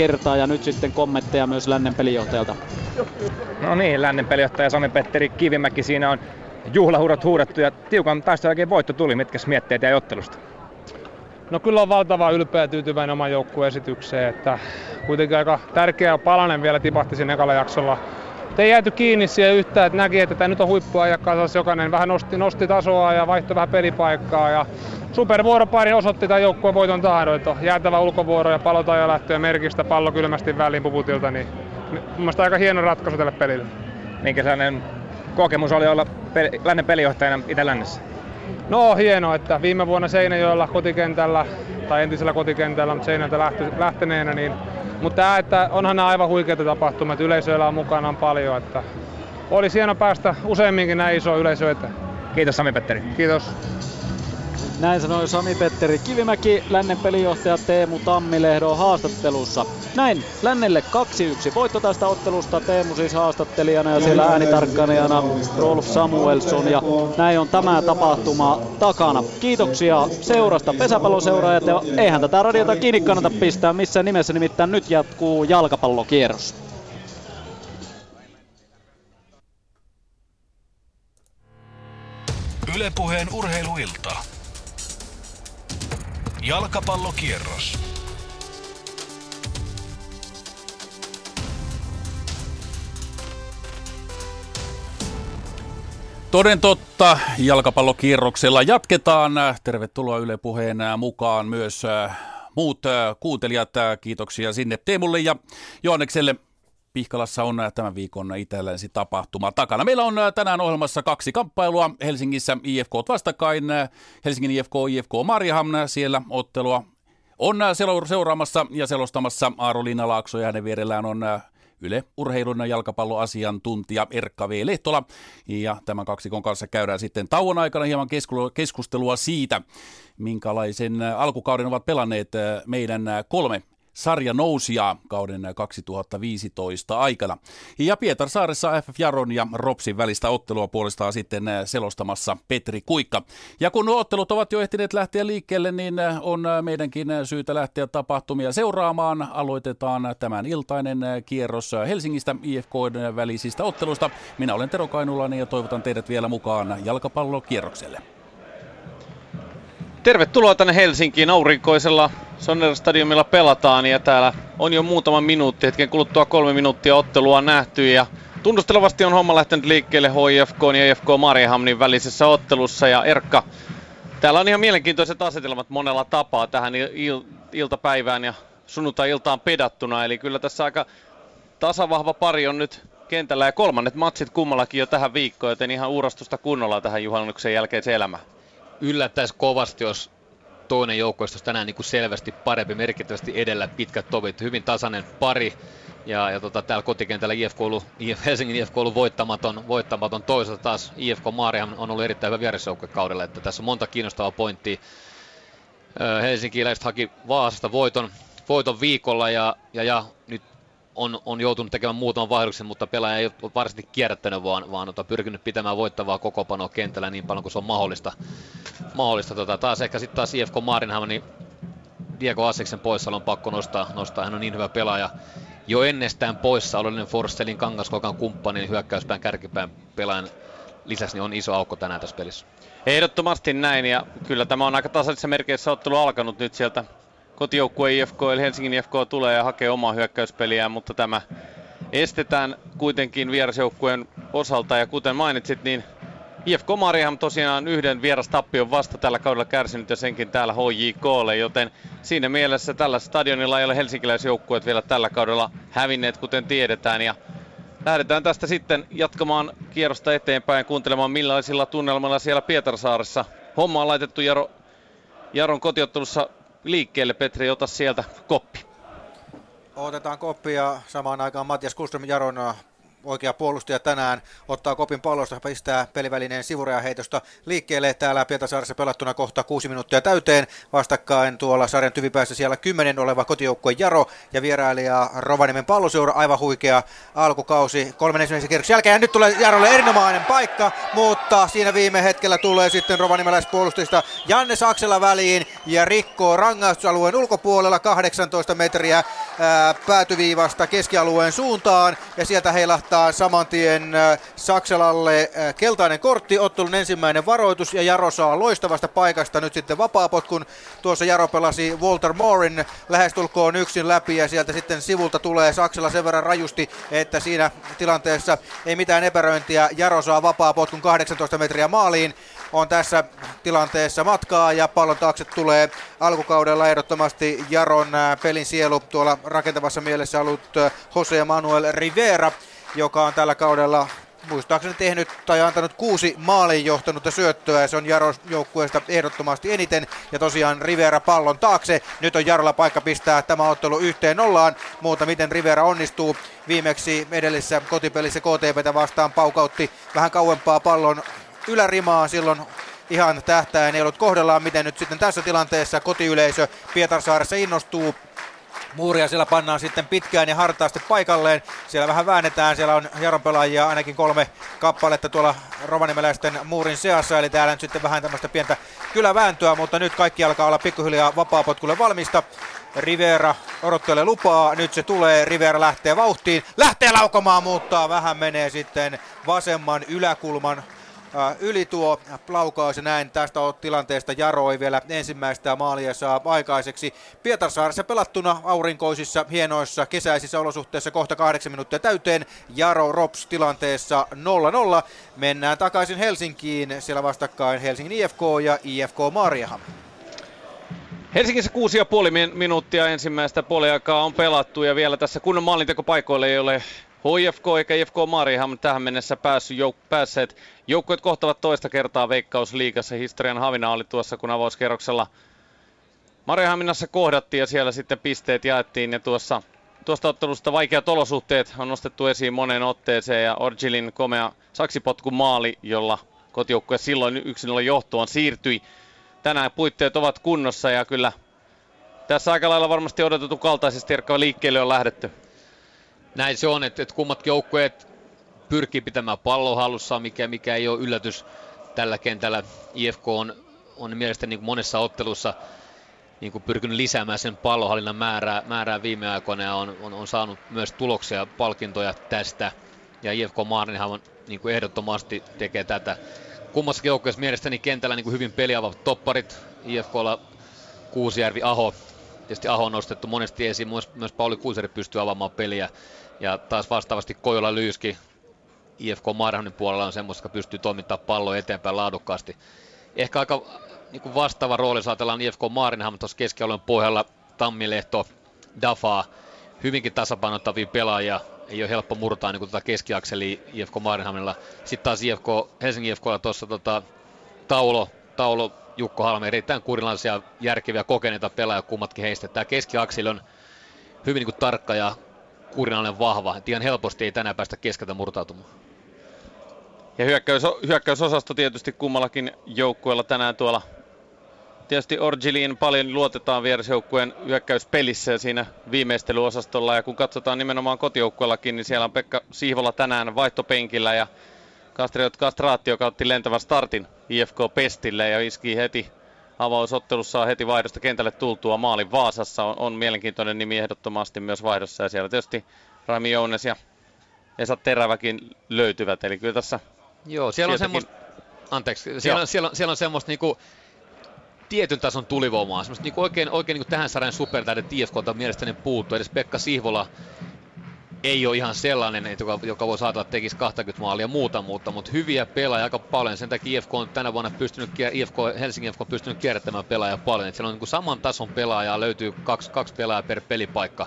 kertaa ja nyt sitten kommentteja myös Lännen pelinjohtajalta. No niin, Lännen pelinjohtaja Sami-Petteri Kivimäki. Siinä on juhlahuudot huudettu ja tiukan taistelun jälkeen voitto tuli. Mitkäs mietteet jäi ottelusta? No kyllä on valtava ylpeä ja tyytyväinen oman joukkueen esitykseen. Että kuitenkin aika tärkeä palanen vielä tipahti siinä ekalla jaksolla. Ei jääty kiinni siihen yhtään, että näki, että tämä nyt on huippuajakkaassa. Jokainen vähän nosti tasoa ja vaihtoi vähän pelipaikkaa. Ja supervuoropari osoitti tämän joukkueen voiton tahdon. Jäätävä ulkovuoro ja palotaan ja lähtöä merkistä pallo kylmästi väliin Puputilta. Niin, mielestäni aika hieno ratkaisu tälle pelille. Minkä sellainen kokemus oli olla Lännen pelijohtajana Itä-Lännessä? No hienoa, että viime vuonna Seinäjoella kotikentällä tai entisellä kotikentällä, mutta Seinäjoelta lähteneenä, niin, mutta että onhan nämä aivan huikeita tapahtumia, että yleisöillä on mukanaan paljon, että oli hieno päästä useamminkin näin isoa yleisöä eteen. Kiitos Sami-Petteri. Kiitos. Näin sanoi Sami-Petteri Kivimäki, Lännen pelinjohtaja Teemu Tammilehto haastattelussa. Näin, Lännelle 2-1 voitto tästä ottelusta. Teemu siis haastattelijana ja siellä äänitarkkailijana Rolf Samuelsson. Ja näin on tämä tapahtuma takana. Kiitoksia seurasta pesäpalloseuraajat. Ja eihän tätä radiota kiinni kannata pistää missään nimessä, nimittäin nyt jatkuu jalkapallokierros. Yle Puheen urheiluilta. Jalkapallokierros. Toden totta, jalkapallokierroksella jatketaan. Tervetuloa Yle Puheen mukaan myös muut kuuntelijat. Kiitoksia sinne Teemulle ja Johannekselle. Pihkalassa on tämän viikon Itä-Länsi tapahtuma takana. Meillä on tänään ohjelmassa kaksi kamppailua. Helsingissä IFK vastakkain. Helsingin IFK Mariehamn. Siellä ottelua on seuraamassa ja selostamassa Aaro-Liina Laakso ja hänen vierellään on Yle Urheilun jalkapalloasiantuntija Erkka V. Lehtola. Ja tämän kaksikon kanssa käydään sitten tauon aikana hieman keskustelua siitä, minkälaisen alkukauden ovat pelanneet meidän kolme sarjanousijaa kauden 2015 aikana. Ja Pietarsaaressa FF Jaron ja RoPSin välistä ottelua puolestaan sitten selostamassa Petri Kuikka. Ja kun nuo ottelut ovat jo ehtineet lähteä liikkeelle, niin on meidänkin syytä lähteä tapahtumia seuraamaan. Aloitetaan tämän iltainen kierros Helsingistä IFK:n välisistä ottelusta. Minä olen Tero Kainulainen ja toivotan teidät vielä mukaan jalkapallokierrokselle. Tervetuloa tänne Helsinkiin. Aurinkoisella Sonera-stadiumilla pelataan ja täällä on jo muutama minuutti, hetken kuluttua 3 minuuttia ottelua nähty ja tunnustelevasti on homma lähtenyt liikkeelle HIFK:n ja IFK Mariehamnin välisessä ottelussa. Ja Erkka, täällä on ihan mielenkiintoiset asetelmat monella tapaa tähän iltapäivään ja sunnuntai-iltaan pedattuna, eli kyllä tässä aika tasavahva pari on nyt kentällä ja kolmannet matsit kummallakin jo tähän viikkoon, joten ihan uurastusta kunnolla tähän juhannuksen jälkeiseen elämään. Yllättäisi kovasti, jos toinen joukkueista olisi tänään niin kuin selvästi parempi, merkittävästi edellä pitkät tovit. Hyvin tasainen pari ja täällä kotikentällä Helsingin IFK on ollut voittamaton toisaalta taas. IFK Mariehamn on ollut erittäin hyvä vierasjoukkue kaudella, että tässä on monta kiinnostavaa pointtia. Helsinkiläiset haki Vaasasta voiton viikolla ja nyt on joutunut tekemään muutaman vaihdoksen, mutta pelaaja ei ole varsinkin kierrättänyt, vaan pyrkinyt pitämään voittavaa kokoonpanoa kentällä niin paljon kuin se on mahdollista. Taas ehkä sitten taas IFK Mariehamn, niin Diego Aseksen poissaolo on pakko nostaa. Hän on niin hyvä pelaaja. Jo ennestään poissaolollinen Forsellin Kangaskokan kumppani, niin hyökkäyspään kärkipään pelaajan lisäksi niin on iso aukko tänään tässä pelissä. Ehdottomasti näin, ja kyllä tämä on aika tasaisessa merkeissä ottelu alkanut nyt sieltä. Kotijoukkue IFK eli Helsingin IFK tulee ja hakee omaa hyökkäyspeliään, mutta tämä estetään kuitenkin vierasjoukkueen osalta. Ja kuten mainitsit, niin IFK Mariehamn tosiaan yhden vierastappion vasta tällä kaudella kärsinyt ja senkin täällä HJK:lle. Joten siinä mielessä tällä stadionilla ei ole helsinkiläisjoukkueet vielä tällä kaudella hävinneet, kuten tiedetään. Ja lähdetään tästä sitten jatkamaan kierrosta eteenpäin ja kuuntelemaan millaisilla tunnelmilla siellä Pietarsaaressa. Homma on laitettu Jaron kotiottelussa liikkeelle. Petri, ota sieltä koppi. Otetaan koppi ja samaan aikaan Matias Kustum Jaron oikea puolustaja tänään ottaa kopin pallosta, pistää pelivälineen sivurean heitosta liikkeelle. Täällä Pietasaaressa pelattuna kohta 6 minuuttia täyteen. Vastakkain tuolla sarjan tyvipäässä siellä 10 oleva kotijoukkue Jaro ja vierailija Rovaniemen Palloseura. Aivan huikea alkukausi 3. ensimmäisen kierroksen jälkeen. Ja nyt tulee Jarolle erinomainen paikka, mutta siinä viime hetkellä tulee sitten rovaniemeläispuolustista Janne Saksela väliin ja rikkoo rangaistusalueen ulkopuolella 18 metriä päätyviivasta keskialueen suuntaan ja sieltä heilahtaa samantien Sakselalle keltainen kortti, ottelun ensimmäinen varoitus ja Jaro saa loistavasta paikasta nyt sitten vapaapotkun. Tuossa Jaro pelasi Walter Moorin lähestulkoon yksin läpi ja sieltä sitten sivulta tulee Saksela sen verran rajusti, että siinä tilanteessa ei mitään epäröintiä. Jaro saa vapaapotkun 18 metriä maaliin. On tässä tilanteessa matkaa ja pallon taakse tulee alkukaudella ehdottomasti Jaron pelin sielu tuolla rakentavassa mielessä ollut Jose Manuel Rivera, joka on tällä kaudella muistaakseni tehnyt tai antanut 6 maaliin johtanutta syöttöä. Se on Jaron joukkueesta ehdottomasti eniten. Ja tosiaan Rivera pallon taakse. Nyt on Jarolla paikka pistää tämä ottelu 1-0. Muuta miten Rivera onnistuu. Viimeksi edellisessä kotipelissä KTP:tä vastaan paukautti vähän kauempaa pallon ylärimaan silloin. Ihan tähtäin ei ollut kohdellaan, miten nyt sitten tässä tilanteessa kotiyleisö Pietarsaaressa innostuu. Muuria siellä pannaan sitten pitkään ja hartaasti paikalleen. Siellä vähän väännetään, siellä on Jaron pelaajia ainakin 3 kappaletta tuolla rovaniemeläisten muurin seassa. Eli täällä nyt sitten vähän tämmöistä pientä kylävääntöä, mutta nyt kaikki alkaa olla pikkuhiljaa vapaapotkulle valmista. Rivera odottelee lupaa, nyt se tulee, Rivera lähtee vauhtiin, lähtee laukomaan, mutta vähän menee sitten vasemman yläkulman yli tuo laukaus ja näin tästä tilanteesta Jaro ei vielä ensimmäistä maalia saa aikaiseksi. Pietarsaaressa pelattuna aurinkoisissa, hienoissa, kesäisissä olosuhteissa kohta 8 minuuttia täyteen. Jaro RoPS tilanteessa 0-0. Mennään takaisin Helsinkiin, siellä vastakkain Helsingin IFK ja IFK Mariehamn. Helsingissä 6,5 minuuttia ensimmäistä puoliaikaa on pelattu ja vielä tässä kunnon maalintekopaikoilla ei ole HIFK eikä IFK Mariehamn tähän mennessä päässeet. Joukkueet kohtavat toista kertaa Veikkausliigassa. Historian havina oli tuossa, kun avauskerroksella Mariehamnassa kohdattiin ja siellä sitten pisteet jaettiin. Ja tuosta ottelusta vaikeat olosuhteet on nostettu esiin moneen otteeseen ja Orgilin komea saksipotkumaali, jolla kotijoukkue silloin 1-0 johtoon siirtyi. Tänään puitteet ovat kunnossa ja kyllä tässä aika lailla varmasti odotettu kaltaisesti Erkka liikkeelle on lähdetty. Näin se on, että kummat joukkueet pyrkii pitämään pallon hallussaan, mikä ei ole yllätys tällä kentällä. IFK on mielestäni niin monessa ottelussa niin pyrkinyt lisäämään sen pallonhallinnan määrää viime aikoina ja on saanut myös tuloksia ja palkintoja tästä. Ja IFK Mariehamn niin ehdottomasti tekee tätä. Kummassakin joukkueessa mielestäni kentällä niin hyvin peliavaavat topparit. IFK:lla Kuusijärvi, Aho. Tietysti Aho on nostettu monesti esiin, myös Pauli Kuuseri pystyy avaamaan peliä. Ja taas vastaavasti Kojola Lyyski IFK Mariehamnin puolella on semmoista, joka pystyy toimittamaan palloa eteenpäin laadukkaasti. Ehkä aika niin vastaava rooli, jos ajatellaan IFK Mariehamn tuossa keskialueen pohjalla, Tammilehto, Dafa, hyvinkin tasapainottavia pelaajia. Ei ole helppo murtaa niin tuota keskiakseliä IFK Mariehamnilla. Sitten taas Helsingin IFK:lla tuossa Taulo. Jukka Halme, erittäin kurilaisia, järkeviä, kokeneita pelaajia kummatkin heistä. Tämä keskiakseli on hyvin niin tarkka ja kurinalainen vahva. Et ihan helposti ei tänään päästä keskeltä murtautumaan. Ja hyökkäysosasto tietysti kummallakin joukkueella tänään tuolla. Tietysti Orgiliin paljon luotetaan vierasjoukkueen hyökkäyspelissä ja siinä viimeistelyosastolla. Ja kun katsotaan nimenomaan kotijoukkueellakin, niin siellä on Pekka Siivola tänään vaihtopenkillä ja Kastriot Kastraatti, joka otti lentävän startin IFK Pestille ja iski heti avausottelussa heti vaihdosta kentälle tultua maalin Vaasassa. On mielenkiintoinen nimi ehdottomasti myös vaihdossa ja siellä tietysti Raimi Jounes ja Esa Teräväkin löytyvät. Eli kyllä tässä... Joo, siellä on semmoista... Anteeksi, siellä on semmoista niinku tietyn tason tulivoimaa. Semmoista niinku oikein niinku tähän sarjan supertähdet IFK:lta mielestäni puuttuu. Edes Pekka Sihvola ei ole ihan sellainen, joka voi saattaa tekisi 20 maalia muuta, mutta hyviä pelaajia aika paljon. Sen takia IFK on tänä vuonna Helsingin IFK on pystynyt kierrättämään pelaajia paljon. Et siellä on niin kuin saman tason pelaajaa, löytyy kaksi pelaajaa per pelipaikka.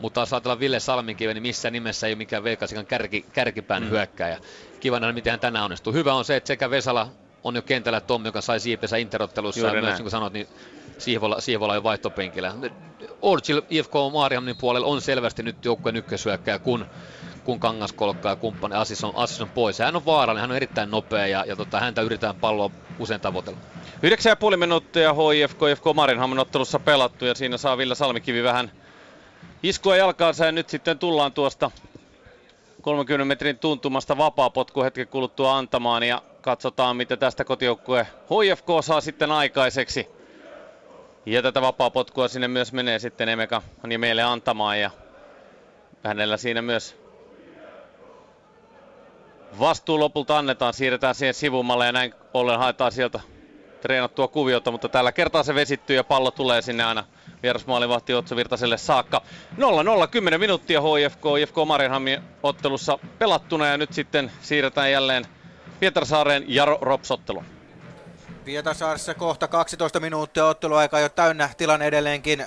Mutta jos ajatellaan Ville Salmikiven, niin missään nimessä ei ole mikään Veikkasikan kärkipään hyökkääjä. Kiva nähdä, miten hän tänään onnistuu. Hyvä on se, että sekä Vesala on jo kentällä, Tommi, joka sai siipensä interottelussa. Juuri ja näin. Myös, niin kuin sanoit, niin Siivola jo vaihtopenkillä. Orgil IFK Mariehamnin puolella on selvästi nyt joukkueen ykköshyökkääjä, kun kun Kangaskolkka ja kumppani Assis on pois. Hän on vaarallinen, hän on erittäin nopea ja häntä yritetään palloa usein tavoitella. 9,5 minuuttia HIFK Mariehamn ottelussa pelattu ja siinä saa Ville Salmikivi vähän iskua jalkaansa ja nyt sitten tullaan tuosta 30 metrin tuntumasta vapaapotku hetken kuluttua antamaan ja katsotaan mitä tästä kotijoukkue HIFK saa sitten aikaiseksi. Ja tätä vapaapotkua sinne myös menee sitten Emeka Anja Meele antamaan ja hänellä siinä myös vastuu lopulta annetaan, siirretään siihen sivumalle ja näin ollen haetaan sieltä treenattua kuviota, mutta tällä kertaa se vesittyy ja pallo tulee sinne aina vierasmaalivahti Otso Virtaselle saakka. 0-0, 10 minuuttia HIFK Mariehamnin ottelussa pelattuna ja nyt sitten siirretään jälleen Pietarsaaren Jaro RoPS-otteluun. Pietarsaarissa kohta 12 minuuttia otteluaikaa jo täynnä, tilanne edelleenkin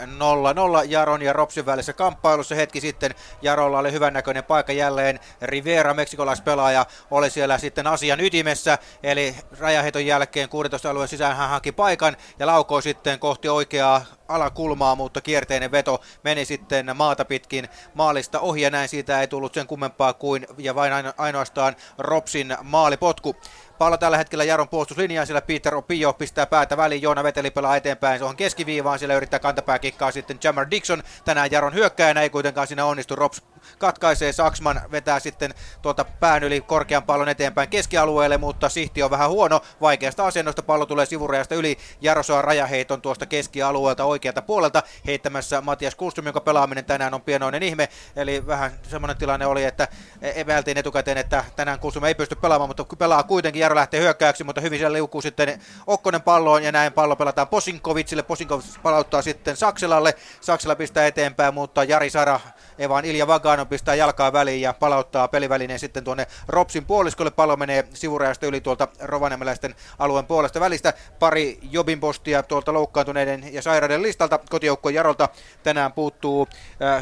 0-0 Jaron ja Ropsin välissä kamppailussa. Hetki sitten Jarolla oli hyvännäköinen paikka jälleen, Rivera, meksikolaispelaaja, oli siellä sitten asian ytimessä, eli rajaheiton jälkeen 16 alueen sisään hän haki paikan ja laukoi sitten kohti oikeaa alakulmaa, mutta kierteinen veto meni sitten maata pitkin maalista ohi ja näin siitä ei tullut sen kummempaa kuin ja vain ainoastaan Ropsin maalipotku. Pallo tällä hetkellä Jaron puolustuslinjaa, siellä Peter Opio pistää päätä väliin, Joona Veteli pelaa eteenpäin, se on keskiviivaan, siellä yrittää kantapääkikkaa sitten Jammer Dixon, tänään Jaron hyökkääjänä, ei kuitenkaan siinä onnistu, Rops katkaisee, Saksman vetää sitten tuolta pään yli korkean pallon eteenpäin keskialueelle, mutta sihti on vähän huono, vaikeasta asennosta pallo tulee sivurajasta yli, Jaro saa rajaheiton tuosta keskialueelta oikealta puolelta, heittämässä Matias Kustum, jonka pelaaminen tänään on pienoinen ihme, eli vähän semmoinen tilanne oli, että epäiltiin etukäteen, että tänään Kustum ei pysty pelaamaan, mutta pelaa kuitenkin. Jaro lähtee hyökkäyksi, mutta hyvin siellä liukuu sitten Okkonen palloon ja näin pallo pelataan Posinkovicille. Posinkovic palauttaa sitten Sakselalle. Saksela pistää eteenpäin, mutta Jari Sara, Evan Ilja Vagano pistää jalkaa väliin ja palauttaa pelivälineen sitten tuonne Ropsin puoliskolle. Pallo menee sivurajasta yli tuolta rovaniemeläisten alueen puolesta välistä. Pari jobinpostia tuolta loukkaantuneiden ja sairaiden listalta. Kotijoukkueen Jarolta tänään puuttuu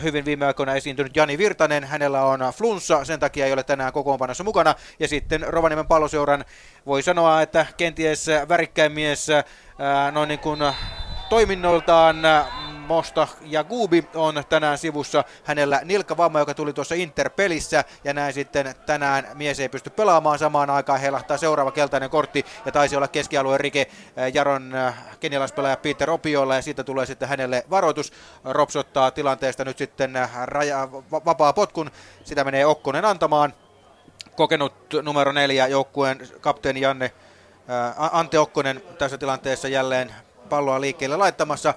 hyvin viime aikoina esiintynyt Jani Virtanen. Hänellä on flunssa, sen takia ei ole tänään kokoonpanossa mukana. Ja sitten Rovaniemen Palloseuran voi sanoa, että kenties värikkäin mies noin niin kuin toiminnoltaan Mosta ja Gubi on tänään sivussa. Hänellä nilkkavamma, joka tuli tuossa Inter-pelissä ja näin sitten tänään mies ei pysty pelaamaan. Samaan aikaan heilahtaa seuraava keltainen kortti ja taisi olla keskialueen rike Jaron kenialaispelaaja Peter Opiolla ja siitä tulee sitten hänelle varoitus. Rops ottaa tilanteesta nyt sitten vapaa potkun, sitä menee Okkonen antamaan. Kokenut numero 4 joukkueen kapteeni Janne Ante Okkonen tässä tilanteessa jälleen palloa liikkeelle laittamassa.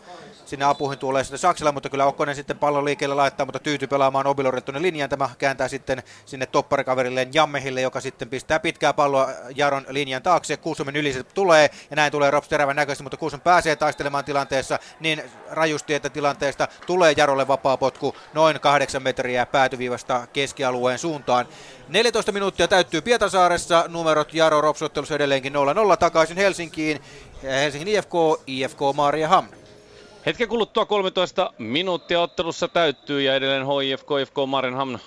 Sinne apuihin tulee sitten Saksela, mutta kyllä Okkonen sitten pallon liikkeelle laittaa, mutta tyytyy pelaamaan Obilorille tuonne linjaan. Tämä kääntää sitten sinne topparikaverilleen Jammehille, joka sitten pistää pitkää palloa Jaron linjan taakse. Kuusumin yli se tulee ja näin tulee Rops terävän näköisesti, mutta Kuusum pääsee taistelemaan tilanteessa niin rajusti, että tilanteesta tulee Jarolle vapaa potku noin 8 metriä päätyviivasta keskialueen suuntaan. 14 minuuttia täyttyy Pietarsaaressa, numerot Jaro Rops-ottelussa edelleenkin 0-0, takaisin Helsinkiin, Helsingin IFK Mariehamn. Hetken kuluttua 13 minuuttia ottelussa täyttyy ja edelleen HIFK Mariehamn 0-0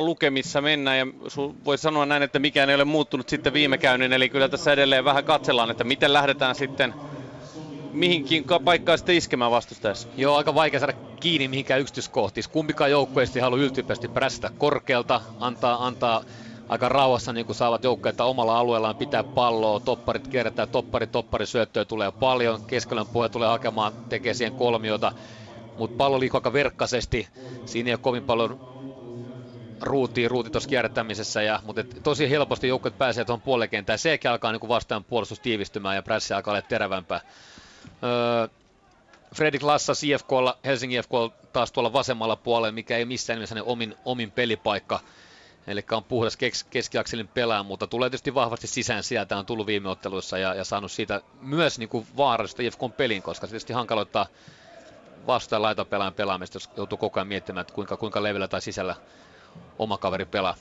lukemissa mennään ja voi sanoa näin, että mikään ei ole muuttunut sitten viime käynnin, eli kyllä tässä edelleen vähän katsellaan, että miten lähdetään sitten mihinkin paikkaan sitten iskemään vastustajassa. Joo, aika vaikea saada kiinni mihinkään yksityiskohtiin. Kumpikaan joukkueesti haluaa yltypästi prässätä korkealta, antaa aika rauhassa niin kuin saavat joukkueita omalla alueellaan pitää palloa, topparit kierretään, toppari syöttöä tulee paljon, keskellä puolella tulee hakemaan, tekee siihen kolmiota, mutta pallo liikkuu aika verkkaisesti, siinä ei ole kovin paljon ruuti tuossa kierrättämisessä, mutta tosi helposti joukkueet pääsee tuohon puolelle kentään, se ehkä alkaa niin vastaan puolustus tiivistymään ja prässi alkaa olla terävämpää. Fredrik Lassas IFK:lla, Helsingin IFK:lla taas tuolla vasemmalla puolella, mikä ei missään nimessä hänen omin pelipaikka. Eli on puhdas keskiakselin pelaa, mutta tulee tietysti vahvasti sisään sieltä, on tullut viime otteluissa ja saanut siitä myös niin kuin vaarallista IFK:n pelin, koska se tietysti hankaloittaa vastaan laitapelaajan pelaamista, jos joutuu koko ajan miettimään, että kuinka leveillä tai sisällä oma kaveri pelaa.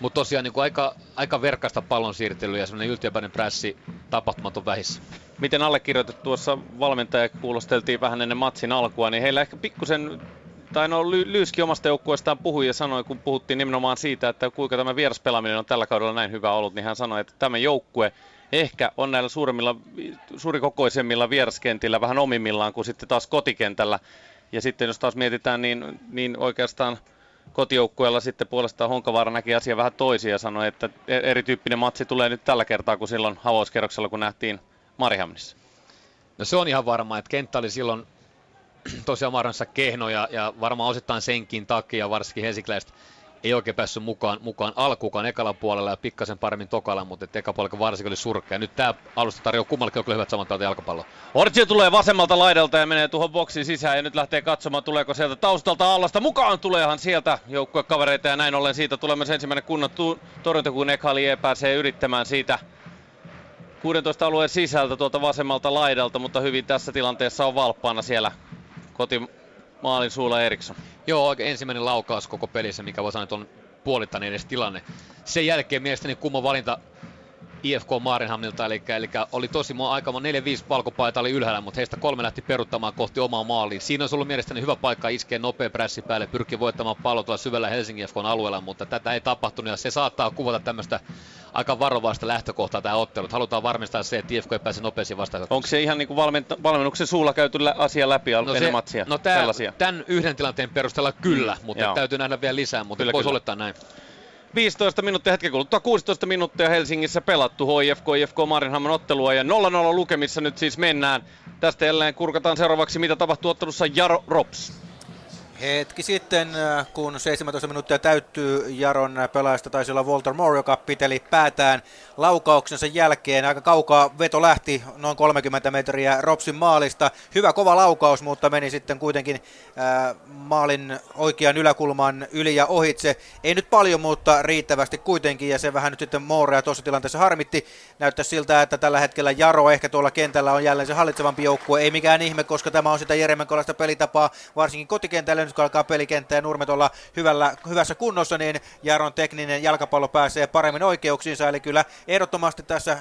Mutta tosiaan niin kuin aika verkkaista pallon siirtelyä ja semmoinen yltiöpäinen prässi, tapahtumat on vähissä. Miten allekirjoitettu tuossa valmentaja kuulosteltiin vähän ennen matsin alkua, niin heillä ehkä pikkusen... Lyyski omasta joukkueestaan puhui ja sanoi, kun puhuttiin nimenomaan siitä, että kuinka tämä vieraspelaaminen on tällä kaudella näin hyvä ollut, niin hän sanoi, että tämä joukkue ehkä on näillä suurikokoisemmilla vieraskentillä vähän omimmillaan kuin sitten taas kotikentällä. Ja sitten jos taas mietitään, niin oikeastaan kotijoukkueella sitten puolestaan Honkavaara näki asian vähän toisin ja sanoi, että erityyppinen matsi tulee nyt tällä kertaa kuin silloin avauskerroksella, kun nähtiin Mariehamnissa. No se on ihan varma, että kenttä oli silloin tosiaan Mariehamnissa kehno ja varmaan osittain senkin takia varsinkin helsinkiläiset ei oikein päässyt mukaan alkuukaan ekalla puolella ja pikkasen paremmin tokalla, mutta eka puolella varsinkin oli surkea. Nyt tämä alusta tarjoaa kummallekin kyllä hyvät samantaita jalkapalloa. Orgil tulee vasemmalta laidalta ja menee tuohon boksin sisään ja nyt lähtee katsomaan, tuleeko sieltä taustalta allasta. Mukaan tuleehan sieltä joukkuekavereita ja näin ollen siitä tulee myös ensimmäinen kunnon torjunta, kun Ekhalie pääsee yrittämään siitä 16 alueen sisältä tuolta vasemmalta laidalta, mutta hyvin tässä tilanteessa on valppaana siellä kotimaalin suulla Eriksson. Joo, ensimmäinen laukaus koko pelissä, mikä voi sanoa, että on puolittain edes tilanne. Sen jälkeen mielestäni kumma valinta IFK Mariehamnilta, eli oli tosi aikaman 4-5 palkopaita oli ylhäällä, mutta heistä 3 lähti peruuttamaan kohti omaa maaliin. Siinä on ollut mielestäni hyvä paikka iskeä nopea prässi päälle, pyrkii voittamaan pallo tuolla syvällä Helsingin IFK:n alueella, mutta tätä ei tapahtunut ja se saattaa kuvata tämmöistä aika varovaista lähtökohtaa tämä ottelu. Halutaan varmistaa se, että IFK ei pääse nopeasti vastaan. Onko se ihan niin kuin valmennuksen suulla käyty asia läpi ennen matsia? No tämän yhden tilanteen perusteella kyllä, mutta täytyy nähdä vielä lisää, mutta kyllä, voisi olettaa näin. 15 minuuttia hetken kuluttua, 16 minuuttia Helsingissä pelattu HIFK Mariehamn ottelua ja 0-0 lukemissa nyt siis mennään. Tästä jälleen kurkataan seuraavaksi, mitä tapahtuu ottelussa Jaro RoPS. Hetki sitten, kun 17 minuuttia täyttyy, Jaron pelaajasta taisi olla Walter Moore, joka piteli päätään laukauksensa jälkeen. Aika kaukaa veto lähti, noin 30 metriä RoPSin maalista. Hyvä kova laukaus, mutta meni sitten kuitenkin maalin oikean yläkulman yli ja ohitse. Ei nyt paljon, mutta riittävästi kuitenkin, ja se vähän nyt sitten Moorea tuossa tilanteessa harmitti. Näyttää siltä, että tällä hetkellä Jaro ehkä tuolla kentällä on jälleen se hallitsevampi joukkue. Ei mikään ihme, koska tämä on sitä Jeremenkolaista pelitapaa, varsinkin kotikentällä. Nyt kun alkaa pelikenttä ja nurmet olla hyvässä kunnossa, niin Jaron tekninen jalkapallo pääsee paremmin oikeuksiinsa. Eli kyllä ehdottomasti tässä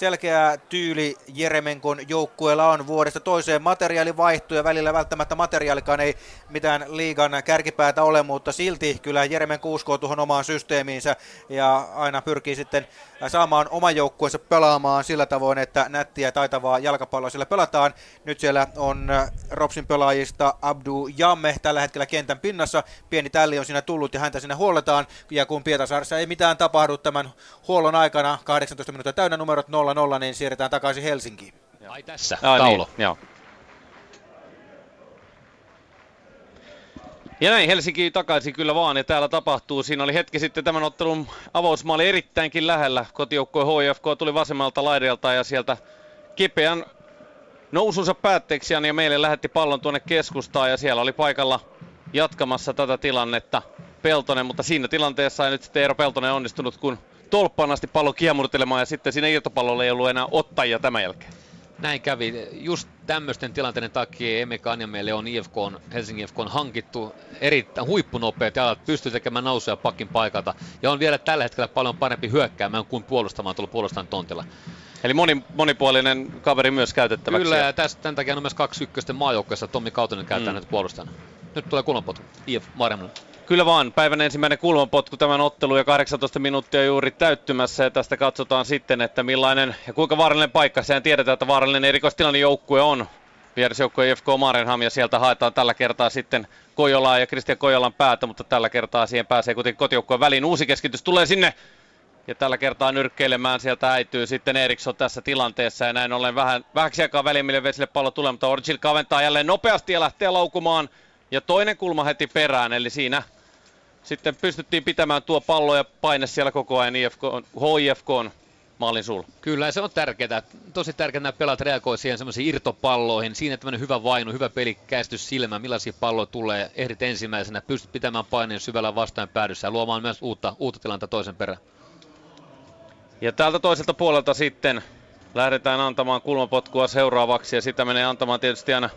selkeä tyyli Jeremenkon joukkueella on vuodesta toiseen. Materiaali vaihtuu ja välillä välttämättä materiaalikaan ei mitään liigan kärkipäätä ole, mutta silti kyllä Jeremenko uskoo tuohon omaan systeemiinsä ja aina pyrkii sitten saamaan oman joukkueensa pelaamaan sillä tavoin, että nättiä ja taitavaa jalkapalloa siellä pelataan. Nyt siellä on RoPSin pelaajista Abdu Jamme tällä hetkellä kentän pinnassa. Pieni tälli on siinä tullut ja häntä sinne huolletaan. Ja kun Pietarsaarissa ei mitään tapahdu tämän huollon aikana, 18 minuuttia täynnä, numerot 0-0, niin siirretään takaisin Helsinkiin. Ai tässä, taulo. Niin. Joo. Ja näin Helsinki takaisin kyllä vaan, ja täällä tapahtuu. Siinä oli hetki sitten tämän ottelun avausmaali erittäinkin lähellä. Kotijoukkueen HIFK tuli vasemmalta laidalta ja sieltä kipeän nousunsa päätteeksi Anja Meele lähetti pallon tuonne keskustaan ja siellä oli paikalla jatkamassa tätä tilannetta Peltonen, mutta siinä tilanteessa ei nyt sitten Eero Peltonen onnistunut, kun tolppaan asti pallo kiemurtelemaan ja sitten siinä irtopallolla ei ollut enää ottajia tämän jälkeen. Näin kävi. Just tämmöisten tilanteiden takia Emeka Anja Meele on Helsingin IFK:n hankittu erittäin huippunopeat jalat, pystyy tekemään nousuja pakin paikalta ja on vielä tällä hetkellä paljon parempi hyökkäämään kuin puolustamaan tuolla puolustan tontilla. Eli monipuolinen kaveri myös käytettäväksi. Kyllä, ja tämän takia on myös 2-1 maajoukkueessa Tommi Kautonen käyttää näitä puolustajana. Nyt tulee kulmanpotku IF Mariehamnille. Kyllä vaan, päivän ensimmäinen kulmanpotku tämän ottelun ja 18 minuuttia juuri täyttymässä. Ja tästä katsotaan sitten, että millainen ja kuinka vaarallinen paikka. Sehän tiedetään, että vaarallinen erikoistilanne joukkue on. Vierasjoukkue IFK Mariehamn ja sieltä haetaan tällä kertaa sitten Kojolaa ja Kristian Kojolan päätä. Mutta tällä kertaa siihen pääsee kuitenkin kotijoukkueen väliin. Uusi keskitys tulee sinne. Ja tällä kertaa nyrkkeilemään sieltä äityy sitten Eriksson tässä tilanteessa. Ja näin ollen vähäksi aikaa välimille vesille pallo tulee, mutta Orgil kaventaa jälleen nopeasti ja lähtee laukumaan. Ja toinen kulma heti perään, eli siinä sitten pystyttiin pitämään tuo pallo ja paine siellä koko ajan HIFK:n maalin suulla. Kyllä, ja se on tärkeää. Tosi tärkeää, nämä pelaat reagoivat siihen semmoisiin irtopalloihin. Siinä tämmöinen hyvä vainu, hyvä pelikäistys silmään, millaisia palloja tulee. Ehdit ensimmäisenä, pystyt pitämään paineen syvällä vastaan päädyssä ja luomaan myös uutta tilannetta toisen perään. Ja täältä toiselta puolelta sitten lähdetään antamaan kulmapotkua seuraavaksi ja sitä menee antamaan tietysti aina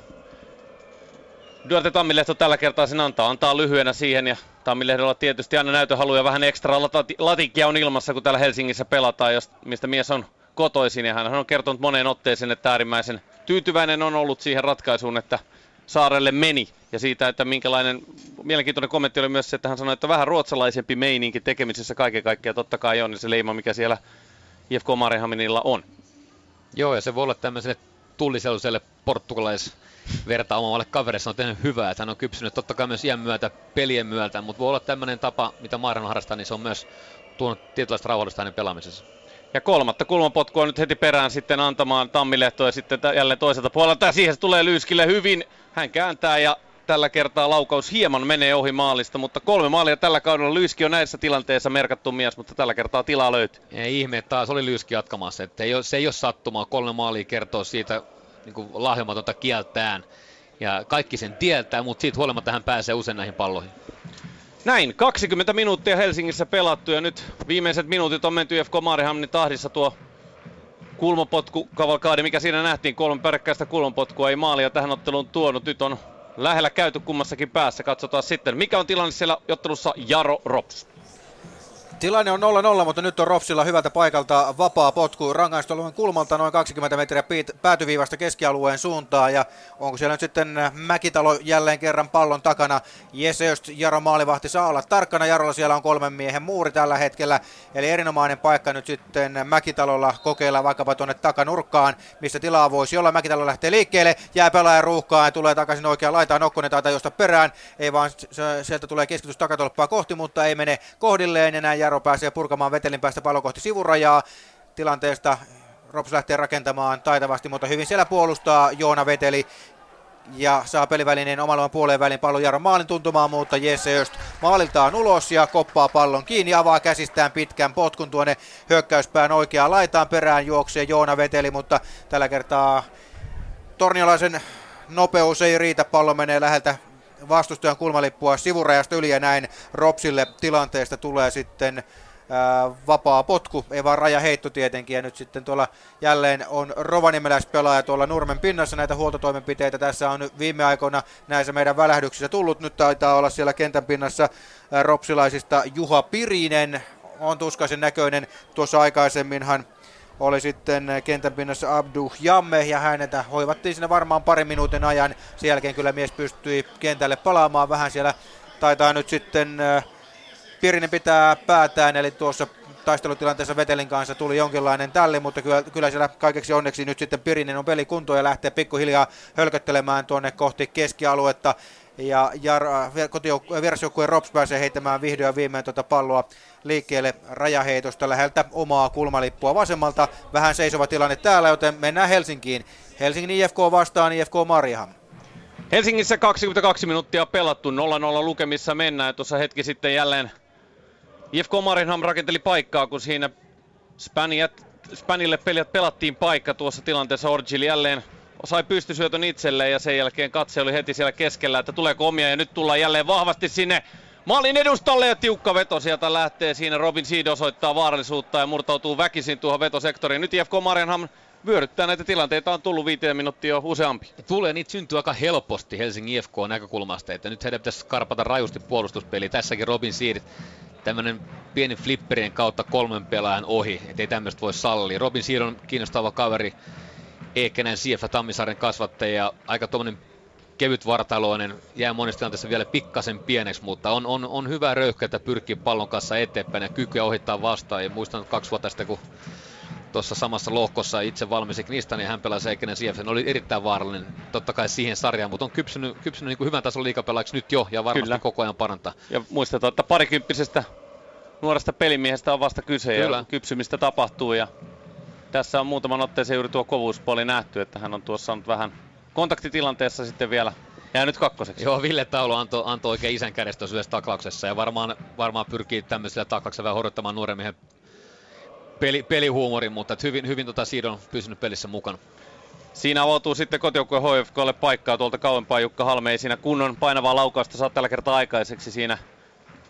Duarte Tammilehto tällä kertaa sen antaa lyhyenä siihen ja Tammilehdolla tietysti aina näytöhaluja vähän ekstra latikkia on ilmassa kun täällä Helsingissä pelataan, mistä mies on kotoisin ja hän on kertonut moneen otteeseen, että äärimmäisen tyytyväinen on ollut siihen ratkaisuun, että saarelle meni ja siitä, että minkälainen mielenkiintoinen kommentti oli myös se, että hän sanoi, että vähän ruotsalaisempi meininki tekemisessä kaiken kaikkiaan totta kai on ja se leima, mikä siellä IFK Mariehamnilla on. Joo, ja se voi olla tämmöiselle Tulli sellaiselle portugalaisvertaamomalle kaverissa on tehnyt hyvää, että hän on kypsynyt totta kai myös iän myötä, pelien myötä, mutta voi olla tämmöinen tapa, mitä Maaren harrastaa, niin se on myös tuonut tietynlaista rauhallista hänen pelaamisessa. Ja kolmatta kulmapotkua nyt heti perään sitten antamaan Tammilehtoa ja sitten jälleen toiselta puolelta. Ja siihen se tulee Lyyskille hyvin. Hän kääntää ja tällä kertaa laukaus hieman menee ohi maalista, mutta 3 maalia tällä kaudella. Lyyski on näissä tilanteissa merkattu mies, mutta tällä kertaa tilaa löytyy. Ei ihme, taas oli Lyyski jatkamassa. Että se ei ole sattumaa. 3 maalia kertoo siitä niin lahjomatonta kieltään. Ja kaikki sen tietää, mutta siitä huolimatta hän pääsee usein näihin palloihin. Näin, 20 minuuttia Helsingissä pelattu ja nyt viimeiset minuutit on menty IFK Mariehamnin tahdissa tuo kulmapotkukavalkaadi, mikä siinä nähtiin. 3 peräkkäistä kulmapotkua, ei maalia tähän otteluun tuonut. Nyt on lähellä käyty kummassakin päässä. Katsotaan sitten, mikä on tilanne siellä ottelussa Jaro RoPS. Tilanne on 0-0, mutta nyt on RoPSilla hyvältä paikalta vapaa potku rangaistusalueen kulmalta noin 20 metriä päätyviivasta keskialueen suuntaan. Ja onko siellä nyt sitten Mäkitalo jälleen kerran pallon takana? Jesse, just Jaro maalivahti saa olla tarkkana. Jarolla siellä on 3 miehen muuri tällä hetkellä. Eli erinomainen paikka nyt sitten Mäkitalolla kokeilla vaikkapa tuonne takanurkkaan, mistä tilaa voisi olla. Mäkitalo lähtee liikkeelle, jää pelaajan ruuhkaan ja tulee takaisin oikeaan laitaan. Okkonen taitaa josta perään. Ei vaan sieltä tulee keskitys takatolppaa kohti, mutta ei mene kohdilleen enää. Jaro pääsee purkamaan Vetelin päästä pallo kohti sivurajaa. Tilanteesta RoPS lähtee rakentamaan taitavasti, mutta hyvin siellä puolustaa Joona Veteli. Ja saa pelivälineen omalla puoleen välin pallon Jaron maalin tuntumaan, mutta Jesse Öst maaliltaan ulos ja koppaa pallon kiinni. Avaa käsistään pitkän potkun tuonne hyökkäyspään oikeaan laitaan, perään juoksee Joona Veteli, mutta tällä kertaa torniolaisen nopeus ei riitä. Pallo menee läheltä vastustajan kulmalippua sivurajasta yli ja näin RoPSille tilanteesta tulee sitten vapaa potku, ei vaan rajaheitto tietenkin. Ja nyt sitten tuolla jälleen on rovaniemeläispelaaja tuolla nurmen pinnassa. Näitä huoltotoimenpiteitä tässä on viime aikoina näissä meidän välähdyksissä tullut. Nyt taitaa olla siellä kentän pinnassa ropsilaisista Juha Pirinen. On tuskaisen näköinen. Tuossa aikaisemminhan oli sitten kentän pinnassa Abdu Jamme ja häntä hoivattiin siinä varmaan parin minuutin ajan. Sen jälkeen kyllä mies pystyi kentälle palaamaan vähän siellä. Taitaa nyt sitten Pirinen pitää päätään, eli tuossa taistelutilanteessa Vetelin kanssa tuli jonkinlainen tälli, mutta kyllä siellä kaikeksi onneksi nyt sitten Pirinen on pelikuntoon ja lähtee pikkuhiljaa hölköttelemään tuonne kohti keskialuetta. Ja vierasjoukkueen RoPS pääsee heittämään vihdoin viimein tuota palloa liikkeelle rajaheitosta läheltä omaa kulmalippua vasemmalta. Vähän seisova tilanne täällä, joten mennään Helsinkiin. Helsingin IFK vastaan IFK Mariehamn. Helsingissä 22 minuuttia pelattu, 0-0 lukemissa mennään. Tuossa hetki sitten jälleen IFK Mariehamn rakenteli paikkaa, kun siinä Spanille pelattiin paikka tuossa tilanteessa. Orgil jälleen sai pystysyötön itselleen ja sen jälkeen katse oli heti siellä keskellä, että tuleeko omia. Ja nyt tullaan jälleen vahvasti sinne maalin edustalle ja tiukka veto sieltä lähtee. Siinä Robin Seed osoittaa vaarallisuutta ja murtautuu väkisin tuohon vetosektoriin. Nyt IFK Mariehamn vyöryttää näitä tilanteita, on tullut 5 minuuttia jo useampi. Tulee niitä syntyy aika helposti Helsingin IFK näkökulmasta, että nyt heidän pitäisi karpata rajusti puolustuspeliä. Tässäkin Robin Seed tämmönen pieni flipperien kautta 3 pelaajan ohi, ettei tämmöistä voi sallia. Robin Seed on kiinnostava kaveri. Eekkänän CF Tammisaaren kasvattaja, aika tuommoinen kevyt vartaloinen, jää monesti tässä vielä pikkasen pieneksi, mutta on hyvä röyhkä, että pyrkii pallon kanssa eteenpäin ja kykyä ohittaa vastaan. Ja muistan 2 vuotta sitten, kun tuossa samassa lohkossa itse valmisin niistä, niin hän pelasi Eekkänän CF, oli erittäin vaarallinen totta kai siihen sarjaan, mutta on kypsynyt niin kuin hyvän tason liigapelaajaksi nyt jo ja varmasti kyllä koko ajan parantaa. Ja muistetaan, että parikymppisestä nuoresta pelimiehestä on vasta kyse kyllä, ja kypsymistä tapahtuu ja tässä on muutaman otteeseen juuri tuo kovuuspuoli nähty, että hän on tuossa saanut vähän kontaktitilanteessa sitten vielä jäänyt 2. Joo, Ville Taulo antoi oikein isän kädestä yhdessä taklauksessa ja varmaan pyrkii tämmöisellä taklauksella vähän horjuttamaan nuoren miehen pelihuumorin, mutta hyvin Siidon on pysynyt pelissä mukana. Siinä avautuu sitten kotijoukkueen HIFK:lle paikkaa tuolta kauempaa. Jukka Halme ei siinä kunnon painavaa laukausta saa tällä kertaa aikaiseksi. Siinä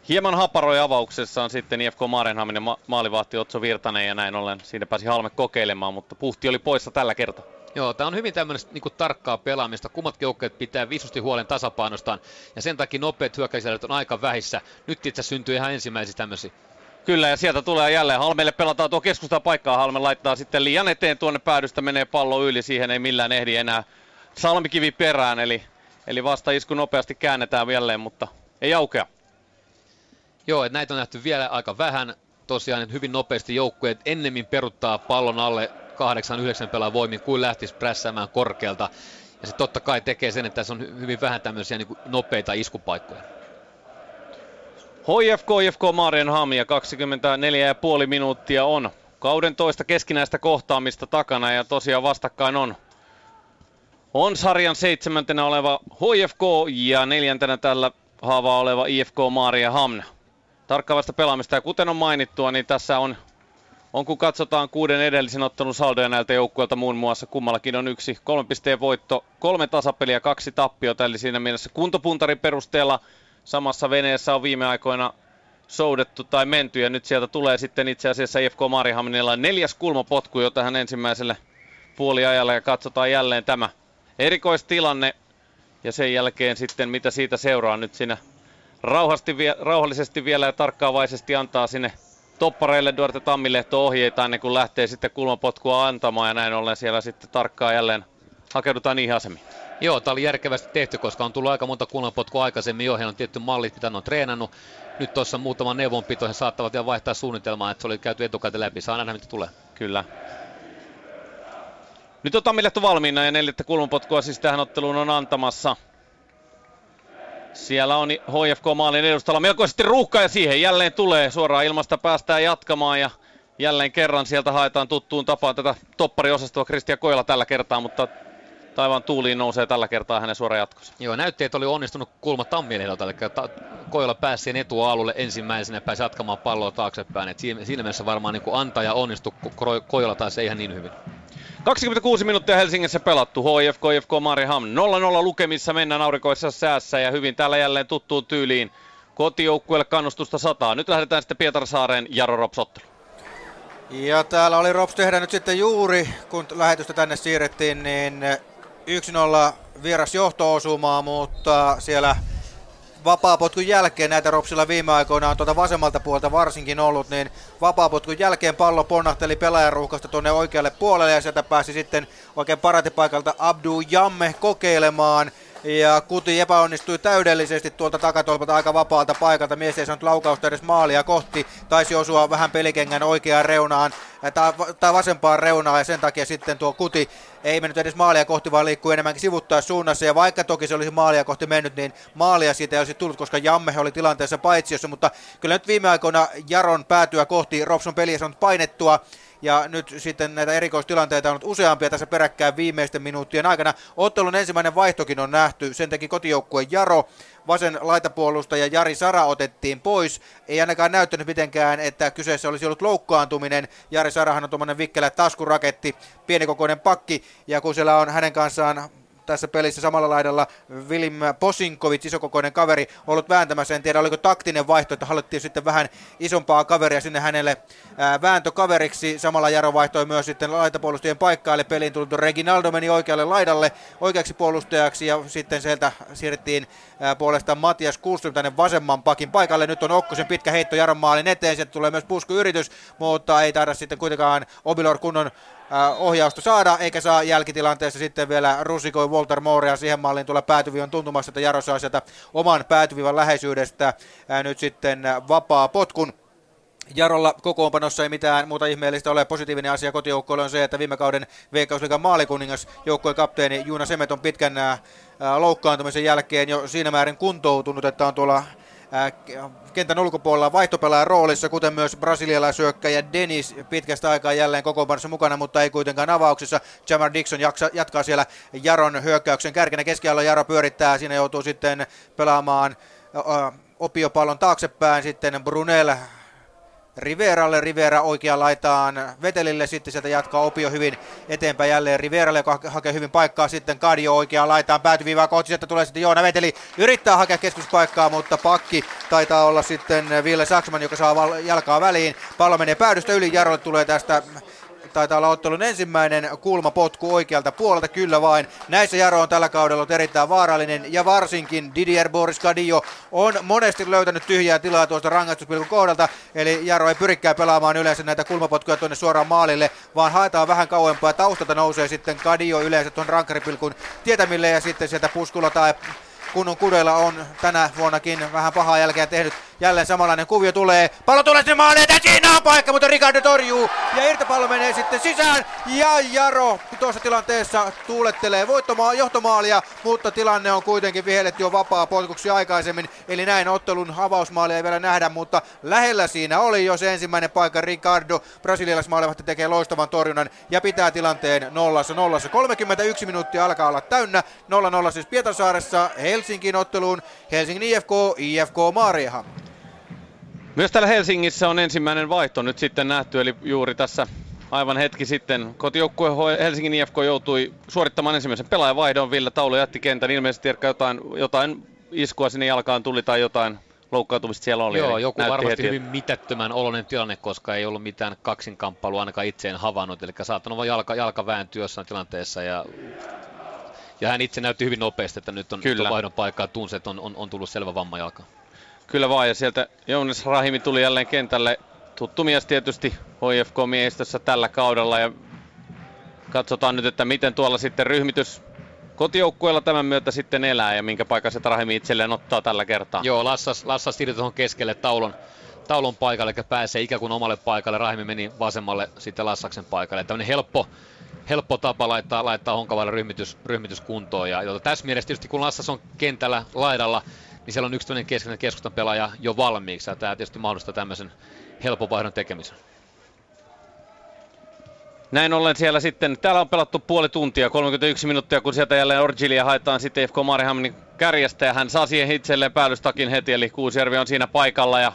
hieman haparoi avauksessa on sitten IFK Mariehamnin maalivahti Otso Virtanen ja näin ollen siinä pääsi Halme kokeilemaan, mutta puhti oli poissa tällä kertaa. Joo, tää on hyvin tämmöistä niinku tarkkaa pelaamista. Kummatkin joukkueet pitää visusti huolen tasapainostaan ja sen takia nopeat hyökkäysjärjet on aika vähissä. Nyt itse syntyy ihan ensimmäisiä tämmöisiä. Kyllä, ja sieltä tulee jälleen Halmeelle pelataan tuo keskustan paikkaa. Halme laittaa sitten liian eteen tuonne päädystä, menee pallo yli, siihen ei millään ehdi enää. Salmikivi perään, eli vasta isku nopeasti käännetään jälleen, mutta ei aukea. Joo, että näitä on nähty vielä aika vähän. Tosiaan hyvin nopeasti joukkueet ennemmin peruttaa pallon alle 8-9 pelaa voimin kuin lähtisi prässäämään korkealta. Ja se totta kai tekee sen, että tässä on hyvin vähän tämmöisiä niin kuin nopeita iskupaikkoja. HIFK Mariehamn ja 24,5 minuuttia on kauden toista keskinäistä kohtaamista takana ja tosiaan vastakkain on sarjan 7. oleva HIFK ja 4. tällä haavaa oleva IFK Mariehamn. Tarkkaavasta pelaamista ja kuten on mainittua, niin tässä on kun katsotaan 6 edellisen ottelun saldoja näiltä joukkueilta muun muassa, kummallakin on 1 3 pisteen voitto, 3 tasapeliä, 2 tappiota, eli siinä mielessä kuntopuntarin perusteella samassa veneessä on viime aikoina soudettu tai menty, ja nyt sieltä tulee sitten itse asiassa IFK Mariehamnilla 4. kulmapotku jo tähän ensimmäiselle puoliajalle, ja katsotaan jälleen tämä erikoistilanne, ja sen jälkeen sitten mitä siitä seuraa nyt siinä rauhallisesti vielä ja tarkkaavaisesti antaa sinne toppareille Duarte Tammilehto ohjeita ennen kuin lähtee sitten kulmapotkua antamaan, ja näin ollen siellä sitten tarkkaan jälleen hakeudutaan niihin asemiin. Joo, tämä oli järkevästi tehty, koska on tullut aika monta kulmapotkua aikaisemmin jo, heillä on tietty mallit, mitä on treenannut. Nyt tuossa muutama neuvonpito, he saattavat vielä vaihtaa suunnitelmaa, että se oli käyty etukäteen läpi. Saa nähdä, mitä tulee. Kyllä. Nyt on Tammilehto valmiina ja 4. kulmapotkua siis tähän otteluun on antamassa. Siellä on HIFK maalin edustalla melkoisesti ruuhkaa ja siihen jälleen tulee. Suoraan ilmasta päästään jatkamaan ja jälleen kerran sieltä haetaan tuttuun tapaan tätä toppariosastoa Kristian Kojola tällä kertaa, mutta taivaan tuuliin nousee tällä kertaa hänen suora jatkossa. Joo, näytti, että oli onnistunut kulma Tammilehdolle, eli Kojola pääsi sen etualulle ensimmäisenä ja pääsi jatkamaan palloa taaksepäin. Et siinä mielessä varmaan niin antaja onnistui, kun Kojola taisi ihan niin hyvin. 26 minuuttia Helsingissä pelattu. HIFK Mariehamn 0-0 lukemissa, mennään aurinkoisessa säässä ja hyvin täällä jälleen tuttuun tyyliin. Kotijoukkueelle kannustusta 100. Nyt lähdetään sitten Pietarsaaren Jaro RoPS-otteluun. Ja täällä oli RoPS tehdä nyt sitten juuri, kun lähetystä tänne siirrettiin, niin 1-0 vieras johto-osumaa, mutta siellä vapaapotkun jälkeen näitä RoPSilla viime aikoina on tuolta vasemmalta puolta varsinkin ollut, niin vapaapotkun jälkeen pallo ponnahteli pelaajaruuhkasta tuonne oikealle puolelle ja sieltä pääsi sitten oikein paratipaikalta Abdu Jamme kokeilemaan ja Kuti epäonnistui täydellisesti tuolta takatolpalta aika vapaalta paikalta. Mies ei saanut laukausta edes maalia kohti, taisi osua vähän pelikengän oikeaan reunaan tai vasempaan reunaan ja sen takia sitten tuo Kuti ei mennyt edes maalia kohti, vaan liikkuu enemmänkin sivuttaissuunnassa ja vaikka toki se olisi maalia kohti mennyt, niin maalia siitä ei olisi tullut, koska Jamme oli tilanteessa paitsiossa, mutta kyllä nyt viime aikoina Jaron päätyä kohti RoPS:n peliä on painettua ja nyt sitten näitä erikoistilanteita on ollut useampia tässä peräkkäin viimeisten minuuttien aikana. Ottelun ensimmäinen vaihtokin on nähty, sen teki kotijoukkueen Jaro. Vasen laitapuolustaja Jari Sara otettiin pois. Ei ainakaan näyttänyt mitenkään, että kyseessä olisi ollut loukkaantuminen. Jari Sarahan on tuommoinen vikkelä taskuraketti, pienikokoinen pakki. Ja kun siellä on hänen kanssaan tässä pelissä samalla laidalla Wilhelm Posinkovic, isokokoinen kaveri, ollut vääntämässä. En tiedä, oliko taktinen vaihto, että haluttiin sitten vähän isompaa kaveria sinne hänelle vääntökaveriksi. Samalla Jaro vaihtoi myös sitten laitapuolustajien paikkaa, eli peliin tullut Reginaldo meni oikealle laidalle oikeaksi puolustajaksi, ja sitten sieltä siirrettiin puolestaan Matias Kustum tänne vasemman pakin paikalle. Nyt on Okkosen pitkä heitto Jaron maalin eteen, sieltä tulee myös puskuyritys, mutta ei taida sitten kuitenkaan Obilor kunnon ohjausta saada, eikä saa jälkitilanteessa sitten vielä rusikoi Walter Moorea siihen malliin tulla päätyviin tuntumassa, että Jaro saa sieltä oman päätyvivän läheisyydestä nyt sitten vapaa potkun. Jarolla kokoonpanossa ei mitään muuta ihmeellistä ole. Positiivinen asia kotijoukkoille on se, että viime kauden Veikkausliigan maalikuningas joukkueen kapteeni Juuna Semeton pitkän loukkaantumisen jälkeen jo siinä määrin kuntoutunut, että on tuolla kentän ulkopuolella vaihtopelaajan roolissa, kuten myös brasilialaisyökkäjä Dennis pitkästä aikaa jälleen kokoonpanossa mukana, mutta ei kuitenkaan avauksessa. Jamar Dixon jatkaa siellä Jaron hyökkäyksen kärkenä. Keskialueella Jaro pyörittää, siinä joutuu sitten pelaamaan opiopallon taaksepäin sitten Brunel Riveralle. Rivera oikeaan laitaan Vetelille, sitten sieltä jatkaa Opio hyvin eteenpäin jälleen Riveralle, joka hakee hyvin paikkaa sitten Kadio oikeaan laitaan päätyviivää kohti, sieltä tulee sitten Joona Veteli, yrittää hakea keskuspaikkaa, mutta pakki taitaa olla sitten Ville Saksman, joka saa jalkaa väliin, pallo menee päädystä yli, Jarolle tulee tästä, taitaa olla ottelun ensimmäinen kulmapotku oikealta puolelta, kyllä vain. Näissä Jaro on tällä kaudella ollut erittäin vaarallinen ja varsinkin Didier Boris Kadio on monesti löytänyt tyhjää tilaa tuosta rangaistuspilkun kohdalta. Eli Jaro ei pyrikään pelaamaan yleensä näitä kulmapotkuja tuonne suoraan maalille, vaan haetaan vähän kauempaa. Taustalta nousee sitten Kadio yleensä tuon rankkaripilkun tietämille ja sitten sieltä puskulla tai kunnon kudeilla on tänä vuonnakin vähän pahaa jälkeä tehnyt Jälleen samanlainen kuvio tulee. Pallo tulee sinne maaleen. Siinä on paikka, mutta Ricardo torjuu. Ja irtopallo menee sitten sisään. Ja Jaro tuossa tilanteessa tuulettelee johtomaalia, mutta tilanne on kuitenkin vihelletty jo vapaa potkuksi aikaisemmin. Eli näin ottelun avausmaalia ei vielä nähdä, mutta lähellä siinä oli jo se ensimmäinen paikka. Ricardo, brasilialaismaalivahti, tekee loistavan torjunnan ja pitää tilanteen 0-0. 31 minuuttia alkaa olla täynnä. 0-0 siis Pietarsaaressa Helsingin otteluun. Helsingin IFK Mariehamn. Myös täällä Helsingissä on ensimmäinen vaihto nyt sitten nähty, eli juuri tässä aivan hetki sitten kotijoukkue Helsingin IFK joutui suorittamaan ensimmäisen pelaajavaihdon. Ville Taulu jätti kentän, ilmeisesti Erkka jotain iskua sinne jalkaan tuli tai jotain loukkaantumista siellä oli. Joo, joku varmasti heti hyvin mitättömän oloinen tilanne, koska ei ollut mitään kaksinkamppailua ainakaan itse en havainnut, eli saattanut vaan jalka vääntyä jossain tilanteessa ja hän itse näytti hyvin nopeasti, että nyt on vaihdon paikkaa, tunsi, että on tullut selvä vamma jalkaan. Kyllä vaan, ja sieltä Jonas Rahimi tuli jälleen kentälle. Tuttu mies tietysti HIFK-miehistössä tällä kaudella, ja katsotaan nyt, että miten tuolla sitten ryhmitys kotijoukkueella tämän myötä sitten elää, ja minkä paikan se Rahimi itselleen ottaa tällä kertaa. Joo, Lassas siirtyi tuohon keskelle taulun paikalle, eli pääsee ikään kuin omalle paikalle. Rahimi meni vasemmalle sitten Lassaksen paikalle. Tämmöinen helppo tapa laittaa Honkavalle ryhmitys kuntoon, ja tässä mielessä tietysti kun Lassas on kentällä laidalla, niin siellä on yksi tämmöinen keskustan pelaaja jo valmiiksi, ja tämä tietysti mahdollistaa tämmöisen helpon vaihdon tekemisen. Näin ollen siellä sitten, täällä on pelattu puoli tuntia, 31 minuuttia, kun sieltä jälleen Orgilia haetaan sitten IFK Mariehamnin kärjestä, ja hän saa siihen itselleen päällystakin heti, eli Kuusjärvi on siinä paikalla, ja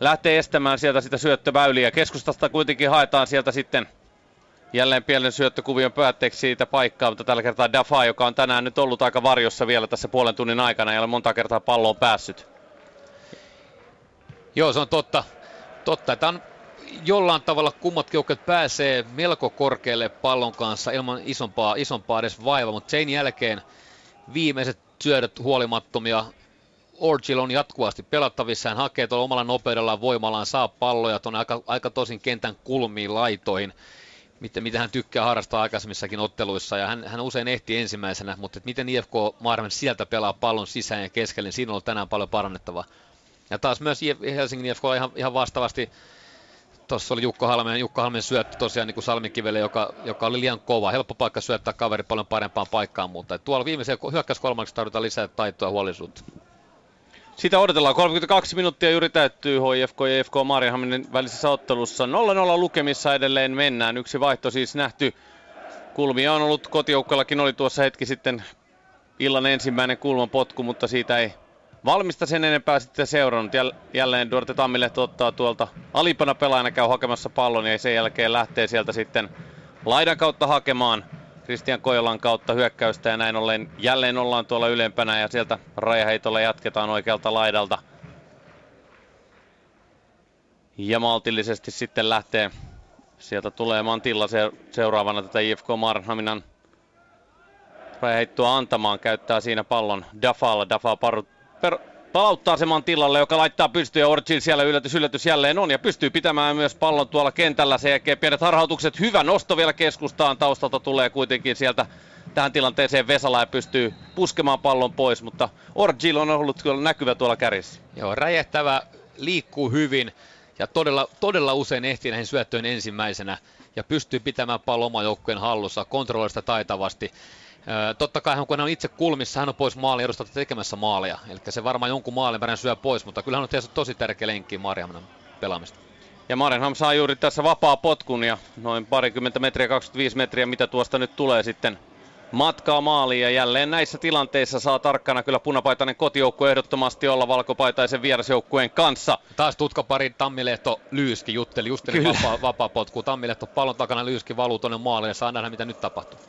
lähtee estämään sieltä sitä syöttöväyliä. Keskustasta kuitenkin haetaan sieltä sitten jälleen pienen syöttökuvion päätteeksi siitä paikkaa, mutta tällä kertaa Dafa, joka on tänään nyt ollut aika varjossa vielä tässä puolen tunnin aikana, ei ole monta kertaa palloon päässyt. Joo, se on totta. Tämä on jollain tavalla kummatkin joukkueet pääsee melko korkealle pallon kanssa ilman isompaa edes vaivaa, mutta sen jälkeen viimeiset syödöt huolimattomia. Orgil on jatkuvasti pelattavissa, hän hakee tuolla omalla nopeudellaan, voimallaan, saa palloja tuonne aika tosin kentän kulmiin, laitoihin, mitä hän tykkää harrastaa aikaisemmissakin otteluissa, ja hän usein ehti ensimmäisenä, mutta miten IFK Mariehamn sieltä pelaa pallon sisään ja keskelle, niin siinä on tänään paljon parannettavaa. Ja taas myös Helsingin IFK on ihan vastaavasti, tuossa oli Jukka Halmen syöttö tosiaan niin kuin Salmikivelle, joka oli liian kova, helppo paikka syöttää kaveri paljon parempaan paikkaan, mutta tuolla viimeiseen hyökkäyskolmanneksi tarvitaan lisää taitoa ja huolellisuutta. Sitä odotellaan. 32 minuuttia juuri täyttyy HIFK ja IFK Mariehamnin välisessä ottelussa. 0-0 lukemissa edelleen mennään. Yksi vaihto siis nähty. Kulmia on ollut, kotijoukkueellakin oli tuossa hetki sitten illan ensimmäinen kulmapotku, mutta siitä ei valmista sen enempää sitten seurannut. Jälleen Duarte Tammilehto ottaa tuolta alipana pelaajana, käy hakemassa pallon ja sen jälkeen lähtee sieltä sitten laidan kautta hakemaan Kristian Kojolan kautta hyökkäystä, ja näin ollen jälleen ollaan tuolla ylempänä ja sieltä rajaheitolla jatketaan oikealta laidalta. Ja maltillisesti sitten lähtee. Sieltä tulee Mantilla seuraavana tätä IFK Mariehamnin rajaheittoa antamaan. Käyttää siinä pallon Dafalla. Dafa palauttaa se Mantillalle, joka laittaa pystyyn, ja Orgil siellä yllätys jälleen on ja pystyy pitämään myös pallon tuolla kentällä. Sen jälkeen pienet harhautukset. Hyvä nosto vielä keskustaan. Taustalta tulee kuitenkin sieltä tähän tilanteeseen Vesala ja pystyy puskemaan pallon pois, mutta Orgil on ollut kyllä näkyvä tuolla kärissä. Joo, räjähtävä, liikkuu hyvin ja todella usein ehtii näihin syöttöön ensimmäisenä ja pystyy pitämään pallon oman joukkueen hallussa, kontrollista taitavasti. Totta kai, kun hän on itse kulmissa, hän on pois maalin edustalta tekemässä maaleja. Eli se varmaan jonkun maalin määrän syö pois, mutta kyllähän on tietysti tosi tärkeä lenkki Mariehamnin pelaamista. Ja Mariehamn saa juuri tässä vapaa potkun ja noin parikymmentä metriä, 25 metriä, mitä tuosta nyt tulee sitten matkaa maaliin. Ja jälleen näissä tilanteissa saa tarkkana kyllä punapaitainen kotijoukko ehdottomasti olla valkopaitaisen vierasjoukkueen kanssa. Taas tutkapari Tammilehto-Lyyski jutteli vapaa potku. Tammilehto pallon takana, Lyyski valuu tuonne maaliin ja saa nähdä, mitä nyt tapahtuu.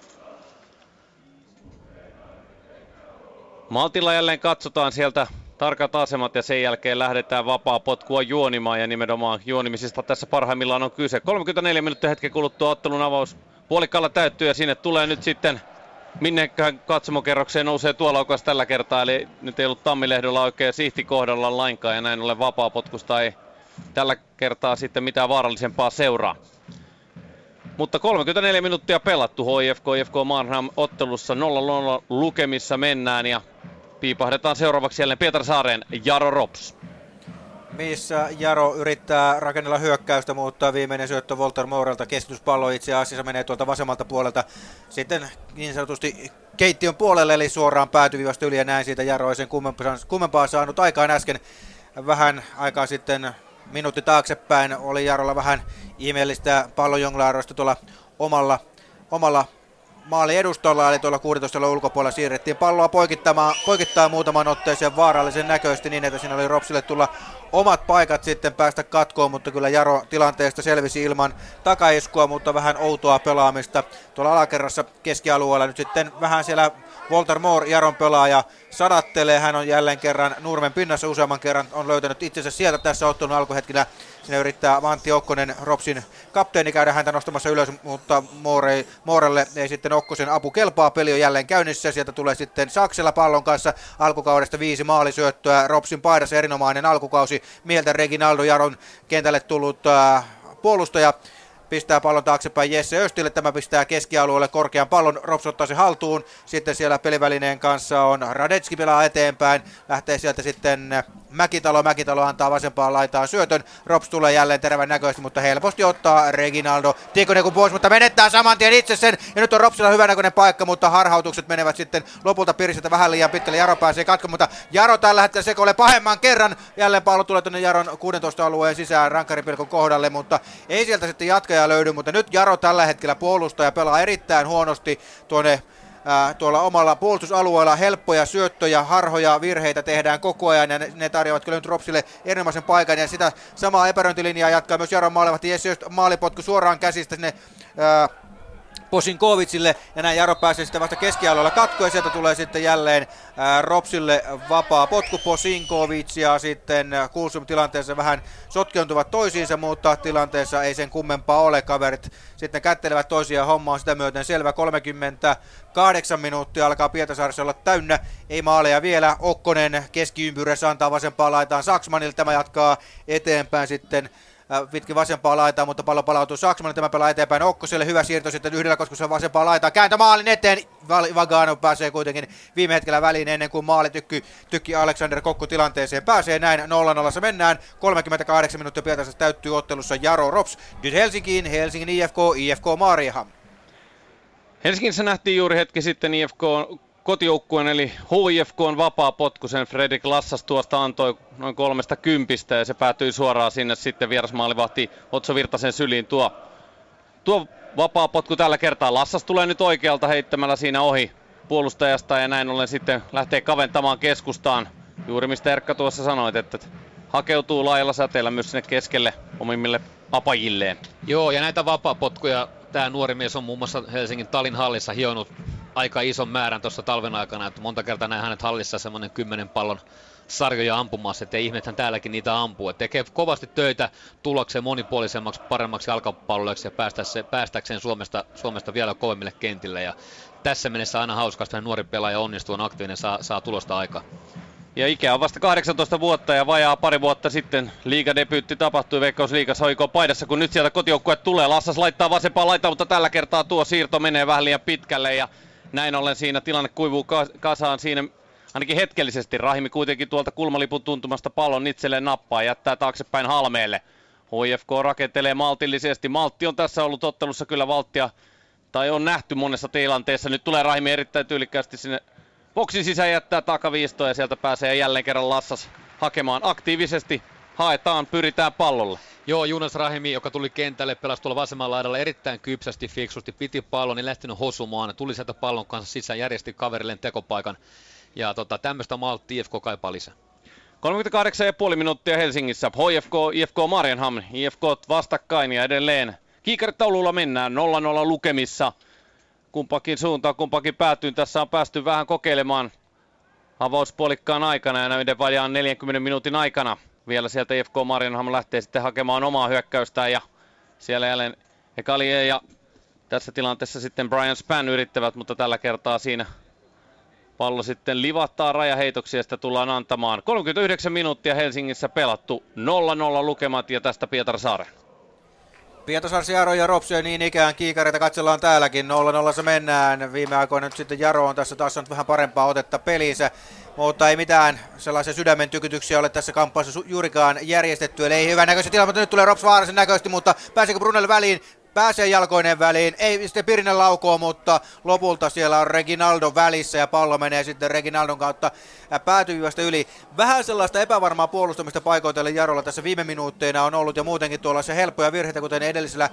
Maltilla jälleen katsotaan sieltä tarkat asemat ja sen jälkeen lähdetään vapaa potkua juonimaan ja nimenomaan juonimisesta tässä parhaimmillaan on kyse. 34 minuuttia hetken kuluttua ottelun avaus puolikalla täyttyy ja sinne tulee nyt sitten minneköhän katsomokerrokseen nousee tuo laukaus tällä kertaa. Eli nyt ei ollut Tammilehdolla oikein sihti kohdallaan lainkaan ja näin ollen vapaa potkusta ei tällä kertaa sitten mitään vaarallisempaa seuraa. Mutta 34 minuuttia pelattu HIFK Mariehamn ottelussa 0-0 lukemissa mennään ja piipahdetaan seuraavaksi jälleen Pietarsaareen Jaro RoPS. missä Jaro yrittää rakennella hyökkäystä, mutta viimeinen syöttö Walter Moorelta, keskityspallo itse asiassa menee tuolta vasemmalta puolelta sitten niin sanotusti keittiön puolelle, eli suoraan päätyvivästä yli, ja näin siitä Jaro ei sen kummempaa saanut aikaan äsken. Vähän aikaa sitten, minuutti taaksepäin, oli Jarolla vähän ihmeellistä pallonjonglaaroista tuolla omalla maaliedustalla, eli tuolla 16 ulkopuolella siirrettiin palloa poikittaa muutaman otteeseen vaarallisen näköisesti niin, että siinä oli Ropsille tulla omat paikat sitten päästä katkoon, mutta kyllä Jaro tilanteesta selvisi ilman takaiskua, mutta vähän outoa pelaamista tuolla alakerrassa keskialueella. Nyt sitten vähän siellä Walter Moore, Jaron pelaaja, sadattelee. Hän on jälleen kerran nurmen pinnassa, useamman kerran on löytänyt itsensä sieltä tässä ottelun alkuhetkellä. Sinne yrittää Antti Okkonen, Ropsin kapteeni, käydä häntä nostamassa ylös, mutta Moorelle ei sitten Okkosen apu kelpaa. Peli on jälleen käynnissä, sieltä tulee sitten Saksella pallon kanssa. Alkukaudesta 5 maalisyöttöä Ropsin paidassa, erinomainen alkukausi mieltä Reginaldo, Jaron kentälle tullut puolustaja. Pistää pallon taaksepäin Jesse Östille, tämä pistää keskialueelle korkean pallon, Rops ottaa se haltuun, sitten siellä pelivälineen kanssa on Radetski, pelaa eteenpäin, lähtee sieltä sitten Mäkitalo antaa vasempaan laitaan syötön, Rops tulee jälleen terävän näköisesti, mutta helposti ottaa Reginaldo, Tiikonen kun pois, mutta menettää saman tien itse sen, ja nyt on Ropsilla hyvänäköinen paikka, mutta harhautukset menevät sitten lopulta Pirsiltä vähän liian pitkälle, Jaro pääsee katkoon, mutta Jaro tällä hetkellä sekoilee pahemman kerran, jälleen pallo tulee tuonne Jaron 16 alueen sisään rankkaripilkon kohdalle, mutta ei sieltä sitten jatkaja löydy, mutta nyt Jaro tällä hetkellä puolustaa ja pelaa erittäin huonosti tuolla omalla puolustusalueella. Helppoja syöttöjä, harhoja, virheitä tehdään koko ajan, ja ne tarjoavat kyllä nyt Ropsille erinomaisen paikan, ja sitä samaa epäröintilinjaa jatkaa myös Jaron maalivahti Jesse, maalipotku suoraan käsistä sinne Posinkovicille, ja näin Jaro pääsee sitten vasta keskialueella katkoon, ja sieltä tulee sitten jälleen Ropsille vapaa potku. Posinkovic ja sitten Kuusum tilanteessa vähän sotkeutuvat toisiinsa, mutta tilanteessa ei sen kummempaa ole, kaverit sitten kättelevät toisiaan, hommaa sitä myöten selvä. 38 minuuttia alkaa Pietarsaaressa olla täynnä, ei maaleja vielä. Okkonen keskiympyrässä antaa vasempaan laitaan Saksmanille, tämä jatkaa eteenpäin sitten pitkin vasempaa laitaa, mutta pallo palautuu Saksmanin, tämä pelaa eteenpäin Okkoselle, hyvä siirto sitten yhdellä koskussa vasempaa laitaa, kääntö maalin eteen, Vagano pääsee kuitenkin viime hetkellä väliin ennen kuin maalitykki Alexander Kokko tilanteeseen pääsee, näin 0-0 mennään, 38 minuuttia Pietarsaaressa täyttyy ottelussa Jaro Rops, nyt Helsinkiin, Helsingin IFK Mariehamn. Helsingissä nähtiin juuri hetki sitten IFK kotijoukkueen eli HIFK on vapaa potku, sen Fredrik Lassas tuosta antoi noin 3 10, ja se päätyi suoraan sinne sitten vierasmaalivahti Otso Virtasen syliin tuo vapaa potku tällä kertaa. Lassas tulee nyt oikealta heittämällä siinä ohi puolustajasta, ja näin ollen sitten lähtee kaventamaan keskustaan. Juuri mistä Erkka tuossa sanoit, että hakeutuu laajalla säteellä myös sinne keskelle omimmille apajilleen. Joo, ja näitä vapaapotkuja tämä nuori mies on muun muassa Helsingin Talin hallissa hionut aika ison määrän tuossa talven aikana, että monta kertaa näin hänet hallissa semmoinen 10 pallon sarjoja ampumassa, ettei ihmethän täälläkin niitä ampuu. Et tekee kovasti töitä tullakseen monipuolisemmaksi, paremmaksi jalkapalloiksi ja päästäkseen Suomesta vielä kovemmille kentille. Ja tässä mennessä aina hauskaasti nuori pelaaja onnistuu, on aktiivinen, saa tulosta aikaa. Ja ikä on vasta 18 vuotta, ja vajaa pari vuotta sitten liigadebyytti tapahtui Veikkausliigassa HIK-paidassa, kun nyt sieltä kotijoukkueet tulee. Lassas laittaa vasempaan laitaan, mutta tällä kertaa tuo siirto menee vähän liian pitkälle, ja näin ollen siinä tilanne kuivuu kasaan siinä ainakin hetkellisesti. Rahimi kuitenkin tuolta kulmalipun tuntumasta pallon itselleen nappaa, jättää taaksepäin Halmeelle. HIFK rakentelee maltillisesti. Maltti on tässä ollut ottelussa kyllä valttia, tai on nähty monessa tilanteessa. Nyt tulee Rahimi erittäin tyylikkäästi sinne boksin sisään, jättää takaviistoon, ja sieltä pääsee jälleen kerran Lassas hakemaan aktiivisesti. Haetaan, pyritään pallolla. Joo, Jonas Rahimi, joka tuli kentälle, pelasi tuolla vasemmalla laidalla erittäin kypsästi, fiksusti, piti pallon, ei lähtenyt hosumaan, tuli sieltä pallon kanssa sisään, järjesti kaverilleen tekopaikan. Ja tämmöistä maltti IFK kaipaa lisää. 38,5 minuuttia Helsingissä. HIFK Mariehamn, IFK vastakkain ja edelleen kiikaritaululla mennään 0-0 lukemissa. Kumpakin suuntaan, kumpakin päätyyn. Tässä on päästy vähän kokeilemaan avauspuolikkaan aikana ja näiden vajaan 40 minuutin aikana. Vielä sieltä IFK Mariehamn lähtee sitten hakemaan omaa hyökkäystään, ja siellä jälleen Ekalie ja tässä tilanteessa sitten Brian Spann yrittävät, mutta tällä kertaa siinä pallo sitten livahtaa rajaheitoksia, sitä tullaan antamaan. 39 minuuttia Helsingissä pelattu, 0-0 lukemat ja tästä Pietarsaaren. Pietarsaari, Jaro ja RoPS niin ikään kiikareita katsellaan täälläkin. 0-0 se mennään. Viime aikoina nyt sitten Jaro on tässä taas on vähän parempaa otetta peliinsä. Mutta ei mitään sellaisia sydämen tykytyksiä ole tässä kamppailussa juurikaan järjestetty. Eli ei hyvännäköisiä tilanteita. Nyt tulee RoPS vaarallisen näköisesti, mutta pääseekö Brunelle väliin? Pääsee jalkoinen väliin, ei sitten Pirinen laukoo, mutta lopulta siellä on Reginaldo välissä ja pallo menee sitten Reginaldon kautta päätyvivästä yli. Vähän sellaista epävarmaa puolustamista paikoitelle Jarolla tässä viime minuutteina on ollut ja muutenkin tuollaisia helppoja virheitä, kuten edellisellä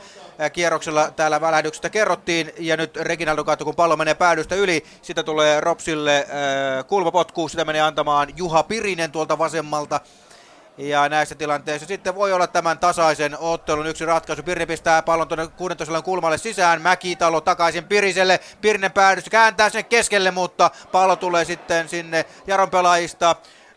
kierroksella täällä välähdyksestä kerrottiin. Ja nyt Reginaldon kautta, kun pallo menee päädystä yli, sitä tulee RoPSille kulmapotku, sitä menee antamaan Juha Pirinen tuolta vasemmalta. Ja näissä tilanteissa sitten voi olla tämän tasaisen ottelun yksi ratkaisu. Pirinen pistää pallon tuonne 16 kulmalle sisään. Mäkitalo takaisin Piriselle. Pirinen päädyssä kääntää sen keskelle, mutta pallo tulee sitten sinne Jaron pelaajista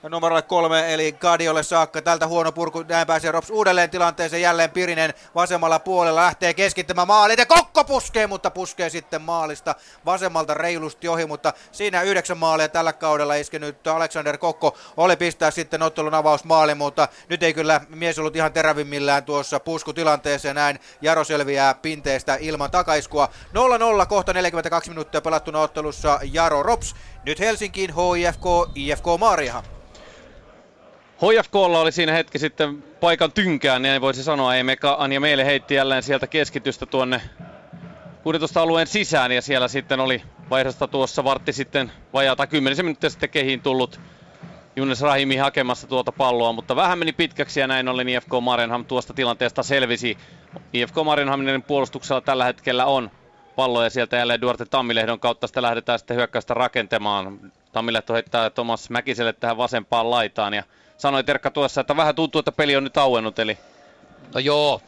numerolle 3 eli Kadiolle saakka. Tältä huono purku. Näin pääsee RoPS uudelleen tilanteeseen. Jälleen Pirinen vasemmalla puolella lähtee keskittämään maaliin. Ja Kokko puskee, mutta puskee sitten maalista vasemmalta reilusti ohi. Mutta siinä 9 maalia tällä kaudella iskenyt Alexander Kokko oli pistää sitten ottelun avausmaali. Mutta nyt ei kyllä mies ollut ihan terävimmillään tuossa puskutilanteessa. Näin Jaro selviää pinteestä ilman takaiskua. 0-0 kohta 42 minuuttia pelattuna ottelussa Jaro RoPS. Nyt Helsinkiin HIFK, IFK Mariehamn. HIFK:lla oli siinä hetki sitten paikan tynkään, niin ei voisi sanoa. Emeka Anja Meele heitti jälleen sieltä keskitystä tuonne 16 alueen sisään ja siellä sitten oli vaihdosta tuossa vartti sitten vajaata 10 minuuttia sitten kehiin tullut Jonas Rahimi hakemassa tuota palloa, mutta vähän meni pitkäksi ja näin ollen IFK Mariehamn tuosta tilanteesta selvisi. IFK Mariehamnin puolustuksella tällä hetkellä on pallo ja sieltä jälleen Duarte Tammilehdon kautta sitä lähdetään sitten hyökkäystä rakentamaan. Tammilehto heittää Tomas Mäkiselle tähän vasempaan laitaan ja sanoi Erkka tuossa, että vähän tuntuu, että peli on nyt auennut, eli... No joo,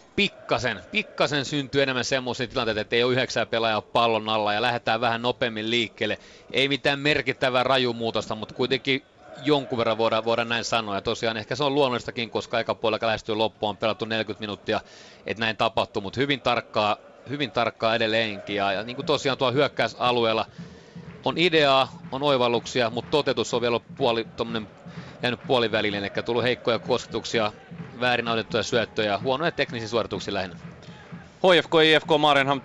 pikkasen syntyy enemmän semmoisia tilanteita, että ei ole 9 pelaajaa pallon alla ja lähdetään vähän nopeammin liikkeelle. Ei mitään merkittävää rajumuutosta, mutta kuitenkin jonkun verran voidaan näin sanoa. Ja tosiaan ehkä se on luonnollistakin, koska aika puolella lähestyy loppuun, on pelattu 40 minuuttia, että näin tapahtuu, mutta hyvin tarkkaa edelleenkin. Ja niin kuin tosiaan tuolla hyökkäysalueella on ideaa, on oivalluksia, mutta toteutus on vielä jäänyt puolivälille, eli tullut heikkoja kosketuksia, väärin otettuja syöttöjä, huonoja teknisiä suorituksia lähinnä. HIFK ja IFK Mariehamn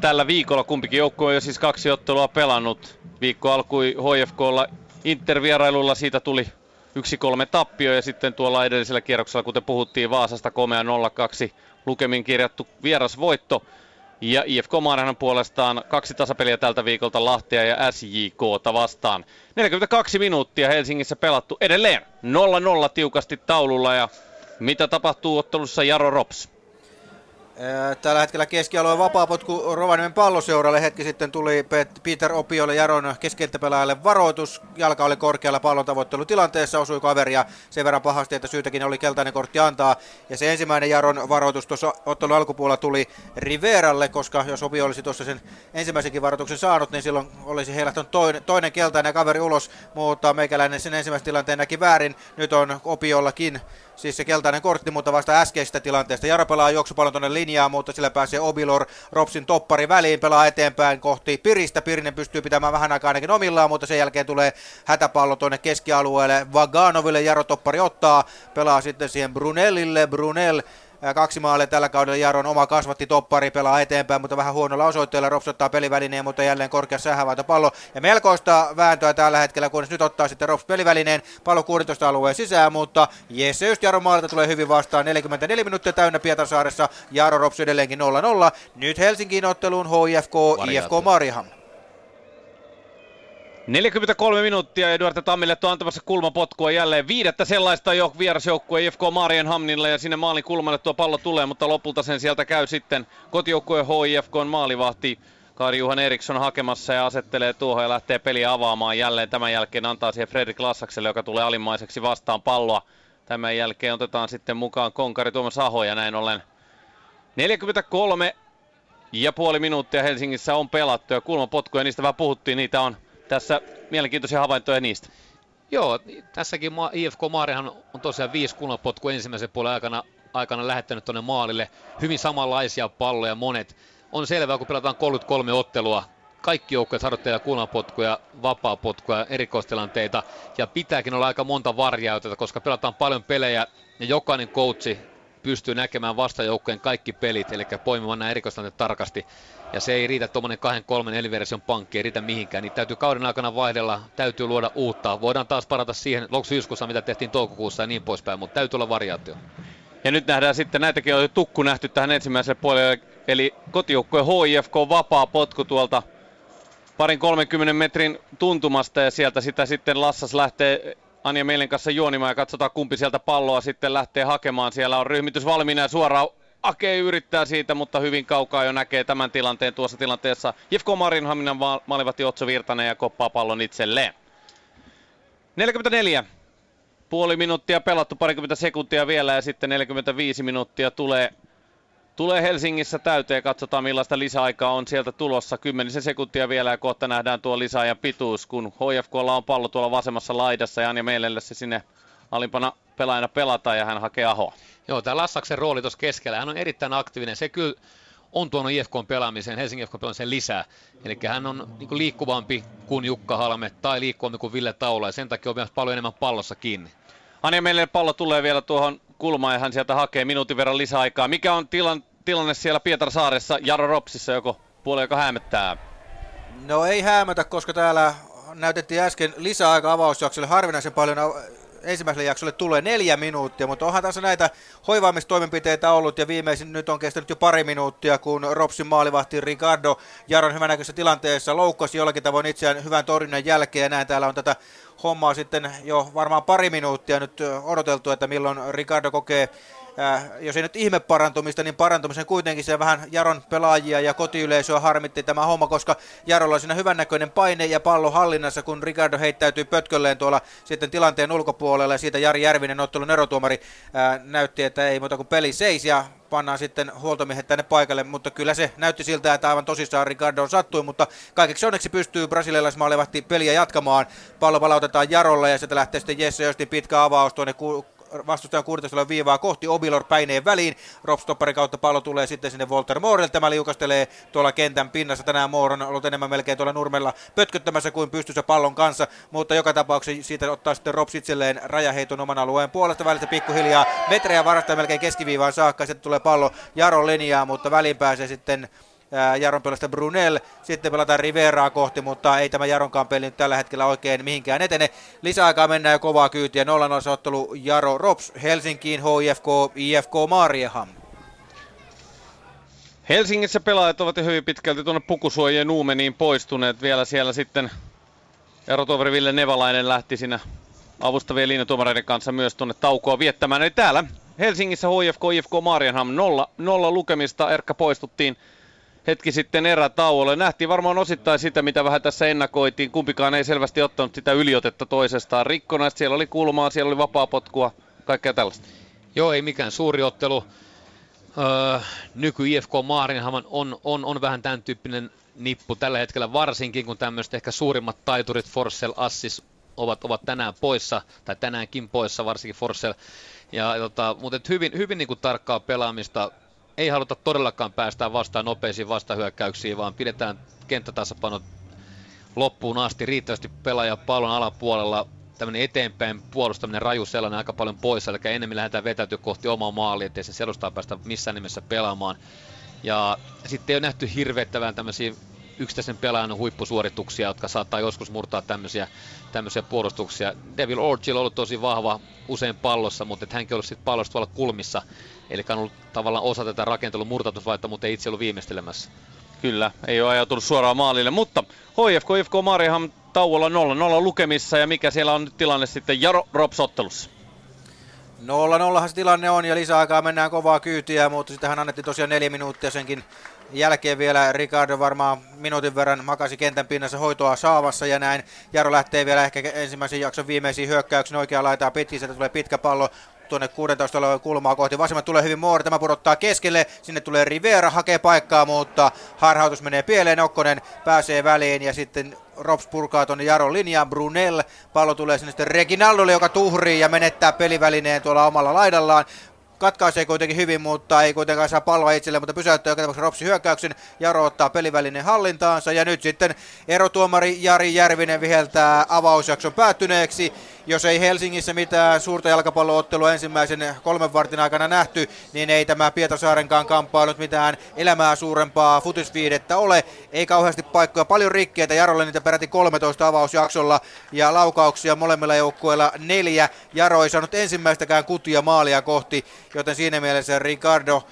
tällä viikolla kumpikin joukkue on jo siis 2 ottelua pelannut. Viikko alkoi HIFK:lla Inter-vierailulla, siitä tuli 1-3 tappio ja sitten tuolla edellisellä kierroksella, kuten puhuttiin, Vaasasta komea 0-2 lukemin kirjattu vierasvoitto. Ja IFK Mariehamn puolestaan 2 tasapeliä tältä viikolta Lahtia ja SJK:ta vastaan. 42 minuuttia Helsingissä pelattu edelleen 0-0 tiukasti taululla ja mitä tapahtuu ottelussa Jaro RoPS? Tällä hetkellä keskialueen vapaapotku Rovaniemen Palloseuralle. Hetki sitten tuli Peter Opiolle, Jaron keskenttäpelaajalle varoitus. Jalka oli korkealla pallontavoittelutilanteessa, osui kaveria sen verran pahasti, että syytäkin oli keltainen kortti antaa. Ja se ensimmäinen Jaron varoitus tuossa ottelun alkupuolella tuli Riveralle, koska jos Opio olisi tuossa sen ensimmäisenkin varoituksen saanut, niin silloin olisi heilahtunut toinen keltainen kaveri ulos. Mutta meikäläinen sen ensimmäisen tilanteen näki väärin. Nyt on Opiollakin siis se keltainen kortti, mutta vasta äskeisestä tilanteesta. Jaro pelaa juoksupallon tuonne linjaa, mutta sillä pääsee Obilor, RoPSin toppari väliin, pelaa eteenpäin kohti Piristä. Pirinen pystyy pitämään vähän aikaa ainakin omillaan, mutta sen jälkeen tulee hätäpallo tuonne keskialueelle. Vaganoville Jaro toppari ottaa, pelaa sitten siihen Brunellille. Brunell 2 maalia tällä kaudella Jaron oma kasvatti toppari pelaa eteenpäin, mutta vähän huonolla osoitteella. RoPS ottaa pelivälineen, mutta jälleen korkeassa hävääntöpallo. Ja melkoista vääntöä tällä hetkellä, kunnes nyt ottaa sitten RoPS pelivälineen. Pallo 16 alueen sisään, mutta Jesse just Jaron maalilta tulee hyvin vastaan. 44 minuuttia täynnä Pietarsaaressa. Jaro RoPS edelleenkin 0-0. Nyt Helsinkiin otteluun HIFK, IFK Mariehamn. 43 minuuttia ja Duarte Tammilehto on antamassa kulmapotkua jälleen. 5. sellaista jo vierasjoukkue IFK Mariehamnille ja sinne maalin kulmalle tuo pallo tulee, mutta lopulta sen sieltä käy sitten kotijoukkueen HIFK:n maalivahti Karjuhan Eriksson hakemassa ja asettelee tuohon ja lähtee peliä avaamaan jälleen. Tämän jälkeen antaa siihen Fredrik Lassakselle, joka tulee alimmaiseksi vastaan palloa. Tämän jälkeen otetaan sitten mukaan konkari Tuomas Aho ja näin ollen 43,5 minuuttia Helsingissä on pelattu ja kulmapotkuja, niistä vähän puhuttiin, niitä on tässä mielenkiintoisia havaintoja niistä. Joo, tässäkin IFK Mariehamn on tosiaan 5 kulmapotkua ensimmäisen puolen aikana lähettänyt tuonne maalille. Hyvin samanlaisia palloja monet. On selvää, kun pelataan 33 ottelua. Kaikki joukkueet harjoittelee kulmapotkuja, vapaapotkuja, erikoistilanteita. Ja pitääkin olla aika monta varjauteita, koska pelataan paljon pelejä. Ja jokainen coachi pystyy näkemään vastajoukkojen kaikki pelit, eli poimimaan nämä erikoistilanteet tarkasti. Ja se ei riitä tuommoinen 2-3-4-version pankki, ei riitä mihinkään. Niin täytyy kauden aikana vaihdella, täytyy luoda uutta. Voidaan taas parata siihen syyskuussa, mitä tehtiin toukokuussa ja niin poispäin, mutta täytyy olla variaatio. Ja nyt nähdään sitten, näitäkin on jo tukku nähty tähän ensimmäiselle puolelle, eli kotijoukkueen HIFK vapaa potku tuolta parin 30 metrin tuntumasta ja sieltä sitä sitten Lassas lähtee Anja Meelen kanssa juonimaan ja katsotaan kumpi sieltä palloa sitten lähtee hakemaan. Siellä on ryhmitys valmiina ja suoraan Ake yrittää siitä, mutta hyvin kaukaa jo näkee tämän tilanteen tuossa tilanteessa. HIFK Mariehamnin maalivahti Otso Virtanen ja koppaa pallon itselleen. 44. Puoli minuuttia pelattu, parikymmentä sekuntia vielä ja sitten 45 minuuttia tulee Helsingissä täyteen. Katsotaan millaista lisäaikaa on sieltä tulossa. 10 sekuntia vielä ja kohta nähdään tuo lisäajan pituus, kun HIFK:lla on pallo tuolla vasemmassa laidassa ja Anja Meelelle se sinne alimpana pelaajana pelataan ja hän hakee Ahoa. Joo, tämä Lassaksen rooli tuossa keskellä, hän on erittäin aktiivinen. Se kyllä on tuonut IFK:n pelaamiseen, Helsingin IFK:n pelaamiseen lisää. Eli hän on niin kuin liikkuvampi kuin Jukka Halme tai liikkuvampi kuin Ville Taula ja sen takia on myös paljon enemmän pallossa kiinni. Anja Meelelle pallo tulee vielä tuohon kulmaan ja hän sieltä hakee minuutin verran lisäaikaa. Mikä on tilanne siellä Pietarsaaressa, Jaro Ropsissa, joko puoli, joka häämöttää? No ei häämötä, koska täällä näytettiin äsken lisäaika avausjaksolle harvinaisen paljon. Ensimmäiselle jaksolle tulee 4 minuuttia, mutta onhan tässä näitä hoivaamistoimenpiteitä ollut ja viimeisin nyt on kestänyt jo 2 minuuttia, kun Ropsin maalivahti Ricardo Jaron hyvännäköisessä tilanteessa loukkasi jollakin tavoin itseään hyvän torjunnan jälkeen ja näin täällä on tätä hommaa sitten jo varmaan 2 minuuttia nyt odoteltu, että milloin Ricardo kokee, jos ei nyt ihme parantumista, niin parantumisen kuitenkin se vähän Jaron pelaajia ja kotiyleisöä harmitti tämä homma, koska Jarolla on siinä hyvännäköinen paine ja pallo hallinnassa, kun Ricardo heittäytyy pötkölleen tuolla sitten tilanteen ulkopuolella ja siitä Jari Järvinen ottelun erotuomari näytti, että ei muuta kuin peli seis ja pannaan sitten huoltomiehet tänne paikalle, mutta kyllä se näytti siltä, että aivan tosissaan Ricardo sattui, mutta kaikeksi onneksi pystyy brasilialaismaalivahti peliä jatkamaan. Pallo palautetaan Jarolle ja sieltä lähtee sitten Jesse Östin pitkä avaus tuonne vastustajan 16 viivaa kohti Obilor päineen väliin. Ropstopparin kautta pallo tulee sitten sinne Walter Moorelle. Tämä liukastelee tuolla kentän pinnassa. Tänään Moore on ollut enemmän melkein tuolla nurmella pötköttämässä kuin pystyssä pallon kanssa. Mutta joka tapauksessa siitä ottaa sitten Rops itselleen rajaheiton oman alueen puolesta. Välistä pikkuhiljaa metrejä varastaa melkein keskiviivaan saakka. Sitten tulee pallo Jaron linjaa, mutta väliin pääsee sitten Jaron pelasta Brunel, sitten pelataan Riveraa kohti, mutta ei tämä Jaronkaan peli nyt tällä hetkellä oikein mihinkään etene. Lisäaikaa mennään jo kovaa kyytiä, 0-0 ottelu Jaro Rops, Helsinkiin HIFK, IFK Mariehamn. Helsingissä pelaajat ovat hyvin pitkälti tuonne pukusuojien nuumeniin poistuneet, vielä siellä sitten erotoveri Ville Nevalainen lähti siinä avustavien linjatuomareiden kanssa myös tuonne taukoa viettämään. Eli täällä Helsingissä HIFK, IFK Mariehamn 0-0 lukemista, Erkka poistuttiin hetki sitten erätauolle. Nähtiin varmaan osittain sitä, mitä vähän tässä ennakoitiin. Kumpikaan ei selvästi ottanut sitä yliotetta toisestaan rikkona. Siellä oli kulmaa, siellä oli vapaapotkua, kaikkea tällaista. Joo, ei mikään suuri ottelu. Nyky-IFK Mariehamn on vähän tämän tyyppinen nippu tällä hetkellä, varsinkin kun tämmöiset ehkä suurimmat taiturit Forssell, Assis ovat tänään poissa, tai tänäänkin poissa, varsinkin Forssell. Mutta hyvin niin kuin tarkkaa pelaamista. Ei haluta todellakaan päästää vastaan nopeisiin vastahyökkäyksiin, vaan pidetään kenttätasapaino loppuun asti. Riittävästi pelaaja pallon alapuolella, tämmöinen eteenpäin puolustaminen, raju sellainen aika paljon pois. Eli enemmän lähdetään vetäytyä kohti omaa maalia, ettei sen selostaa päästä missään nimessä pelaamaan. Ja sitten ei ole nähty hirveettävän tämmöisiä yksittäisen pelaajan huippusuorituksia, jotka saattaa joskus murtaa tämmöisiä puolustuksia. Devil Orgil on ollut tosi vahva usein pallossa, mutta hänkin on ollut sitten pallossa tuolla kulmissa. Eli on ollut tavallaan osa tätä rakentelun murtautusvaihetta, mutta ei itse ollut viimeistelemässä. Kyllä, ei ole ajautunut suoraan maalille, mutta HIFK Mariehamn tauolla 0-0 lukemissa ja mikä siellä on nyt tilanne sitten Jaro Rops ottelussa? 0-0 se tilanne on ja lisäaikaa mennään kovaa kyytiä, mutta sitähän annettiin tosiaan 4 minuuttia senkin jälkeen vielä. Ricardo varmaan minuutin verran makasi kentän pinnassa hoitoa saavassa ja näin. Jaro lähtee vielä ehkä ensimmäisen jakson viimeisiin hyökkäyksiin oikeaan laitaan pitkin, sieltä tulee pitkä pallo tuonne 16 alueen kulmaa kohti. Vasemmat tulee hyvin Moore, tämä pudottaa keskelle, sinne tulee Rivera, hakee paikkaa, mutta harhautus menee pieleen, Okkonen pääsee väliin ja sitten Rops purkaa tuonne Jaron linjaan, Brunel, pallo tulee sinne sitten Reginaldolle, joka tuhrii ja menettää pelivälineen tuolla omalla laidallaan. katkaisee kuitenkin hyvin, mutta ei kuitenkaan saa palloa itselleen, mutta pysäyttää joka tapauksessa Ropsin hyökkäyksen. Jaro ottaa pelivälinen hallintaansa ja nyt sitten erotuomari Jari Järvinen viheltää avausjakson päättyneeksi. Jos ei Helsingissä mitään suurta jalkapalloottelua ensimmäisen 3 vartin aikana nähty, niin ei tämä Pietasaarenkaan kamppailut mitään elämää suurempaa futisviidettä ole. Ei kauheasti paikkoja, paljon rikkeitä. Jarolle niitä peräti 13 avausjaksolla ja laukauksia molemmilla joukkueilla 4. Jaro ei saanut ensimmäistäkään kutia maalia kohti, joten siinä mielessä Ricardo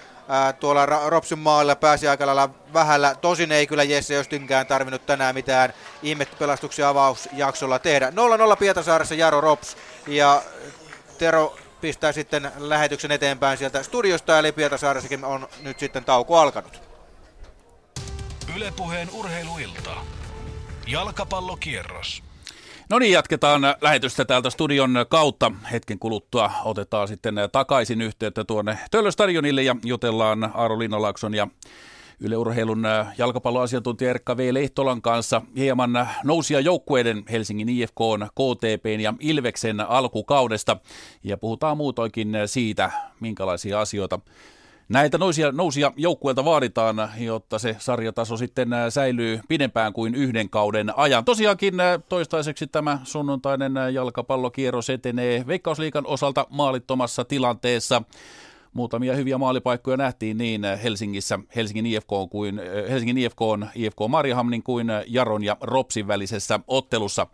tuolla Ropsin maalilla pääsi aika lailla vähällä. Tosin ei kyllä Jesse Östinkään tarvinnut tänään mitään ihmepelastuksia avausjaksolla tehdä. 0-0 Pietasaaressa Jaro Rops ja Tero pistää sitten lähetyksen eteenpäin sieltä studiosta, eli Pietasaaressakin on nyt sitten tauko alkanut. Yle Puheen urheiluilta. Jalkapallokierros. No niin, jatketaan lähetystä täältä studion kautta. Hetken kuluttua otetaan sitten takaisin yhteyttä tuonne Töölöstadionille ja jutellaan Aaro Linnalaakson ja Yle Urheilun jalkapalloasiantuntija Erkka V. Lehtolan kanssa hieman nousia joukkueiden Helsingin IFK:n, KTP:n ja Ilveksen alkukaudesta. Ja puhutaan muutoinkin siitä, minkälaisia asioita näitä nousia joukkueelta vaaditaan, jotta se sarjataso sitten säilyy pidempään kuin yhden kauden ajan. Tosiaankin toistaiseksi tämä sunnuntainen jalkapallokierros etenee Veikkausliigan osalta maalittomassa tilanteessa. Muutamia hyviä maalipaikkoja nähtiin niin Helsingissä, Helsingin IFK:n, IFK Mariehamnin kuin Jaron ja Ropsin välisessä ottelussa.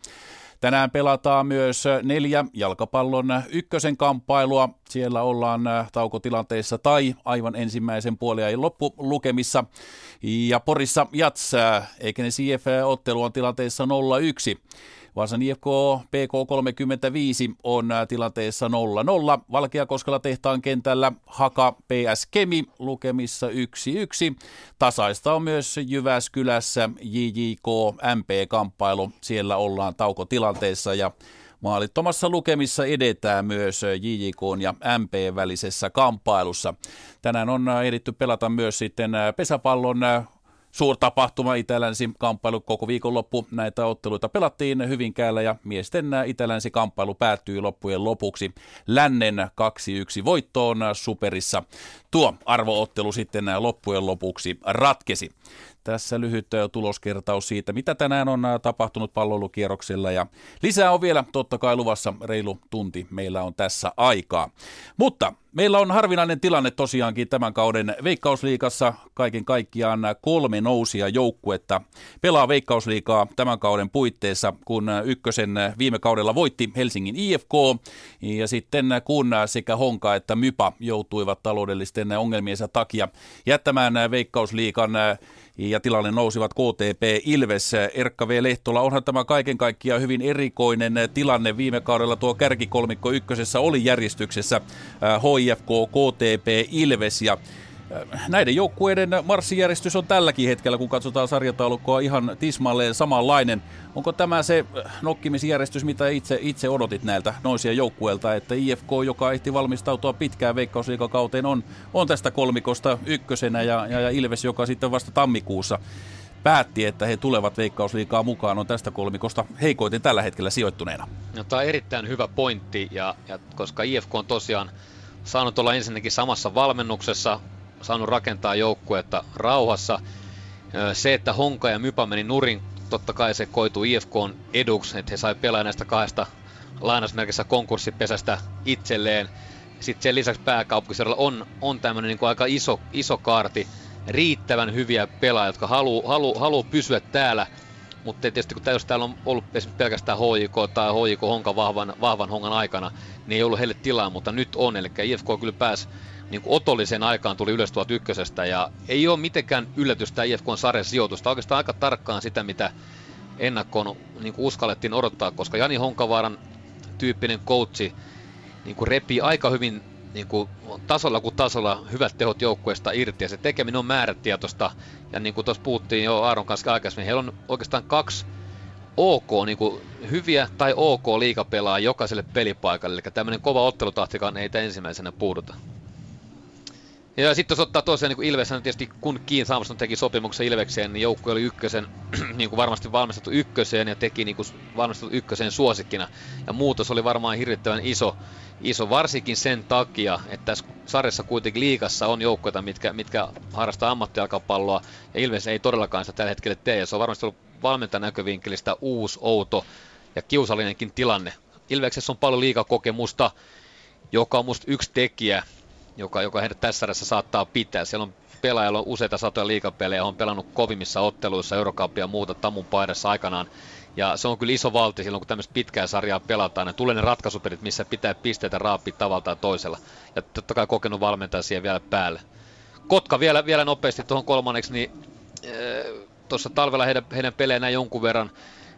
Tänään pelataan myös 4 jalkapallon ykkösen kamppailua. Siellä ollaan taukotilanteessa tai aivan ensimmäisen puoliajan loppulukemissa. Ja Porissa Jats, Ekenäs IF-ottelu on tilanteessa 0-1. Vaasan IFK PK35 on tilanteessa 0-0. Valkeakoskella tehtaan kentällä Haka PS Kemi lukemissa 1-1. Tasaista on myös Jyväskylässä JJK MP-kamppailu. Siellä ollaan taukotilanteessa ja maalittomassa lukemissa edetään myös JJK:n ja MP:n välisessä kamppailussa. Tänään on ehditty pelata myös sitten pesäpallon suurtapahtuma Itä-Länsi-kamppailu koko viikonloppu. Näitä otteluita pelattiin Hyvinkäällä ja miesten Itä-Länsi-kamppailu päättyi loppujen lopuksi lännen 2-1 voittoon Superissa. Tuo arvoottelu sitten loppujen lopuksi ratkesi. Tässä lyhyt tuloskertaus siitä, mitä tänään on tapahtunut pallolukierroksella ja lisää on vielä totta kai luvassa, reilu tunti meillä on tässä aikaa. Mutta meillä on harvinainen tilanne tosiaankin tämän kauden Veikkausliigassa. Kaiken kaikkiaan 3 nousia joukkuetta pelaa Veikkausliigaa tämän kauden puitteissa, kun ykkösen viime kaudella voitti Helsingin IFK ja sitten kun sekä Honka että Mypa joutuivat taloudellisten ongelmiensa takia jättämään Veikkausliigan ja tilanne nousivat KTP Ilves. Erkka V. Lehtola, onhan tämä kaiken kaikkiaan hyvin erikoinen tilanne. Viime kaudella tuo kärkikolmikko ykkösessä oli järjestyksessä HIFK, KTP, Ilves ja näiden joukkueiden marssijärjestys on tälläkin hetkellä, kun katsotaan sarjataulukkoa, ihan tismalleen samanlainen. Onko tämä se nokkimisjärjestys, mitä itse odotit näiltä nousia joukkueelta, että IFK, joka ehti valmistautua pitkään Veikkausliigakauteen, on tästä kolmikosta ykkösenä ja Ilves, joka sitten vasta tammikuussa päätti, että he tulevat Veikkausliigaa mukaan, on tästä kolmikosta heikoiten tällä hetkellä sijoittuneena? No, tämä on erittäin hyvä pointti, ja koska IFK on tosiaan saanut olla ensinnäkin samassa valmennuksessa, saanut rakentaa joukkuetta rauhassa. Se, että Honka ja Mypa meni nurin, totta kai se koitui IFK:n eduksi, että he sai pelaa näistä 2 lainausmerkissä konkurssipesästä itselleen. Sitten sen lisäksi pääkaupunkiseudulla on tämmöinen niin kuin aika iso kaarti, riittävän hyviä pelaajia, jotka haluaa pysyä täällä. Mutta tietysti kun täällä on ollut esimerkiksi pelkästään HJK tai HJK Honka vahvan Hongan aikana, niin ei ollut heille tilaa, mutta nyt on. Eli IFK kyllä pääsi niin otolliseen aikaan, tuli ylös 1001 ja ei ole mitenkään yllätystä IFK:n sarjan sijoitusta. Oikeastaan aika tarkkaan sitä, mitä ennakkoon niin uskallettiin odottaa, koska Jani Honkavaaran tyyppinen coachi niin repii aika hyvin niin tasolla kuin tasolla hyvät tehot joukkueesta irti ja se tekeminen on määrätietoista. Ja niin kuin tuossa puhuttiin jo Aaron kanssa aikaisemmin, heillä on oikeastaan 2 OK, niin kuin hyviä tai OK liigapelaa jokaiselle pelipaikalle. Eli tämmöinen kova ottelutahtikaan ei ensimmäisenä puuduta. Ja sitten jos ottaa tosiaan niin kuin Ilveshän tietysti kun Kiin Saamson teki sopimuksen Ilvekseen, niin joukkue oli ykkösen, niin kuin varmasti valmistettu ykköseen ja teki niin kuin valmistettu ykköseen suosikkina. Ja muutos oli varmaan hirvittävän iso varsinkin sen takia, että tässä sarjassa kuitenkin liigassa on joukkoita, mitkä harrastaa ammattijalkapalloa ja Ilves ei todellakaan sitä tällä hetkellä tee. Ja se on varmasti ollut valmentajan näkövinkkelistä uusi, outo ja kiusallinenkin tilanne. Ilveksessä on paljon liigakokemusta, joka on musta yksi tekijä, joka heidät tässä sarjassa saattaa pitää. Siellä on pelaajalla useita satoja liigapelejä, on pelannut kovimmissa otteluissa, Eurocupia ja muuta Tamun paidassa aikanaan. Ja se on kyllä iso valti silloin, kun tämmöistä pitkää sarjaa pelataan. Ne tulee ne ratkaisupelit, missä pitää pisteitä raapia tavalla tai toisella. Ja totta kai kokenut valmentaja siihen vielä päälle. Kotka vielä nopeasti tuohon kolmanneksi, niin tuossa talvella heidän pelejä jonkun verran.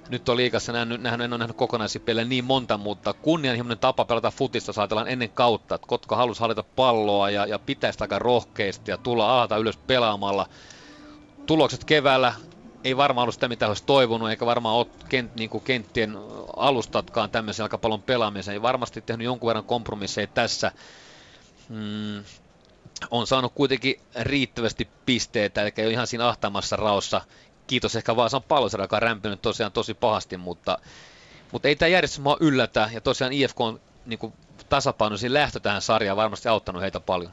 Nyt on liigassa en ole nähnyt kokonaisia pelejä niin monta, mutta kunnianhimoinen tapa pelata futista, jos ajatellaan ennen kautta, että Kotka halusi hallita palloa ja pitää sitä aika rohkeasti ja tulla alhaalta ylös pelaamalla. Tulokset keväällä ei varmaan ollut sitä, mitä olisi toivonut, eikä varmaan ole kenttien alustatkaan tämmöisen jalkapallon pelaamiseen. Ei varmasti tehnyt jonkun verran kompromisseja tässä. On saanut kuitenkin riittävästi pisteitä, eli ei ole ihan siinä ahtaamassa raossa. Kiitos ehkä Vaasan Palloseura, joka on rämpinyt tosiaan tosi pahasti, mutta ei tämä järjestelmä ole yllätä. Ja tosiaan IFK on niin tasapainoisin lähtö tähän sarjaan varmasti auttanut heitä paljon.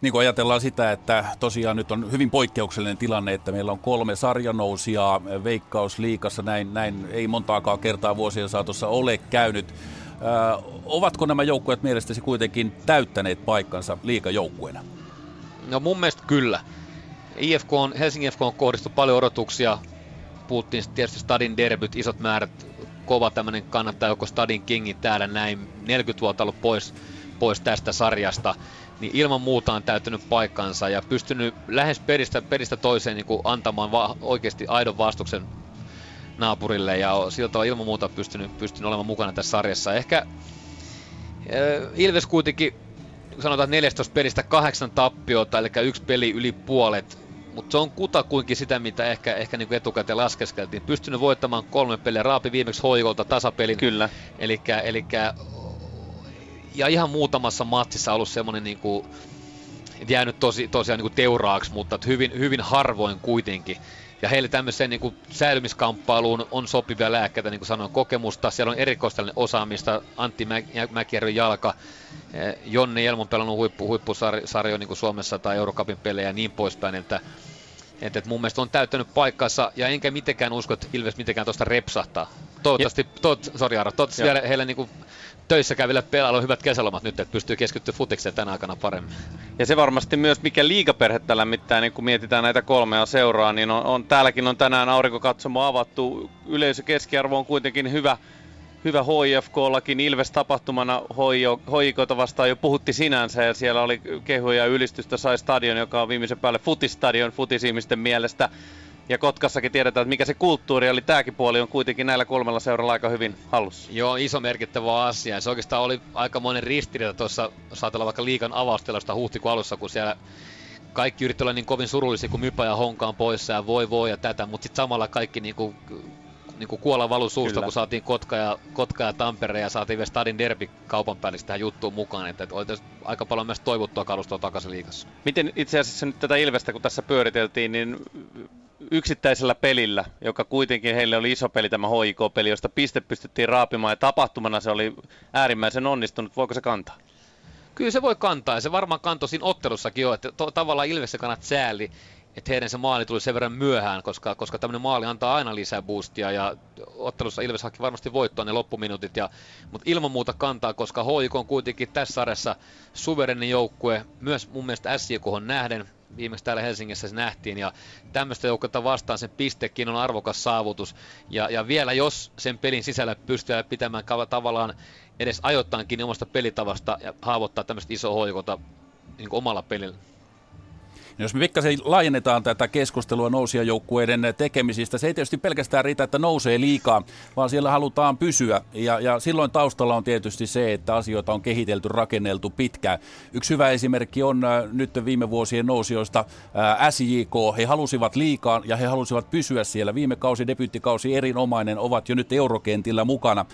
Niin kuin ajatellaan sitä, että tosiaan nyt on hyvin poikkeuksellinen tilanne, että meillä on 3 sarjanousijaa Veikkausliigassa. Näin ei montaakaan kertaa vuosien saatossa ole käynyt. Ovatko nämä joukkueet mielestäsi kuitenkin täyttäneet paikkansa liigajoukkueena? No mun mielestä kyllä. Helsingin IFK on kohdistu paljon odotuksia, puhuttiin tietysti stadin derbyt, isot määrät, kova tämmöinen kannattaa joko stadin kingi täällä näin, 40 vuotta ollut pois tästä sarjasta, niin ilman muuta on täyttänyt paikkansa ja pystynyt lähes peristä toiseen niin kuin antamaan oikeasti aidon vastuksen naapurille ja sillä tavalla ilman muuta pystynyt olemaan mukana tässä sarjassa. Ehkä Ilves kuitenkin, sanotaan 14 pelistä 8 tappiota, eli 1 peli yli puolet. Mutta se on kutakuinkin sitä, mitä ehkä niin kuin etukäteen laskeskeltiin. Pystynyt voittamaan 3 peliä, raapi viimeksi HJK:lta tasapelin. Kyllä. Elikkä, ja ihan muutamassa matsissa ollut semmoinen niin kuin jäänyt tosiaan niin kuin teuraaksi, mutta hyvin harvoin kuitenkin. Ja heille tämmöiseen niin kuin säilymiskamppailuun on sopivia lääkkeitä, niin kuin sanoin, kokemusta. Siellä on erikoistainen osaamista, Antti Mäkijärven jalka, Jonne Jelmon pelannut huippusarjoja niin kuin Suomessa tai Eurocupin pelejä ja niin poispäin. Että mun mielestä on täyttänyt paikkansa ja enkä mitenkään usko, että Ilves mitenkään tuosta repsahtaa. Toivottavasti vielä heillä niin kuin töissä kävillä pelailla on hyvät kesälomat nyt, että pystyy keskittyä futikseen tänä aikana paremmin. Ja se varmasti myös, mikä liigaperhettä lämmittää, niin kun mietitään näitä 3 seuraa, niin täälläkin on tänään aurinkokatsomo avattu. Yleisökeskiarvo on kuitenkin hyvä HIFK:llakin. Ilves-tapahtumana HJK:ta vastaan jo puhutti sinänsä, ja siellä oli kehuja ja ylistystä sai stadion, joka on viimeisen päälle futistadion futisihmisten mielestä. Ja Kotkassakin tiedetään, että mikä se kulttuuri oli. Tämäkin puoli on kuitenkin näillä 3 seuralla aika hyvin hallussa. Joo, iso merkittävä asia. Se oikeastaan oli aikamoinen ristiriita tuossa, jos ajatellaan vaikka liigan avaustelusta huhtikuun alussa, kun siellä kaikki yritti olla niin kovin surullisia, kun Mypä ja Honka on poissa ja voi ja tätä, mutta sitten samalla kaikki niinku kuola valu suusta, kyllä, kun saatiin Kotka ja Tampere ja saatiin vielä stadin derby kaupan päälle tähän juttuun mukaan, että oli aika paljon myös toivottua kalustoa takaisin liigassa. Miten itse asiassa nyt tätä Ilvestä, kun tässä pyöriteltiin, niin yksittäisellä pelillä, joka kuitenkin heille oli iso peli, tämä HIK-peli, josta piste pystyttiin raapimaan ja tapahtumana se oli äärimmäisen onnistunut. Voiko se kantaa? Kyllä se voi kantaa ja se varmaan kantoi siinä ottelussakin jo, että tavallaan Ilvessä kannat sääli, että heidän se maali tuli sen verran myöhään, koska tämmöinen maali antaa aina lisää boostia ja ottelussa Ilves haki varmasti voittoa ne loppuminuutit, mutta ilman muuta kantaa, koska HIK on kuitenkin tässä sarjassa suverenin joukkue, myös mun mielestä SJK:hon nähden, viimeksi täällä Helsingissä se nähtiin ja tämmöistä joukkuetta vastaan sen pistekin on arvokas saavutus ja vielä jos sen pelin sisällä pystyy pitämään tavallaan edes ajoittaankin omasta pelitavasta ja haavoittaa tämmöistä isoa hoikota niin omalla pelillä. Jos me pikkasen laajennetaan tätä keskustelua nousijajoukkueiden tekemisistä, se ei tietysti pelkästään riitä, että nousee liikaa, vaan siellä halutaan pysyä. Ja silloin taustalla on tietysti se, että asioita on kehitelty, rakenneltu pitkään. Yksi hyvä esimerkki on nyt viime vuosien nousijoista SJK. He halusivat liikaa ja he halusivat pysyä siellä. Viime kausi, debiuttikausi erinomainen, ovat jo nyt eurokentillä mukana.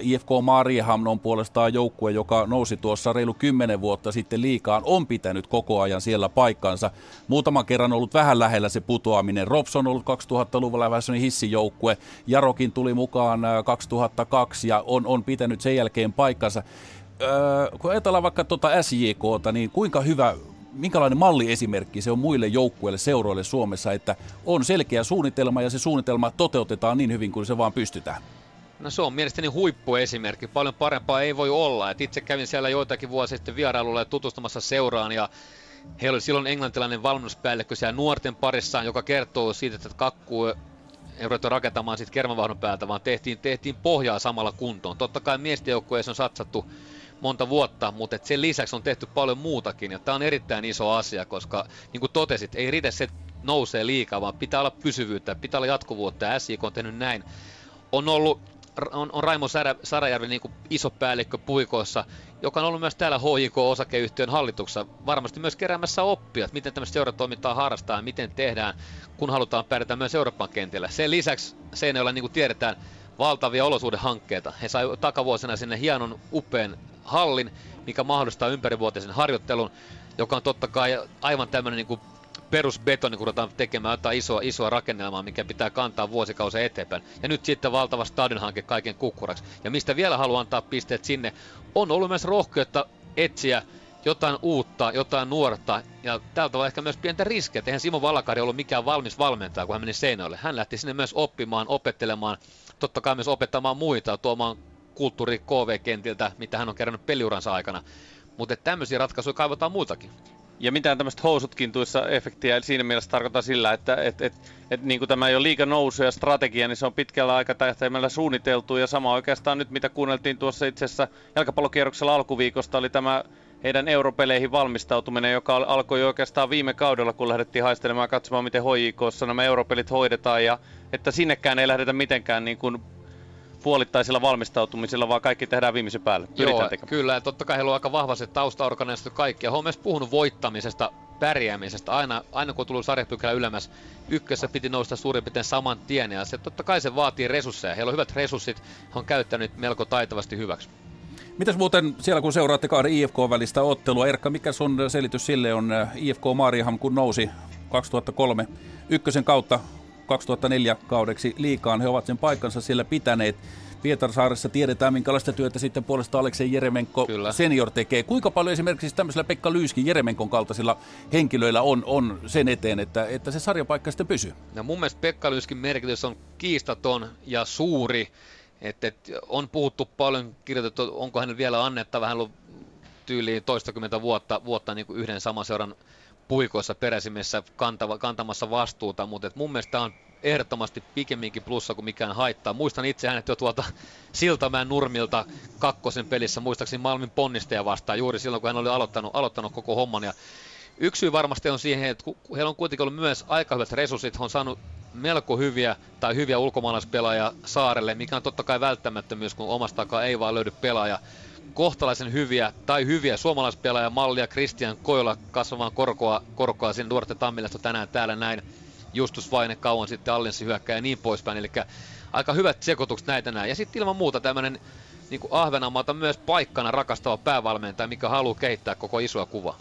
IFK Mariehamn on puolestaan joukkue, joka nousi tuossa reilu 10 vuotta sitten liikaan, on pitänyt koko ajan siellä paikkansa. Muutaman kerran ollut vähän lähellä se putoaminen. RoPS on ollut 2000-luvulla vähän sellainen hissijoukkue. Jarokin tuli mukaan 2002 ja on pitänyt sen jälkeen paikkansa. Kun ajatellaan vaikka tuota SJK:ta, niin kuinka hyvä, minkälainen malliesimerkki se on muille joukkueille, seuroille Suomessa, että on selkeä suunnitelma ja se suunnitelma toteutetaan niin hyvin kuin se vaan pystytään? No se on mielestäni huippuesimerkki. Paljon parempaa ei voi olla. Et itse kävin siellä joitakin vuosia sitten vierailulla ja tutustumassa seuraan ja heillä oli silloin englantilainen valmennuspäällikkö siellä nuorten parissaan, joka kertoo siitä, että kakkuu ei ruveta rakentamaan siitä kermavahdon päältä, vaan tehtiin pohjaa samalla kuntoon. Totta kai miesten joukkueeseen on satsattu monta vuotta, mutta sen lisäksi on tehty paljon muutakin ja tämä on erittäin iso asia, koska niin kuin totesit, ei riitä se, että nousee liikaa, vaan pitää olla pysyvyyttä, pitää olla jatkuvuutta ja SJK on tehnyt näin. On Raimo Sarajärvi niin kuin iso päällikkö Puikoissa, joka on ollut myös täällä HJK-osakeyhtiön hallituksessa varmasti myös keräämässä oppia, että miten tämmöistä seuratoimintaa harrastaa ja miten tehdään, kun halutaan pärjätä myös Euroopan kentällä. Sen lisäksi Seinäjoella, niin kuin tiedetään, valtavia olosuhdehankkeita. He saivat takavuosina sinne hienon upean hallin, mikä mahdollistaa ympärivuotisen harjoittelun, joka on totta kai aivan tämmöinen niin kuin perusbetoni, kun ruvetaan tekemään jotain isoa rakennelmaa, mikä pitää kantaa vuosikausia eteenpäin. Ja nyt sitten valtava stadionhanke kaiken kukkuraksi. Ja mistä vielä haluan antaa pisteet sinne, on ollut myös rohkeutta etsiä jotain uutta, jotain nuorta ja tältä tavalla ehkä myös pientä riskejä. Eihän Simo Valakari ollut mikään valmis valmentaja, kun hän meni Seinäjoelle. Hän lähti sinne myös oppimaan, opettelemaan, totta kai myös opettamaan muita, tuomaan kulttuuri KV-kentiltä, mitä hän on kerännyt peliuransa aikana. Mutta tämmöisiä ratkaisuja kaivataan muutakin. Ja mitään tämmöistä housutkin tuossa efektiä, eli siinä mielessä tarkoittaa sillä, että niin kuin tämä ei ole liiga nousu ja strategia, niin se on pitkällä aikatahtäimellä suunniteltu. Ja sama oikeastaan nyt, mitä kuunneltiin tuossa itse asiassa jalkapallokierroksella alkuviikosta, oli tämä heidän europeleihin valmistautuminen, joka alkoi oikeastaan viime kaudella, kun lähdettiin haistelemaan katsomaan, miten HJK:ssa nämä europelit hoidetaan. Ja että sinnekään ei lähdetä mitenkään niin kuin puolittaisilla valmistautumisilla, vaan kaikki tehdään viimeisen päälle. Joo, kyllä. Ja totta kai heillä on aika vahva se taustaorganisaatio kaikki. Ja he on myös puhunut voittamisesta, pärjäämisestä. Aina kun on tullut sarjapykälä ylemmäs, ykkössä piti nousta suurin piirtein saman tien. Ja se, totta kai se vaatii resursseja. Heillä on hyvät resurssit. He on käyttänyt melko taitavasti hyväksi. Mitäs muuten siellä, kun seuraatte kahden IFK-välistä ottelua? Erkka, mikä sun selitys sille on? IFK Mariehamn, kun nousi 2003 ykkösen kautta 2004 kaudeksi liikaan. He ovat sen paikkansa siellä pitäneet. Pietarsaaressa tiedetään, minkälaista työtä sitten puolesta Aleksei Jeremenko kyllä senior tekee. Kuinka paljon esimerkiksi tämmöisellä Pekka Lyyskin Jeremenkon kaltaisilla henkilöillä on sen eteen, että se sarjapaikka sitten pysyy? No mun mielestä Pekka Lyyskin merkitys on kiistaton ja suuri. On puhuttu paljon, kirjoitettu, onko hänellä vielä annettava. Hän on ollut tyyliin toistakymmentä vuotta niin kuin yhden saman seuran Puikoissa peräsimessä kantamassa vastuuta, mutta mun mielestä on ehdottomasti pikemminkin plussa kuin mikään haittaa. Muistan itse hänet jo tuolta Siltamäen nurmilta kakkosen pelissä, muistaakseni Malmin Ponnisteja vastaan juuri silloin, kun hän oli aloittanut koko homman. Ja yksi syy varmasti on siihen, että heillä on kuitenkin ollut myös aika hyvät resurssit, he on saanut melko hyviä ulkomaalaispelaajia saarelle, mikä on totta kai välttämättömyys, kun omasta takaa ei vaan löydy pelaaja. Kohtalaisen hyviä suomalaispelaajia, mallia Kristian Kojola kasvamaan korkoa sinne Duarte Tammilehto tänään täällä näin. Justus Vaine kauan sitten Allianssi hyökkää ja niin poispäin. Eli aika hyvät sekoitukset näitä näin. Ja sitten ilman muuta tämmöinen niin kuin Ahvenanmaata myös paikkana rakastava päävalmentaja, mikä haluaa kehittää koko isoa kuvaa.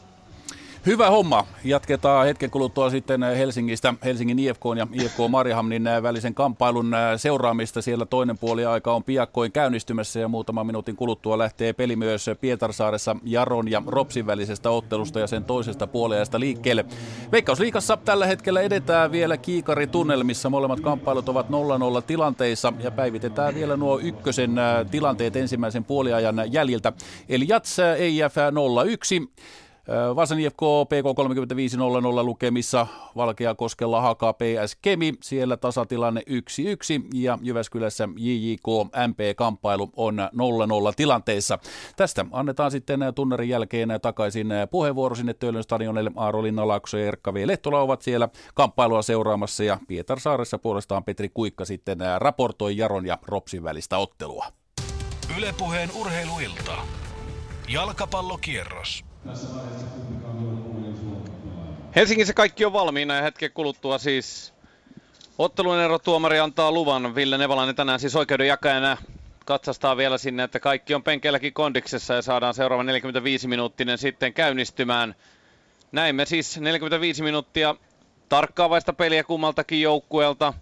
Hyvä homma. Jatketaan hetken kuluttua sitten Helsingistä, Helsingin IFK ja IFK Mariehamnin välisen kamppailun seuraamista. Siellä toinen puoliaika on piakkoin käynnistymässä ja muutaman minuutin kuluttua lähtee peli myös Pietarsaaressa Jaron ja RoPSin välisestä ottelusta ja sen toisesta puoliajasta liikkeelle. Veikkausliigassa tällä hetkellä edetään vielä kiikaritunnelmissa. Molemmat kamppailut ovat 0-0 tilanteissa ja päivitetään vielä nuo ykkösen tilanteet ensimmäisen puoliajan jäljiltä. Eli Jats EIF 0-1. Vaasan IFK PK 35-0-0 lukemissa, Valkeakoskella Haka PS Kemi, siellä tasatilanne 1-1 ja Jyväskylässä JJK MP-kamppailu on 0-0 tilanteessa. Tästä annetaan sitten tunnarin jälkeen takaisin puheenvuoro sinne Töölön stadionille. Aaro Linnalaakso ja Erkka V. Lehtola ovat siellä kamppailua seuraamassa ja Pietarsaaressa puolestaan Petri Kuikka sitten raportoi Jaron ja Ropsin välistä ottelua. Yle Puheen urheiluilta. Jalkapallokierros. Helsingissä kaikki on valmiina ja hetken kuluttua siis ottelun erotuomari antaa luvan. Ville Nevalainen tänään siis oikeudenjakajana katsastaa vielä sinne, että kaikki on penkeilläkin kondiksessa ja saadaan seuraava 45 minuuttinen sitten käynnistymään. Näin me siis 45 minuuttia tarkkaavaista peliä kummaltakin joukkueelta.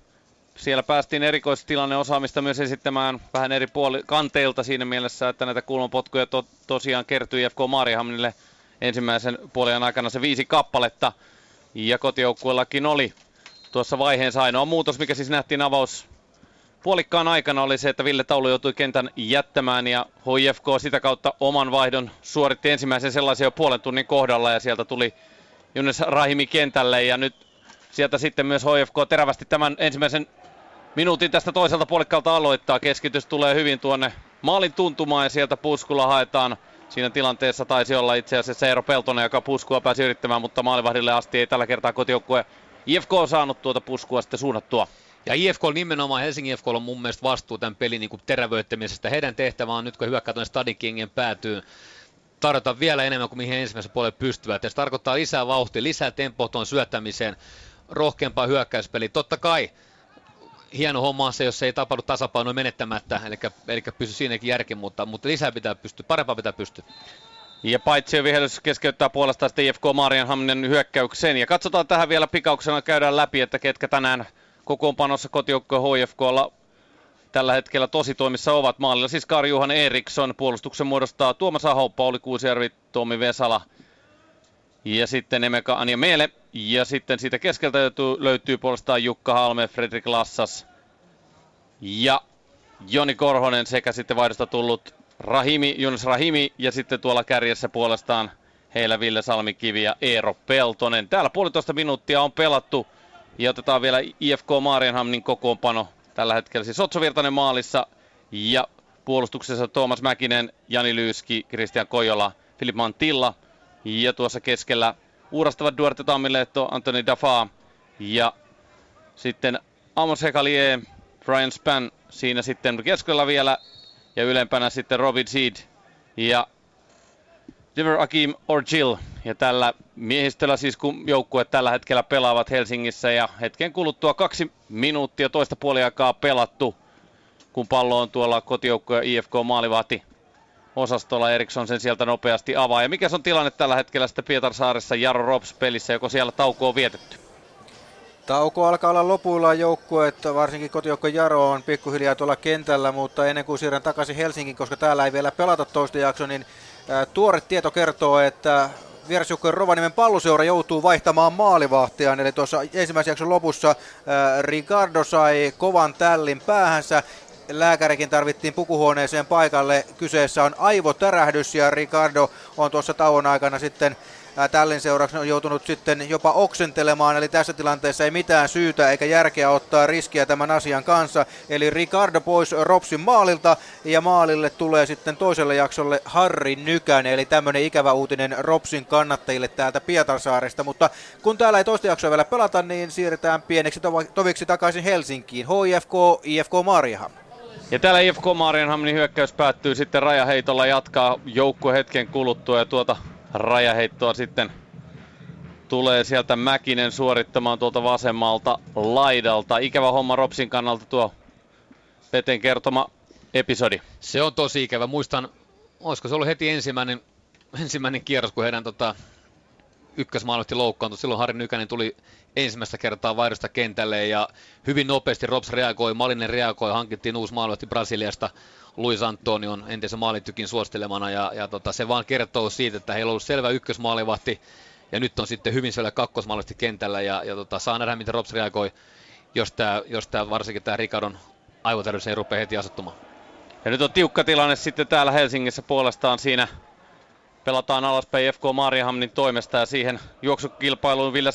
Siellä päästiin erikoistilanne osaamista myös esittämään vähän eri kanteilta siinä mielessä, että näitä kulmapotkuja tosiaan kertyi IFK Mariehamnille ensimmäisen puolen aikana se 5 kappaletta. Ja kotijoukkueellakin oli tuossa vaiheessa ainoa muutos, mikä siis nähtiin avaus puolikkaan aikana, oli se, että Ville Taulu joutui kentän jättämään ja HIFK sitä kautta oman vaihdon suoritti ensimmäisen sellaisen jo puolen tunnin kohdalla ja sieltä tuli Jonas Rahimi kentälle ja nyt sieltä sitten myös HIFK terävästi tämän ensimmäisen minuutin tästä toiselta puolikkaalta aloittaa. Keskitys tulee hyvin tuonne maalin tuntumaan ja sieltä puskulla haetaan. Siinä tilanteessa taisi olla itse asiassa Eero Peltonen, joka puskua pääsi yrittämään, mutta maalivahdille asti ei tällä kertaa kotijoukkue IFK on saanut tuota puskua sitten suunnattua. Ja IFK nimenomaan, Helsingin IFK on mun mielestä vastuu tämän pelin niin kuin terävöittämisestä. Heidän tehtävä on nyt, kun hyökkää tuonne Stadinkingen päätyy, tarjota vielä enemmän kuin mihin ensimmäisen puolelle pystyvät. Ja se tarkoittaa lisää vauhtia, lisää tempoa tuon syöttämiseen, rohkeampaa hyökkäyspeliä. Totta kai hieno homma on se, jos ei tapahdu tasapainoa menettämättä, eli pysy siinäkin järki, mutta lisää pitää pystyä, parempaa pitää pystyä. Ja paitsi vihelys keskeyttää puolestaan sitten IFK Mariehamnin hyökkäyksen. Ja katsotaan tähän vielä pikauksena, käydään läpi, että ketkä tänään kokoonpanossa kotijoukkueen HIFK:lla tällä hetkellä tositoimissa ovat. Maalilla siis Karjuhan Eriksson, puolustuksen muodostaa Tuomas Aho, Pauli Kuusijärvi, Tommi Vesala ja sitten Emeka Anja Meele. Ja sitten siitä keskeltä löytyy puolestaan Jukka Halme, Fredrik Lassas ja Joni Korhonen sekä sitten vaihdosta tullut Jonas Rahimi ja sitten tuolla kärjessä puolestaan heillä Ville Salmikivi ja Eero Peltonen. Täällä puolitoista minuuttia on pelattu ja otetaan vielä IFK Mariehamnin kokoonpano tällä hetkellä. Siis Otso Virtanen maalissa ja puolustuksessa Tuomas Mäkinen, Janne Lyyski, Kristian Kojola, Filip Mantilla ja tuossa keskellä uurastavat Duarte Tammilehto, Anthony Dafa ja sitten Amos Hekalier, Brian Spann siinä sitten keskellä vielä ja ylempänä sitten Robin Seed ja Diver Akim Orgil. Ja tällä miehistöllä siis kun joukkueet tällä hetkellä pelaavat Helsingissä ja hetken kuluttua 2 minuuttia toista puoliaikaa pelattu, kun pallo on tuolla kotijoukkueen IFK maalivahti osastolla. Eriksson sen sieltä nopeasti avaa. Ja mikä se on tilanne tällä hetkellä sitten Pietarsaaressa Jaro Rops pelissä, joko siellä tauko on vietetty? Tauko alkaa olla lopuillaan, joukkueet, varsinkin kotijoukko Jaro on pikkuhiljaa tuolla kentällä, mutta ennen kuin siirrän takaisin Helsingin, koska täällä ei vielä pelata toista jaksoa, niin tuore tieto kertoo, että vierasjoukkueen Rovaniemen Palloseura joutuu vaihtamaan maalivahtiaan, eli tuossa ensimmäisen jakson lopussa Ricardo sai kovan tällin päähänsä. Lääkärikin tarvittiin pukuhuoneeseen paikalle. Kyseessä on aivotärähdys ja Ricardo on tuossa tauon aikana sitten tällin seuraksi on joutunut sitten jopa oksentelemaan. Eli tässä tilanteessa ei mitään syytä eikä järkeä ottaa riskiä tämän asian kanssa. Eli Ricardo pois Ropsin maalilta ja maalille tulee sitten toiselle jaksolle Harri Nykänen. Eli tämmöinen ikävä uutinen Ropsin kannattajille täältä Pietarsaaresta. Mutta kun täällä ei toista jaksoa vielä pelata, niin siirretään pieneksi toviksi takaisin Helsinkiin. HIFK, IFK Mariehamn. Ja täällä IFK Mariehamnin hyökkäys päättyy sitten rajaheitolla, jatkaa joukkue hetken kuluttua ja tuota rajaheittoa sitten tulee sieltä Mäkinen suorittamaan tuolta vasemmalta laidalta. Ikävä homma Ropsin kannalta tuo Peten kertoma episodi. Se on tosi ikävä. Muistan, olisiko se ollut heti ensimmäinen kierros, kun heidän ykkösmaalivahti loukkaantui. Silloin Harri Nykänen tuli ensimmäistä kertaa vaihdosta kentälle ja hyvin nopeasti RoPS reagoi, Malinen reagoi, hankittiin uusi maalivahti Brasiliasta, Luis Antonion entisen maalitykin suostelemana ja se vaan kertoo siitä, että heillä on ollut selvä ykkösmaalivahti ja nyt on sitten hyvin selvä kakkosmaalivahti kentällä ja saa nähdä, miten RoPS reagoi, jos varsinkin tämä Ricardon aivotäydys ei rupea heti asettumaan. Ja nyt on tiukka tilanne sitten täällä Helsingissä puolestaan siinä pelataan alaspäin IFK Mariehamnin toimesta ja siihen juoksukilpailuun Ville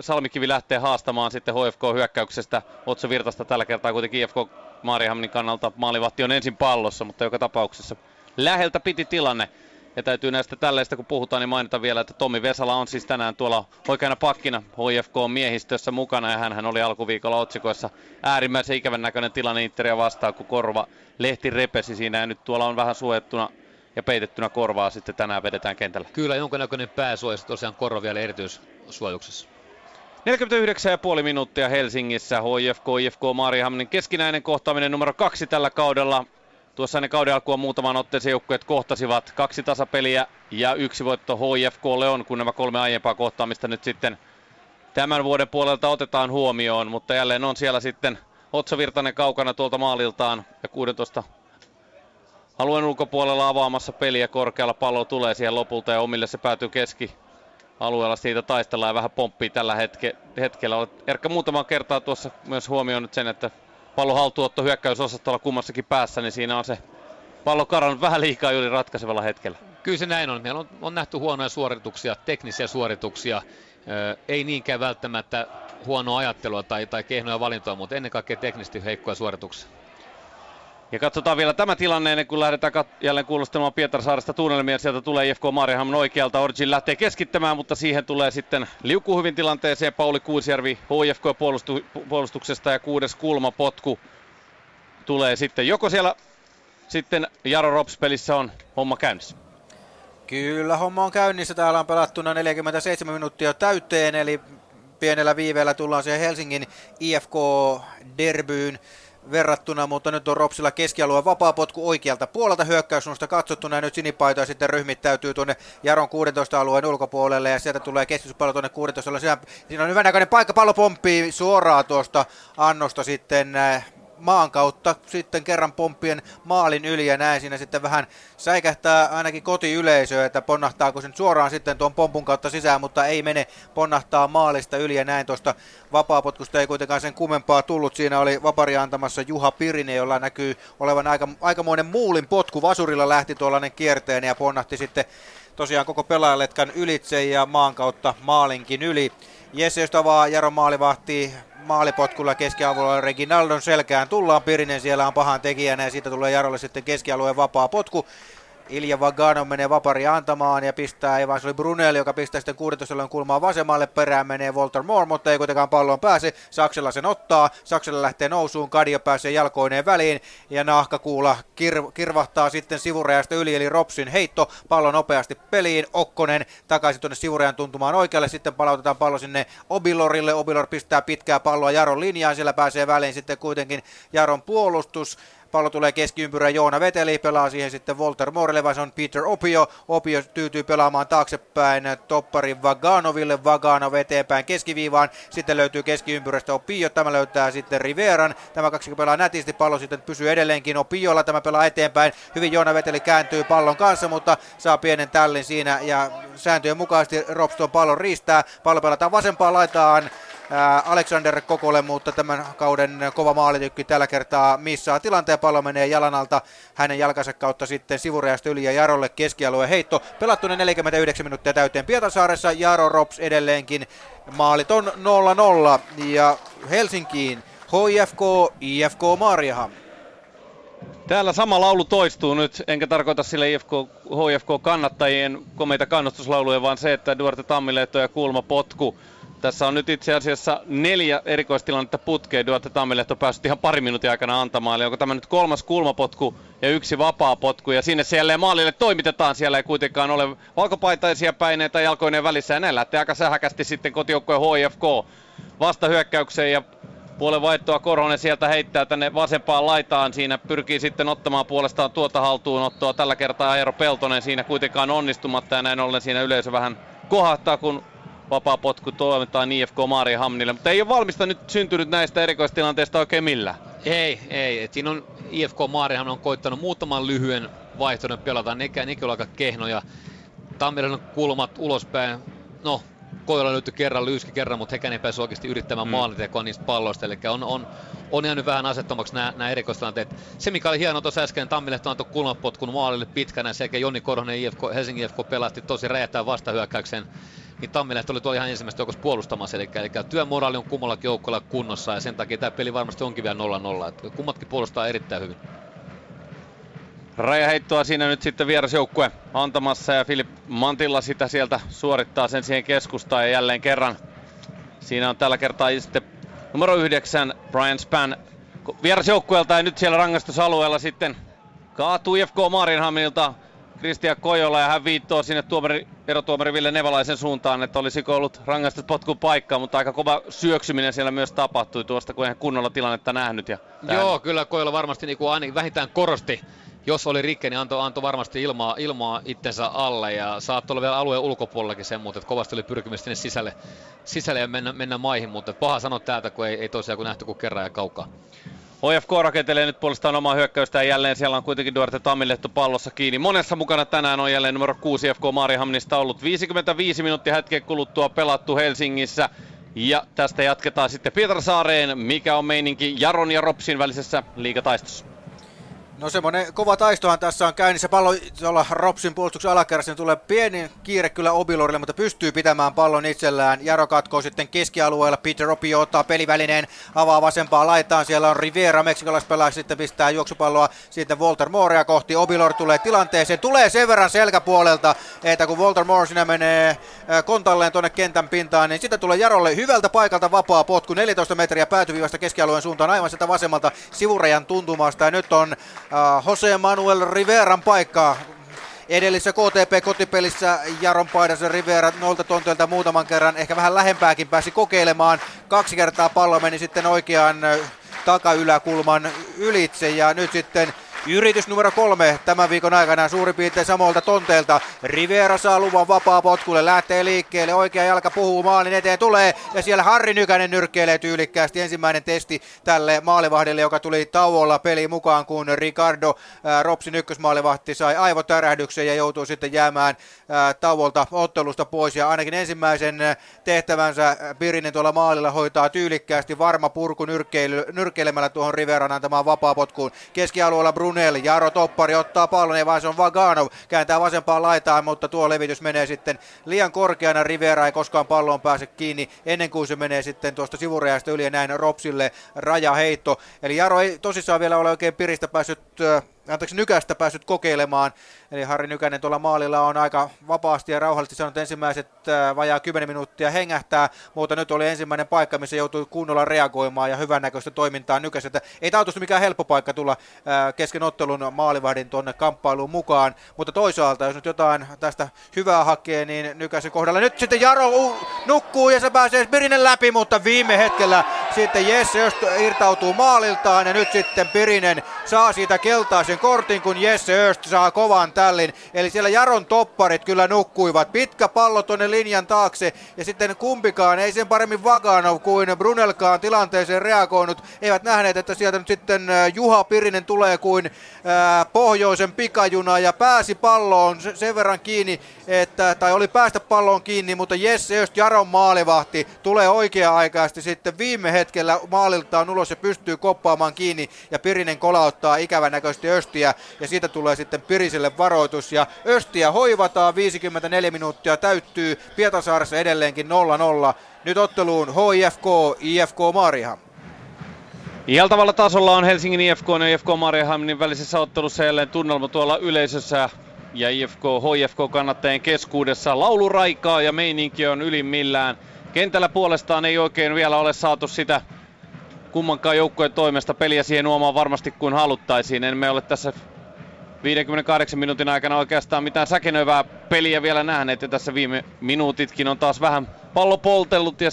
Salmikivi lähtee haastamaan sitten HFK-hyökkäyksestä Otso Virtasta. Tällä kertaa kuitenkin IFK Mariehamnin kannalta maalivahti on ensin pallossa, mutta joka tapauksessa läheltä piti tilanne. Ja täytyy näistä tälleistä, kun puhutaan, niin mainita vielä, että Tommi Vesala on siis tänään tuolla oikeana pakkina HIFK-miehistössä mukana. Ja hänhän oli alkuviikolla otsikoissa äärimmäisen ikävän näköinen tilanne Interia vastaan, kun korva lehti repesi siinä. Ja nyt tuolla on vähän suojattuna ja peitettynä korvaa sitten tänään vedetään kentällä. Kyllä, jonkinnäköinen pääsuoja, tosiaan korva vielä erityissuojuksessa. 49,5 minuuttia Helsingissä. HIFK Mariehamnin keskinäinen kohtaaminen numero 2 tällä kaudella. Tuossa ennen kauden alkua muutaman otteeseen joukkueet kohtasivat 2 tasapeliä ja 1 voitto HIFK:lle on, kun nämä 3 aiempaa kohtaamista nyt sitten tämän vuoden puolelta otetaan huomioon. Mutta jälleen on siellä sitten Otso Virtanen kaukana tuolta maaliltaan ja 16 alueen ulkopuolella avaamassa peliä. Korkealla pallo tulee siihen lopulta ja omille se päätyy keskialueella. Siitä taistellaan ja vähän pomppii tällä hetkellä. Olet Erkka muutaman kertaa tuossa myös huomioinut sen, että pallon haltuotto hyökkäysosastolla kummassakin päässä, niin siinä on se pallo karannut vähän liikaa juuri ratkaisevalla hetkellä. Kyllä se näin on. Meillä on nähty huonoja suorituksia, teknisiä suorituksia. Ei niinkään välttämättä huonoa ajattelua tai kehnoja valintoja, mutta ennen kaikkea teknisesti heikkoja suorituksia. Ja katsotaan vielä tämä tilanne ennen kuin lähdetään jälleen kuulostelemaan Pietarsaaresta tunnelmia. Sieltä tulee IFK Mariehamn oikealta. Orgil lähtee keskittämään, mutta siihen tulee sitten liukuu hyvin tilanteeseen. Pauli Kuusjärvi HIFK puolustuksesta ja 6. kulmapotku tulee sitten. Joko siellä sitten Jaro RoPS-pelissä on homma käynnissä? Kyllä, homma on käynnissä. Täällä on pelattuna 47 minuuttia täyteen, eli pienellä viiveellä tullaan siihen Helsingin IFK-derbyyn verrattuna, mutta nyt on RoPSilla keskialueen vapaapotku oikealta puolelta hyökkäyssuunnasta katsottuna ja nyt sinipaita ja sitten ryhmittäytyy tuonne Jaron 16 alueen ulkopuolelle ja sieltä tulee keskityspallo tuonne 16 alueen. Siinä on hyvän näköinen paikka, pallo pomppii suoraan tuosta annosta sitten maan kautta sitten kerran pomppien maalin yli ja näin siinä sitten vähän säikähtää ainakin kotiyleisöä, että ponnahtaako sen suoraan sitten tuon pompun kautta sisään, mutta ei mene, ponnahtaa maalista yli ja näin tuosta vapaapotkusta ei kuitenkaan sen kummempaa tullut. Siinä oli vaparia antamassa Juha Pirinen, jolla näkyy olevan aikamoinen muulin potku. Vasurilla lähti tuollainen kierteen ja ponnahti sitten tosiaan koko pelaajaletkan ylitse ja maan kautta maalinkin yli. Jesse, josta vaan Jaron maalivahti maalipotkulla keskialueella Reginaldon selkään tullaan. Pirinen siellä on pahan tekijänä ja siitä tulee Jarolle sitten keskialueen vapaa potku. Ilja Vagano menee vapari antamaan ja pistää, ei vaan se oli Brunel, joka pistää sitten 16 kulmaan vasemmalle, perään menee Walter Moore, mutta ei kuitenkaan palloon pääse. Saksella sen ottaa, Saksella lähtee nousuun, Kadio pääsee jalkoineen väliin ja nahkakuula kirvahtaa sitten sivurajasta yli, eli RoPSin heitto, pallo nopeasti peliin, Okkonen takaisin tuonne sivurajan tuntumaan oikealle, sitten palautetaan pallo sinne Obilorille, Obilor pistää pitkää palloa Jaron linjaan, siellä pääsee väliin sitten kuitenkin Jaron puolustus. Pallo tulee keskiympyrään, Joona Veteli pelaa siihen sitten Walter Moorelle, vai se on Peter Opio. Opio tyytyy pelaamaan taaksepäin toppari Vaganoville. Vaganov eteenpäin keskiviivaan. Sitten löytyy keskiympyrästä Opio. Tämä löytää sitten Riveran. Tämä kaksikko pelaa nätisti. Pallo sitten pysyy edelleenkin Opiolla. Tämä pelaa eteenpäin. Hyvin Joona Veteli kääntyy pallon kanssa, mutta saa pienen tällin siinä. Ja sääntöjen mukaisesti Robston pallon riistää. Pallo pelataan vasempaan laitaan. Alexander Kokolle, mutta tämän kauden kova maalitykki tällä kertaa missaa tilanteen. Pallo menee jalan alta hänen jalkansa kautta sitten sivurajasta yli ja Jarolle keskialueen heitto. Pelattuna 49 minuuttia täyteen Pietarsaaressa. Jaro RoPS edelleenkin. Maalit on 0-0 ja Helsinkiin HIFK, IFK Mariehamn. Täällä sama laulu toistuu nyt, enkä tarkoita sille HIFK-kannattajien komeita kannustuslauluja, vaan se, että Duarte Tammilehto ja kulmapotku. Tässä on nyt itse asiassa 4 erikoistilannetta putkeen. Duarte Tammilehto päässyt ihan pari minuutin aikana antamaan. Eli onko tämä nyt 3 kulmapotku ja 1 vapaapotku. Ja sinne siellä maalille toimitetaan. Siellä ei kuitenkaan ole valkopaitaisia päineitä jalkoineen välissä. Ja näin lähtee aika sähäkästi sitten kotijoukkojen HIFK vastahyökkäykseen. Ja puolen vaihtoa Korhonen sieltä heittää tänne vasempaan laitaan. Siinä pyrkii sitten ottamaan puolestaan tuota haltuunottoa. Tällä kertaa Eero Peltonen siinä kuitenkaan onnistumatta. Ja näin ollen siinä yleisö vähän kohahtaa, kun vapaa potku toimitaan IFK Mariehamnille, mutta ei ole valmista nyt syntynyt näistä erikoistilanteista oikein millään. Ei. Et siinä on IFK Mariehamn on koittanut muutaman lyhyen vaihtoehdon pelata, nekin on aika kehnoja. Tammereen kulmat ulospäin, no Kojola löytyi kerran, Lyyski kerran, mutta hekään ei päässyt oikeasti yrittämään maalintekoa niistä palloista, eli on on jäänyt vähän asettomaksi nämä erikoistilanteet. Se, mikä oli hieno tuossa äsken, Tammilehto antoi kulmapotkun maalille pitkänä, sekä Joni Korhonen Helsingin IFK pelasti tosi räjähtää vastahyökkäykseen. Niin Tammilehto oli tuolla ihan ensimmäistä joukossa puolustamassa, eli työmoraali on kummallakin joukkoilla kunnossa, ja sen takia tämä peli varmasti onkin vielä 0-0, että kummatkin puolustaa erittäin hyvin. Rajaheittoa siinä nyt sitten vierasjoukkue antamassa, ja Filip Mantilla sitä sieltä suorittaa sen siihen keskustaan, ja jälleen kerran siinä on tällä kertaa sitten numero 9 Brian Spann vierasjoukkueelta, ja nyt siellä rangaistusalueella sitten kaatuu IFK Mariehamnilta Kristian Kojola, ja hän viittoo sinne erotuomari Ville Nevalaisen suuntaan, että olisiko ollut rangaistuspotkun paikka, mutta aika kova syöksyminen siellä myös tapahtui tuosta, kun eihän kunnolla tilannetta nähnyt. Ja joo, kyllä Kojola varmasti niin kuin ainakin vähintään korosti, jos oli rikke, niin antoi varmasti ilmaa itsensä alle, ja saattoi olla vielä alueen ulkopuolellakin sen, mutta kovasti oli pyrkimys sinne sisälle ja mennä maihin, mutta paha sanoa täältä, kun ei tosiaan kun nähty kuin kerran ja kaukaa. HIFK rakentelee nyt puolestaan omaa hyökkäystä, ja jälleen siellä on kuitenkin Duarte Tammilehto pallossa kiinni. Monessa mukana tänään on jälleen numero 6 IFK Mariehamnista ollut. 55 minuuttia hetken kuluttua pelattu Helsingissä, ja tästä jatketaan sitten Pietarsaareen, mikä on meininki Jaron ja Ropsin välisessä liigataistossa. No semmoinen kova taistohan tässä on käynnissä. Pallo tuolla Ropsin puolustuksen alakerrassa tulee pieni kiire kyllä Obilorille, mutta pystyy pitämään pallon itsellään. Jaro katkoo sitten keskialueella. Peter Opio ottaa pelivälineen, avaa vasempaa laitaan. Siellä on Rivera, meksikalaispelaaja, sitten pistää juoksupalloa sitten Walter Moorea kohti. Obilor tulee tilanteeseen. Tulee sen verran selkäpuolelta, että kun Walter Moore sinä menee kontalleen tuonne kentän pintaan, niin sitä tulee Jarolle hyvältä paikalta vapaa potku. 14 metriä päätyviivasta keskialueen suuntaan aivan sieltä vasemmalta sivurajan tuntumasta. Ja nyt on Jose Manuel Riveran paikkaa. Edellisessä KTP-kotipelissä Jaron paidassa Rivera noilta tonteilta muutaman kerran, ehkä vähän lähempääkin pääsi kokeilemaan. 2 kertaa pallo meni sitten oikean takayläkulman ylitse, ja nyt sitten yritys numero 3 tämän viikon aikana suurin piirtein samoilta tonteilta. Rivera saa luvan vapaa potkulle, lähtee liikkeelle, oikea jalka puhuu maalin eteen, tulee, ja siellä Harri Nykänen nyrkkeilee tyylikkäästi. Ensimmäinen testi tälle maalivahdelle, joka tuli tauolla peliin mukaan, kun Ricardo, Ropsin ykkösmaalivahti, sai aivotärähdyksen ja joutui sitten jäämään tauolta ottelusta pois. Ja ainakin ensimmäisen tehtävänsä Pirinen tuolla maalilla hoitaa tyylikkäästi, varma purku nyrkkeilemällä tuohon Riveran antamaan vapaa potkuun. Keskialueella Jaro toppari ottaa pallon, ei vaan se on Vaganov, kääntää vasempaan laitaan, mutta tuo levitys menee sitten liian korkeana. Rivera ei koskaan palloon pääse kiinni ennen kuin se menee sitten tuosta sivurajasta yli, ja näin Ropsille rajaheitto. Eli Jaro ei tosissaan vielä ole oikein Nykästä päässyt kokeilemaan, eli Harri Nykänen tuolla maalilla on aika vapaasti ja rauhallisesti sanonut ensimmäiset vajaa 10 minuuttia hengähtää, mutta nyt oli ensimmäinen paikka, missä joutui kunnolla reagoimaan ja hyvännäköistä toimintaa Nykäseltä. Ei tautusti mikään helppo paikka tulla kesken ottelun maalivahdin tuonne kamppailuun mukaan, mutta toisaalta jos nyt jotain tästä hyvää hakee, niin Nykäsen kohdalla nyt sitten Jaro nukkuu ja se pääsee Pirinen läpi, mutta viime hetkellä sitten Jesse irtautuu maaliltaan, ja nyt sitten Pirinen saa siitä keltaisen kortin, kun Jesse Öst saa kovan tällin. Eli siellä Jaron topparit kyllä nukkuivat. Pitkä pallo tuonne linjan taakse, ja sitten kumpikaan, ei sen paremmin Vaganov kuin Brunelkaan tilanteeseen reagoinut. Eivät nähneet, että sieltä nyt sitten Juha Pirinen tulee kuin pohjoisen pikajuna, ja pääsi palloon sen verran kiinni, tai oli päästä palloon kiinni, mutta Jesse Öst, Jaron maalivahti, tulee oikea-aikaisesti sitten viime hetkellä maaliltaan ulos ja pystyy koppaamaan kiinni, ja Pirinen kolauttaa ikävän näköisesti Östiä, ja siitä tulee sitten Piriselle varoitus, ja Östiä hoivataan. 54 minuuttia täyttyy, Pietarsaaressa edelleenkin 0-0. Nyt otteluun HIFK, IFK Mariehamn. Ihaltavalla tasolla on Helsingin IFK ja IFK Mariehamnin välisessä ottelussa jälleen tunnelma tuolla yleisössä ja IFK, HIFK kannattajien keskuudessa. Laulu raikaa ja meininki on ylimmillään. Kentällä puolestaan ei oikein vielä ole saatu sitä kummankaan joukkojen toimesta peliä siihen nuomaan varmasti kuin haluttaisiin. Emme ole tässä 58 minuutin aikana oikeastaan mitään säkenöivää peliä vielä nähneet. Ja tässä viime minuutitkin on taas vähän pallo poltellut, ja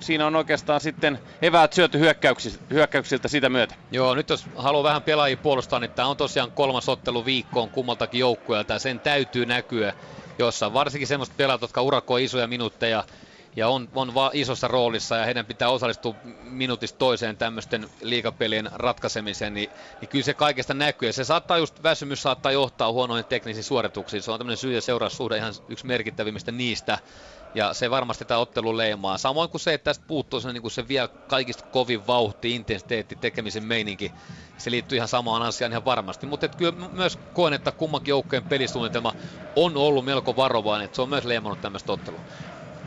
siinä on oikeastaan sitten eväät syöty hyökkäyksiltä sitä myötä. Joo, nyt jos haluaa vähän pelaajia puolustaa, niin tämä on tosiaan 3. ottelu viikkoon kummaltakin joukkueelta. Sen täytyy näkyä jossain. Varsinkin semmoiset pelaajat, jotka urakoi isoja minuutteja. ja on vaan isossa roolissa ja heidän pitää osallistua minuutista toiseen tämmöisten liigapelien ratkaisemiseen, niin kyllä se kaikesta näkyy. Ja se saattaa just, väsymys saattaa johtaa huonoihin teknisiin suorituksiin. Se on tämmöinen syy- ja seuraussuhde ihan yksi merkittävimmistä niistä. Ja se varmasti tämä ottelu leimaa. Samoin kuin se, että tästä puuttuu se, niin se vie kaikista kovin vauhti, intensiteetti, tekemisen meininki. Se liittyy ihan samaan asiaan ihan varmasti. Mutta kyllä myös koen, että kummankin joukkojen pelisuunnitelma on ollut melko varovainen. Että se on myös leimannut tämmöistä ottelua.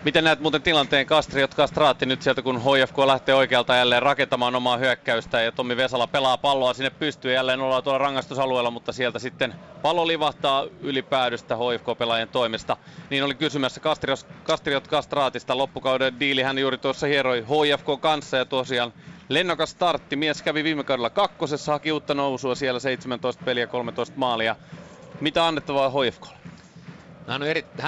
Miten näet muuten tilanteen Kastriot Kastraatti nyt sieltä, kun HIFK lähtee oikealta jälleen rakentamaan omaa hyökkäystä ja Tommi Vesala pelaa palloa sinne pystyy jälleen ollaan tuolla rangaistusalueella, mutta sieltä sitten pallo livahtaa ylipäädystä HIFK-pelaajien toimesta. Niin oli kysymässä Kastriot Kastraatista. Loppukauden diili hän juuri tuossa hieroi HIFK kanssa ja tosiaan lennokas startti. Mies kävi viime kaudella kakkosessa, haki uutta nousua siellä 17 peliä, 13 maalia. Mitä annettavaa HIFK:lle?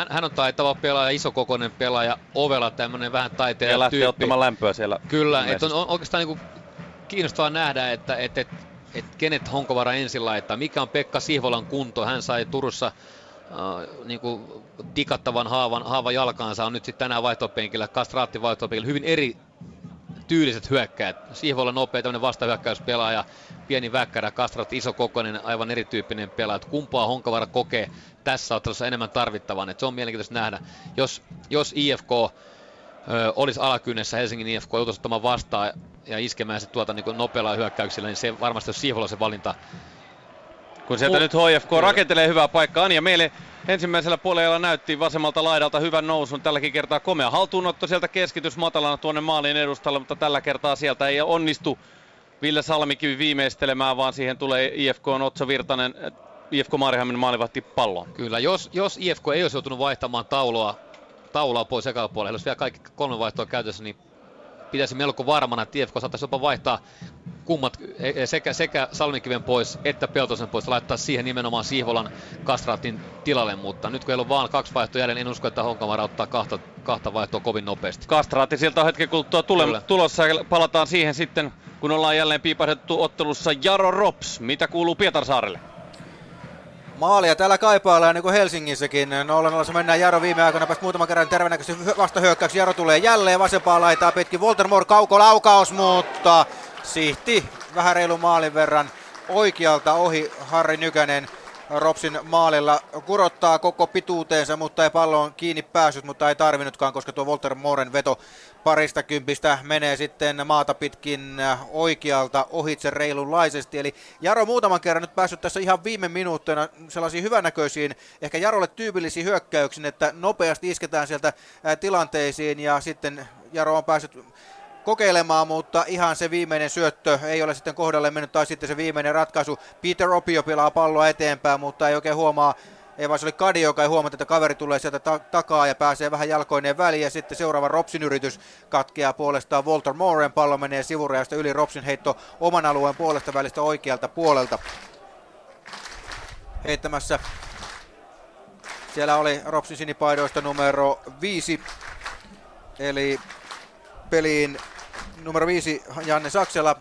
Hän on taitava pelaaja, isokokoinen pelaaja, ovela tämmöinen vähän taiteilija tyyppi. Ja lähtee ottamaan lämpöä siellä. Kyllä, että on oikeastaan niin kiinnostavaa nähdä, että kenet Honkovara ensin laittaa. Mikä on Pekka Sihvolan kunto? Hän sai Turussa niin kuin tikattavan haavan jalkaansa. On nyt sitten tänään vaihtopenkillä, Kastraatti vaihtopenkillä. Hyvin eri tyyliset hyökkäät. Sihvola nopea tämmöinen vastahyökkäyspelaaja, pieni väkkärä, Kastraatti isokokoinen, aivan erityyppinen pelaaja. Kumpaa Honkavara kokee tässä ottelussa enemmän tarvittavan, että se on mielenkiintoista nähdä. Jos IFK olisi alakynnessä, Helsingin IFK joutuisi ottamaan vastaan ja iskemään se tuota niin nopealla hyökkäyksillä, niin se varmasti olisi Sihvola se valinta. Kun sieltä nyt HIFK rakentelee hyvää paikkaa. Anja Meele ensimmäisellä puolella näytti vasemmalta laidalta hyvän nousun. Tälläkin kertaa komea haltuunotto sieltä, keskitys matalana tuonne maalin edustalle, mutta tällä kertaa sieltä ei onnistu Ville Salmikivi viimeistelemään, vaan siihen tulee IFK:n Otso Virtanen, IFK Mariehamnin maalivahti palloon. Kyllä, jos IFK ei olisi joutunut vaihtamaan taulaa pois ekalla puolella, jos vielä kaikki kolme vaihtoa käytössä, niin pitäisi melko varmana, että IFK saattaisi jopa vaihtaa kummat sekä Salmikiven pois että Peltosen pois, laittaa siihen nimenomaan Sihvolan Kastraatin tilalle, mutta nyt kun heillä on vaan kaksi vaihtoa jäljellä, en usko, että Honkavara ottaa kahta vaihtoa kovin nopeasti. Kastraatti sieltä on hetken kuluttua tulossa ja palataan siihen sitten, kun ollaan jälleen piipahdettu ottelussa Jaro RoPS. Mitä kuuluu Pietarsaarelle? Maalia täällä kaipaillaan niin kuin Helsingissäkin. 0-0 mennään. Jaro viime aikoina pääsi muutaman kerran terveenäköisesti vastahyökkäyksi. Jaro tulee jälleen vasempaa laitaa pitkin. Walter Moore kaukolaukaus, mutta sihti vähän reilun maalin verran oikealta ohi. Harri Nykänen RoPSin maalilla kurottaa koko pituuteensa, mutta ei palloon kiinni päässyt, mutta ei tarvinnutkaan, koska tuo Walter Mooren veto parista kympistä menee sitten maata pitkin oikealta ohitse reilunlaisesti. Eli Jaro muutaman kerran nyt päässyt tässä ihan viime minuutteina sellaisiin hyvänäköisiin, ehkä Jarolle tyypillisiin hyökkäyksiin, että nopeasti isketään sieltä tilanteisiin ja sitten Jaro on päässyt kokeilemaan, mutta ihan se viimeinen syöttö ei ole sitten kohdalle mennyt, tai sitten se viimeinen ratkaisu. Peter Opio pelaa palloa eteenpäin, mutta ei oikein huomaa, ei vaan se oli Kadio, joka ei huomannut, että kaveri tulee sieltä takaa ja pääsee vähän jalkoineen väliin, ja sitten seuraava RoPSin yritys katkeaa puolestaan Walter Mooren, pallo menee sivurajasta yli, RoPSin heitto oman alueen puolesta välistä oikealta puolelta. Heittämässä siellä oli RoPSin sinipaidoista numero 5, eli peliin numero 5 Janne Saksela,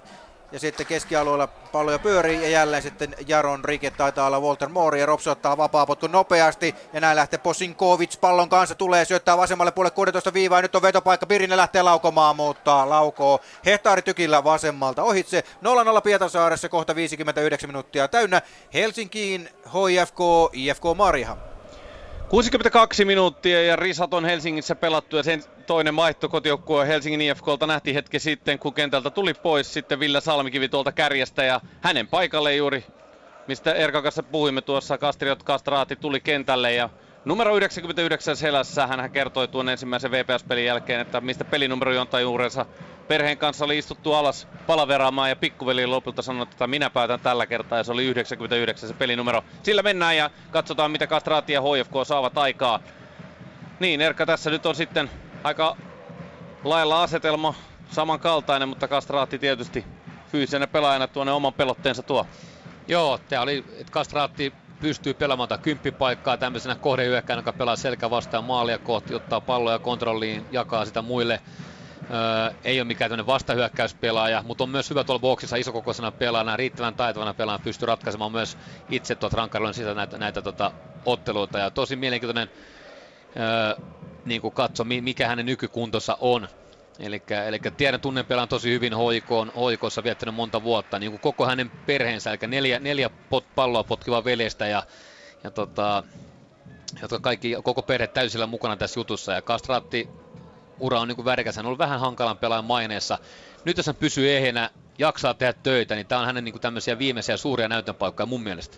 ja sitten keskialueella palloja pyörii ja jälleen sitten Jaron rike taitaa olla Walter Moore ja RoPS ottaa vapaapotkun nopeasti ja näin lähtee Posinkovic pallon kanssa, tulee syöttää vasemmalle puolelle 16 viivaa ja nyt on vetopaikka, Pirinen lähtee laukomaan, mutta laukoo hehtaari tykillä vasemmalta ohitse. 0-0 Pietarsaaressa, kohta 59 minuuttia täynnä. Helsinkiin HIFK, IFK Mariehamn. 62 minuuttia ja risat on Helsingissä pelattu ja sen toinen vaihto kotijoukkue Helsingin IFK:lta nähtiin hetki sitten, kun kentältä tuli pois sitten Ville Salmikivi tuolta kärjestä ja hänen paikalle juuri, mistä Erkan kanssa puhuimme tuossa, Kastriot Kastraatti tuli kentälle ja numero 99 selässä hän kertoi tuon ensimmäisen VPS-pelin jälkeen, että mistä pelinumero jontaa juurensa. Perheen kanssa oli istuttu alas palaveraamaan ja pikkuveli lopulta sanoi, että minä päätän tällä kertaa ja se oli 99 se pelinumero. Sillä mennään ja katsotaan mitä Kastraatti ja HIFK saavat aikaa. Niin Erkka, tässä nyt on sitten aika lailla asetelma samankaltainen, mutta Kastraatti tietysti fyysisenä pelaajana tuonne oman pelotteensa tuo. Joo, tämä oli, että Kastraatti pystyy pelaamaan tätä kymppipaikkaa tämmöisenä kohdehyökkäjänä, joka pelaa selkä vastaan maalia kohti, ottaa palloja kontrolliin, jakaa sitä muille. Ei ole mikään tämmöinen vastahyökkäyspelaaja, mutta on myös hyvä tuolla boksissa isokokoisena pelaajana, riittävän taitavana pelaajana, pystyy ratkaisemaan myös itse tuolta rankkarillaan sitä näitä otteluita. Ja tosi mielenkiintoinen niin kuin katso, mikä hänen nykykuntonsa on. Eli tiedän, tunnen pelaan tosi hyvin hoikossa, viettänyt monta vuotta, niin kuin koko hänen perheensä, eli neljä palloa potkivaa veljestä, jotka kaikki, koko perhe täysillä mukana tässä jutussa, ja Kastraatti ura on niin kuin värikäs, hän on ollut vähän hankalan pelaajan maineessa. Nyt jos hän pysyy ehjänä, jaksaa tehdä töitä, niin tämä on hänen niin kuin tämmöisiä viimeisiä suuria näytönpaikkoja mun mielestä.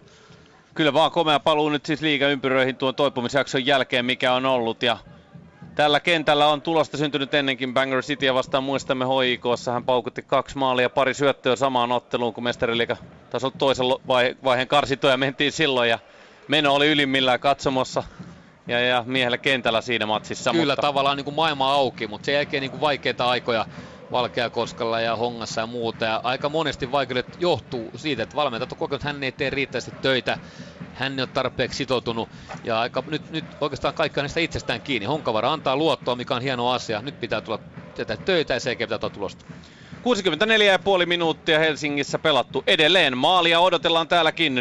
Kyllä vaan komea paluu nyt siis liigaympyröihin tuon toipumisjakson jälkeen, mikä on ollut, ja tällä kentällä on tulosta syntynyt ennenkin Bangor Cityä vastaan, muistamme HIK:ssa hän paukutti 2 maalia, 2 syöttöä samaan otteluun, kun mestariliiga taas ollut toisen vaiheen karsintoja mentiin silloin, ja meno oli ylimmillään katsomossa ja miehellä kentällä siinä matsissa. Kyllä, mutta tavallaan niin kuin maailma auki, mutta sen jälkeen niin kuin vaikeita aikoja Valkeakoskella ja Hongassa ja muuta, ja aika monesti vaikeudet johtuu siitä, että valmentajat on kokenut, että hän ei tee riittävästi töitä, hän ei ole tarpeeksi sitoutunut, ja aika, nyt oikeastaan kaikki on itsestään kiinni. Honkavara antaa luottoa, mikä on hieno asia. Nyt pitää tulla tätä töitä ja sen jälkeen pitää tulla tulosta. 64,5 minuuttia Helsingissä pelattu, edelleen maalia odotellaan täälläkin,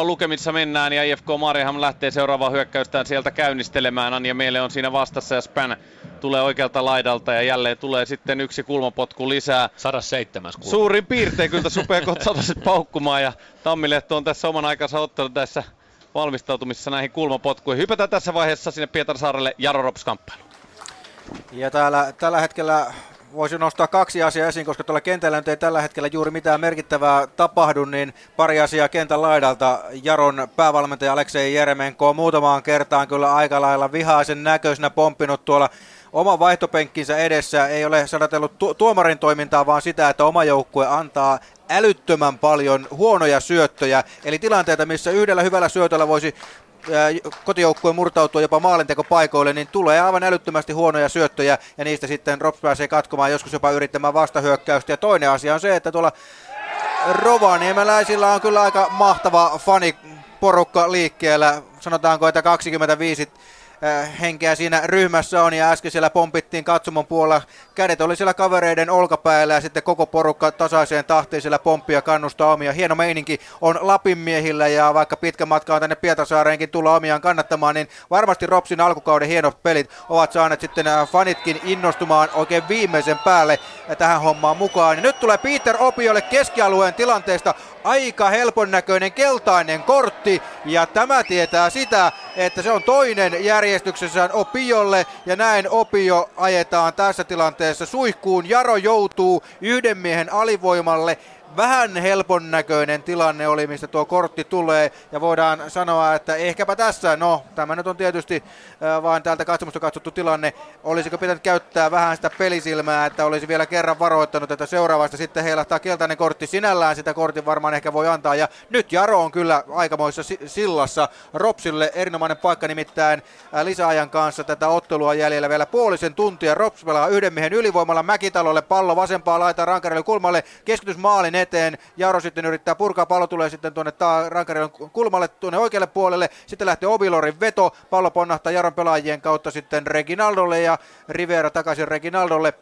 0-0 lukemissa mennään, ja IFK Mariehamn lähtee seuraavaan hyökkäystään sieltä käynnistelemään. Anja Meele on siinä vastassa, ja Spän tulee oikealta laidalta, ja jälleen tulee sitten yksi kulmapotku lisää. 107. kulma. Suurin piirtein kyllä supeakot sataset paukkumaan, ja Tammilehto on tässä oman aikansa ottanut tässä valmistautumisessa näihin kulmapotkuihin. Hypätään tässä vaiheessa sinne Pietarsaarelle Jaro RoPS-kamppailu. Ja täällä tällä hetkellä voisin nostaa 2 asiaa esiin, koska tuolla kentällä nyt ei tällä hetkellä juuri mitään merkittävää tapahdu, niin pari asiaa kentän laidalta. Jaron päävalmentaja Aleksei Jeremenko on muutamaan kertaan kyllä aika lailla vihaisen näköisenä pomppinut tuolla oman vaihtopenkkinsä edessä. Ei ole sadatellut tuomarin toimintaa, vaan sitä, että oma joukkue antaa älyttömän paljon huonoja syöttöjä. Eli tilanteita, missä yhdellä hyvällä syötöllä voisi kotijoukkue murtautuu jopa maalintekopaikoille, niin tulee aivan älyttömästi huonoja syöttöjä, ja niistä sitten RoPS pääsee katkomaan, joskus jopa yrittämään vastahyökkäystä. Ja toinen asia on se, että tuolla rovaniemeläisillä on kyllä aika mahtava faniporukka liikkeellä. Sanotaanko, että 25 henkeä siinä ryhmässä on, ja äsken siellä pompittiin katsomon puolella. Kädet oli siellä kavereiden olkapäällä, ja sitten koko porukka tasaiseen tahtiin siellä pomppia kannustaa omia. Hieno meininki on Lapin miehillä, ja vaikka pitkä matka on tänne Pietarsaareenkin tulla omiaan kannattamaan, niin varmasti RoPSin alkukauden hienot pelit ovat saaneet sitten fanitkin innostumaan oikein viimeisen päälle tähän hommaan mukaan. Ja nyt tulee Peter Opiolle keskialueen tilanteesta aika helpon näköinen keltainen kortti, ja tämä tietää sitä, että se on toinen järjestyksessään Opiolle, ja näin Opio ajetaan tässä tilanteessa suihkuun. Jaro joutuu yhden miehen alivoimalle. Vähän helpon näköinen tilanne oli, mistä tuo kortti tulee, ja voidaan sanoa, että ehkäpä tässä, no tämä nyt on tietysti vain täältä katsomusta katsottu tilanne, olisiko pitänyt käyttää vähän sitä pelisilmää, että olisi vielä kerran varoittanut, että seuraavasta sitten heilahtaa keltainen kortti, sinällään sitä kortin varmaan ehkä voi antaa, ja nyt Jaro on kyllä aikamoissa sillassa. RoPSille erinomainen paikka nimittäin lisäajan kanssa, tätä ottelua jäljellä vielä puolisen tuntia. RoPS pelaa yhden miehen ylivoimalla, Mäkitalolle pallo vasempaa laitaa Rankarille kulmalle, keskitysmaalin eteen. Jaro sitten yrittää purkaa, pallo tulee sitten tuonne Rankarilon kulmalle, tuonne oikealle puolelle, sitten lähtee Obilorin veto, pallo ponnahtaa Jaron pelaajien kautta sitten Reginaldolle, ja Rivera takaisin Reginaldolle.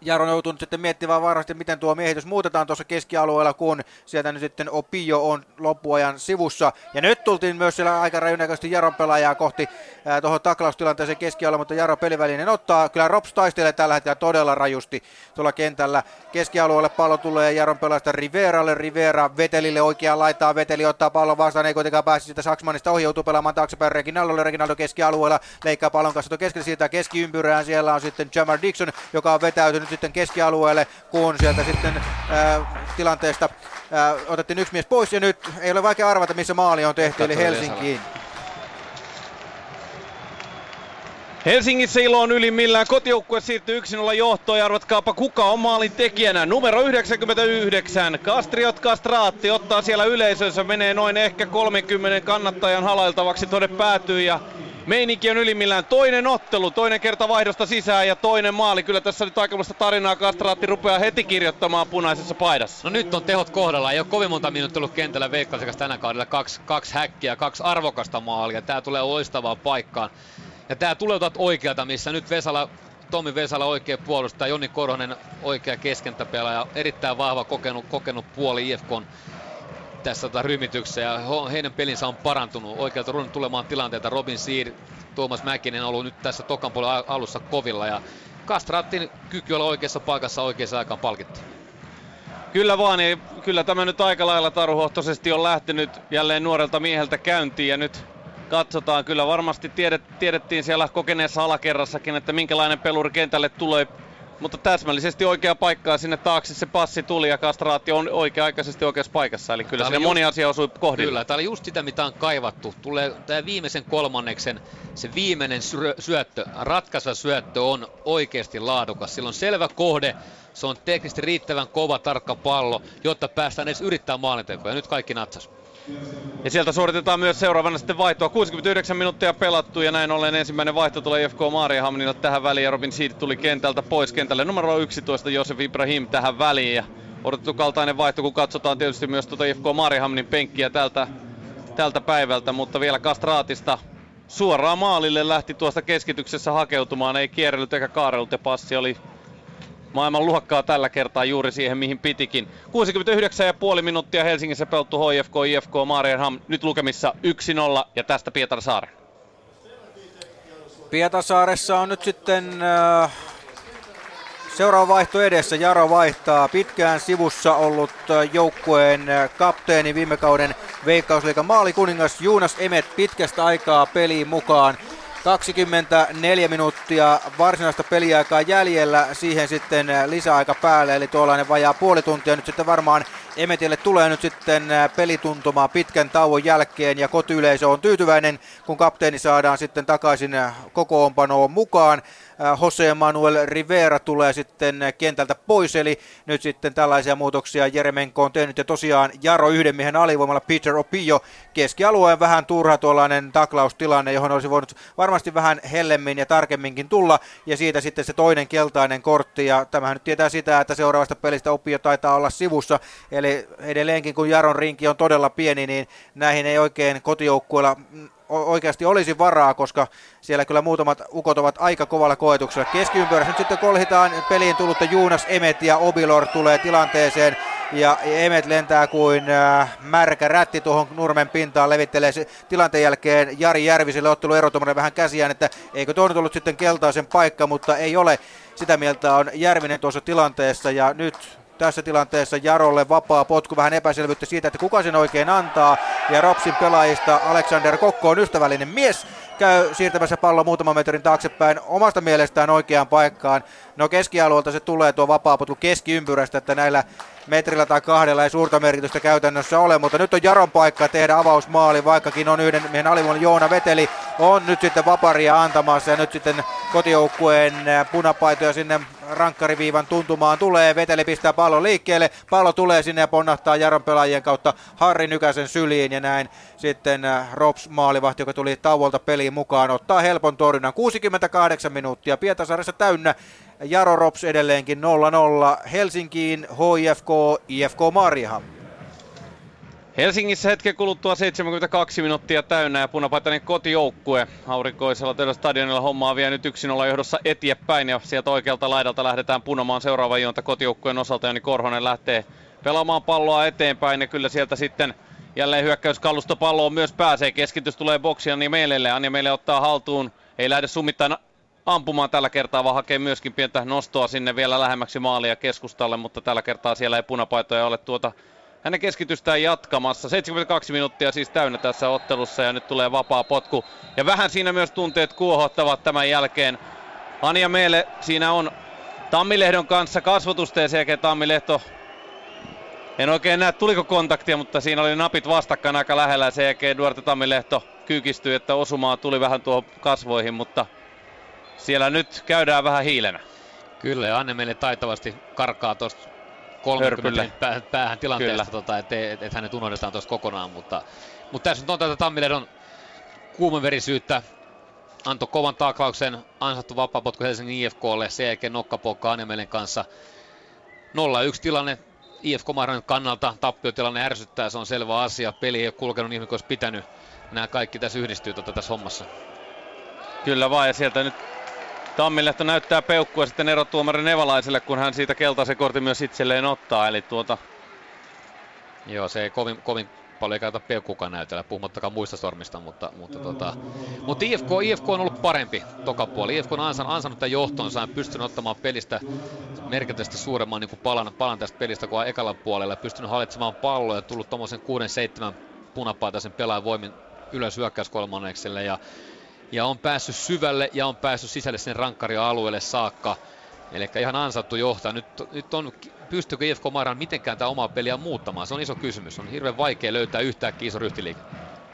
Jaro on joutunut sitten miettimään varmasti, miten tuo miehitys muutetaan tuossa keskialueella, kun sieltä nyt sitten Opio on loppuajan sivussa. Ja nyt tultiin myös siellä aika rajunäköisesti Jaron pelaajaa kohti tuohon taklaustilanteeseen keskialueella, mutta Jaro pelivälinen ottaa. Kyllä RoPS taistelee tällä hetkellä todella rajusti tuolla kentällä. Keskialueelle pallo tulee Jaron pelaajasta Riveralle. Rivera Vetelille oikeaan laitaan. Veteli ottaa pallon vastaan, ei kuitenkaan pääse sitä Saksmanista ohi, joutuu pelaamaan taaksepäin Reginaldolle. Reginaldo keskialueella leikkaa pallon kanssa tuon keskelle, siirtää keskiympyrään. Siellä on sitten Jamar Dixon, joka on vetäytynyt sitten keskialueelle, kun sieltä sitten tilanteesta otettiin yksi mies pois, ja nyt ei ole vaikea arvata, missä maali on tehty, eli Helsinkiin. Helsingissä ilo on ylimmillään, kotijoukkue siirtyy 1-0 johtoon, ja arvatkaapa kuka on maalin tekijänä. Numero 99, Kastriot Kastraatti ottaa siellä yleisönsä, menee noin ehkä 30 kannattajan halailtavaksi tuonne päätyy, ja meininki on ylimmillään. Toinen ottelu, toinen kerta vaihdosta sisään ja toinen maali. Kyllä tässä nyt aikamoista tarinaa Kastraatti rupeaa heti kirjoittamaan punaisessa paidassa. No nyt on tehot kohdalla. Ei ole kovin monta minuuttia ollut kentällä Veikkasekas tänä kaudella. Kaksi häkkiä, 2 arvokasta maalia. Tää tulee loistavaan paikkaan. Ja tää tulee oikealta, missä nyt Tommi Vesala oikea puolustaa. Joni Korhonen oikea keskentäpelaaja. Erittäin vahva kokenut puoli IFK:n tässä rymityksessä ja heidän pelinsä on parantunut. Oikealta ruvennut tulemaan tilanteita. Robin Seed, Tuomas Mäkinen on ollut nyt tässä tokan puolen alussa kovilla ja Kastraattin kyky olla oikeassa paikassa oikeassa aikaan palkittu. Kyllä vaan, ja kyllä tämä nyt aika lailla taruhohtoisesti on lähtenyt jälleen nuorelta mieheltä käyntiin ja nyt katsotaan. Kyllä varmasti tiedettiin siellä kokeneessa alakerrassakin, että minkälainen peluri kentälle tulee, mutta täsmällisesti oikea paikkaa sinne taakse se passi tuli ja Kastraatti on oikea-aikaisesti oikeassa paikassa. Eli kyllä siinä moni asia osui kohdille. Kyllä, tämä oli just sitä mitä on kaivattu. Tulee tämä viimeisen kolmanneksen, se viimeinen syöttö, ratkaiseva syöttö on oikeasti laadukas. Sillä on selvä kohde. Se on teknisesti riittävän kova, tarkka pallo, jotta päästään edes yrittämään maalintekoa. Ja nyt kaikki natsas. Ja sieltä suoritetaan myös seuraavana sitten vaihtoa. 69 minuuttia pelattu ja näin ollen ensimmäinen vaihto tulee IFK Mariehamnille tähän väliin. Ja Robin Seed tuli kentältä pois kentälle. Numero 11 Josef Ibrahim tähän väliin. Ja odotettu kaltainen vaihto, kun katsotaan tietysti myös tuota IFK Mariehamnin penkkiä tältä päivältä. Mutta vielä Kastraatista suoraan maalille lähti tuosta keskityksessä hakeutumaan. Ei kierrellyt eikä kaarellut ja passi oli maailman luokkaa tällä kertaa juuri siihen, mihin pitikin. 69,5 minuuttia Helsingissä pelattu HIFK, IFK Mariehamn nyt lukemissa 1-0 ja tästä Pietarsaaren. Pietarsaaressa on nyt sitten seuraava vaihto edessä. Jaro vaihtaa pitkään sivussa ollut joukkueen kapteeni, viime kauden Veikkausliigan maalikuningas Jonas Emet pitkästä aikaa peliin mukaan. 24 minuuttia varsinaista peliaikaa jäljellä, siihen sitten lisäaika päälle, eli tuollainen vajaa puoli tuntia nyt sitten varmaan Emetille tulee nyt sitten pelituntumaa pitkän tauon jälkeen ja kotiyleisö on tyytyväinen, kun kapteeni saadaan sitten takaisin kokoonpanoon mukaan. Jose Manuel Rivera tulee sitten kentältä pois, eli nyt sitten tällaisia muutoksia Jeremenko on tehnyt ja tosiaan Jaro yhden miehen alivoimalla Peter Opio keskialueen vähän turha tuollainen taklaustilanne, johon olisi voinut varmasti vähän hellemmin ja tarkemminkin tulla ja siitä sitten se toinen keltainen kortti ja tämähän nyt tietää sitä, että seuraavasta pelistä Opio taitaa olla sivussa, eli edelleenkin kun Jaron rinki on todella pieni, niin näihin ei oikein kotijoukkueella oikeasti olisi varaa, koska siellä kyllä muutamat ukot ovat aika kovalla koetuksella. Keskiympyrässä nyt sitten kolhitaan peliin tullutta Jonas Emet ja Obilor tulee tilanteeseen ja Emet lentää kuin märkä rätti tuohon nurmen pintaan, levittelee tilanteen jälkeen Jari Järviselle otteluerotumalle vähän käsiään, että eikö tuo nyt ollut sitten keltaisen paikka, mutta ei ole. Sitä mieltä on Järvinen tuossa tilanteessa ja nyt tässä tilanteessa Jarolle vapaa potku, vähän epäselvyyttä siitä, että kuka sen oikein antaa. Ja Ropsin pelaajista Alexander Kokko on ystävällinen mies. Käy siirtämässä pallo muutaman metrin taaksepäin omasta mielestään oikeaan paikkaan. No keskialueelta se tulee tuo vapaa potku keskiympyrästä, että näillä metrillä tai kahdella ei suurta merkitystä käytännössä ole. Mutta nyt on Jaron paikka tehdä avausmaali, vaikkakin on yhden miehen alivoiman Joona Veteli. On nyt sitten vaparia antamassa ja nyt sitten kotijoukkueen punapaitoja sinne rankkariviivan tuntumaan tulee. Veteli pistää pallon liikkeelle, pallo tulee sinne ja ponnahtaa Jaron pelaajien kautta Harri Nykäsen syliin. Ja näin sitten Rops maalivahti, joka tuli tauolta peliin mukaan, ottaa helpon torjunnan. 68 minuuttia Pietarsaaressa täynnä. Jaro Rops edelleenkin 0-0 Helsinkiin, HIFK, IFK Mariehamn. Helsingissä hetken kuluttua 72 minuuttia täynnä ja punapaitainen kotijoukkue aurinkoisella tällä stadionilla hommaa vielä nyt 1-0 johdossa eteenpäin ja sieltä oikealta laidalta lähdetään punomaan seuraava juonta kotijoukkueen osalta. Joni Korhonen lähtee pelaamaan palloa eteenpäin ja kyllä sieltä sitten jälleen hyökkäyskallustopalloon myös pääsee. Keskitys tulee boksiin Anja Meelelle. Anja Meele ottaa haltuun, ei lähde summittain ampumaan tällä kertaa, vaan hakee myöskin pientä nostoa sinne vielä lähemmäksi maalia keskustalle, mutta tällä kertaa siellä ei punapaitoja ole tuota hänen keskitystään jatkamassa. 72 minuuttia siis täynnä tässä ottelussa ja nyt tulee vapaa potku. Ja vähän siinä myös tunteet kuohottavat tämän jälkeen. Anja Meele siinä on Tammilehdon kanssa kasvotusta ja sen jälkeen Tammilehto. En oikein näe tuliko kontaktia, mutta siinä oli napit vastakkain aika lähellä ja sen jälkeen Duarte Tammilehto kyykistyi, että osumaa tuli vähän tuohon kasvoihin, mutta siellä nyt käydään vähän hiilenä. Kyllä, Anja Meele taitavasti karkaa tuosta 30 päähän tilanteesta, että hänet unohdetaan tuosta kokonaan, mutta tässä nyt on tätä Tammilehdon kuumenverisyyttä. Antoi kovan taklauksen, ansattu vapaapotku Helsingin IFK:lle, sen jälkeen nokkapokka Anjamelen kanssa. 0-1 tilanne IFK Mariehamnin kannalta, tappiotilanne ärsyttää, se on selvä asia. Peli ei ole kulkenut niin kuin olisi pitänyt. Nämä kaikki tässä yhdistyy tässä hommassa. Kyllä vaan, ja sieltä nyt Tammilehto näyttää peukkua sitten erotuomari Nevalaiselle, kun hän siitä keltaisen kortin myös itselleen ottaa. Eli Joo, se ei kovin paljon ei käytä peukkukaan näytellä, puhumattakaan muista sormista, mutta IFK on ollut parempi toka puoli. IFK on ansainnut tämän johtonsa ja pystynyt ottamaan pelistä merkittävästi suuremman niin kuin palan tästä pelistä kuin ekalla puolella. Pystynyt hallitsemaan palloa ja tullut tuommoisen 6-7 punapaitaisen pelaajan voimin ylös hyökkäyskolmannekselle ja on päässyt syvälle ja on päässyt sisälle sen rankkarioalueelle saakka. Eli ihan ansattu johtaa. Nyt on, pystyykö IFK Mariehamn mitenkään tämä omaa peliä muuttamaan? Se on iso kysymys. On hirveän vaikea löytää yhtäkkiä iso ryhtiliike.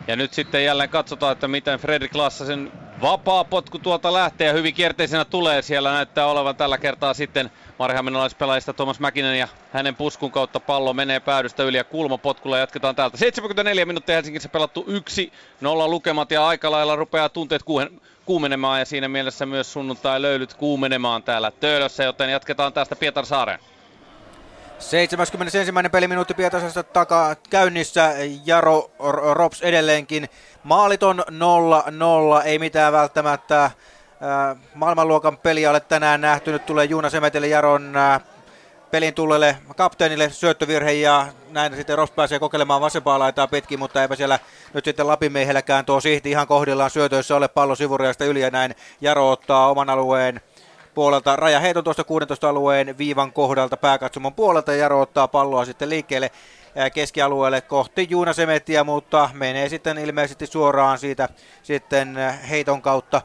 Ja nyt sitten jälleen katsotaan, että miten Fredrik Lassasen vapaa potku tuolta lähtee ja hyvin kierteisenä tulee. Siellä näyttää olevan tällä kertaa sitten mariehamninalaispelaajista Tuomas Mäkinen ja hänen puskun kautta pallo menee päädystä yli ja kulmapotkulla jatketaan täältä. 74 minuuttia Helsingissä pelattu 1-0 lukemat ja aika lailla rupeaa tunteet kuumenemaan ja siinä mielessä myös sunnuntai löylyt kuumenemaan täällä Töölössä, joten jatketaan tästä Pietarsaareen. 71. peliminuutti Pietarsaaressa takaa käynnissä, Jaro Rops edelleenkin. Maalit on 0-0, ei mitään välttämättä maailmanluokan peliä ole tänään nähty. Nyt tulee Juuna Semeteli Jaron pelin tulleelle kapteenille syöttövirhe ja näin sitten Rops pääsee kokeilemaan vasempaa laitaa pitkin, mutta eipä siellä nyt sitten Lapinmiehelläkään tuo sihti ihan kohdillaan syötöissä ole, pallo sivuriasta yli ja näin Jaro ottaa oman alueen puolelta rajaheiton tuosta 16 alueen viivan kohdalta pääkatsomon puolelta ja Jaro ottaa palloa sitten liikkeelle keskialueelle kohti Juuna Semettiä, mutta menee sitten ilmeisesti suoraan siitä sitten heiton kautta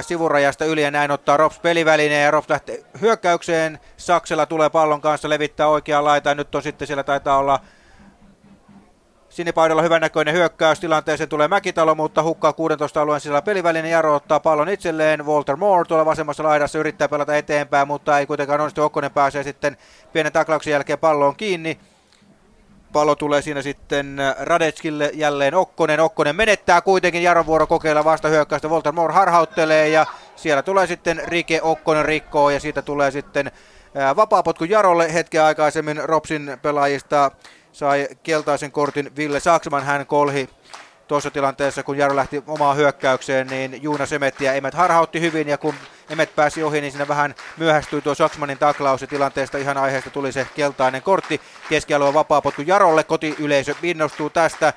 sivurajasta yli ja näin ottaa Rops pelivälineen ja Rops lähtee hyökkäykseen. Saksella tulee pallon kanssa, levittää oikeaan laitaan. Nyt on sitten siellä taitaa olla sinipaidalla hyvännäköinen hyökkäys. Tilanteeseen tulee Mäkitalo, mutta hukkaa 16 alueen sisällä pelivälinen. Jaro ottaa pallon itselleen. Walter Moore tuolla vasemmassa laidassa yrittää pelata eteenpäin, mutta ei kuitenkaan onnistu. Okkonen pääsee sitten pienen taklauksen jälkeen palloon kiinni. Pallo tulee siinä sitten Radetskille, jälleen Okkonen. Okkonen menettää kuitenkin, Jaron vuoro kokeilla vastahyökkäystä. Walter Moore harhauttelee ja siellä tulee sitten Rike, Okkonen rikkoo ja siitä tulee sitten vapaapotku Jarolle. Hetken aikaisemmin Ropsin pelaajista sai keltaisen kortin Ville Saksman. Hän kolhi tuossa tilanteessa, kun Jaro lähti omaan hyökkäykseen, niin Juuna Semetti ja Emet harhautti hyvin ja kun Emet pääsi ohi, niin siinä vähän myöhästyi tuo Saksmanin taklaus ja tilanteesta ihan aiheesta tuli se keltainen kortti. Keskialueen vapaapotku Jarolle, kotiyleisö innostuu tästä.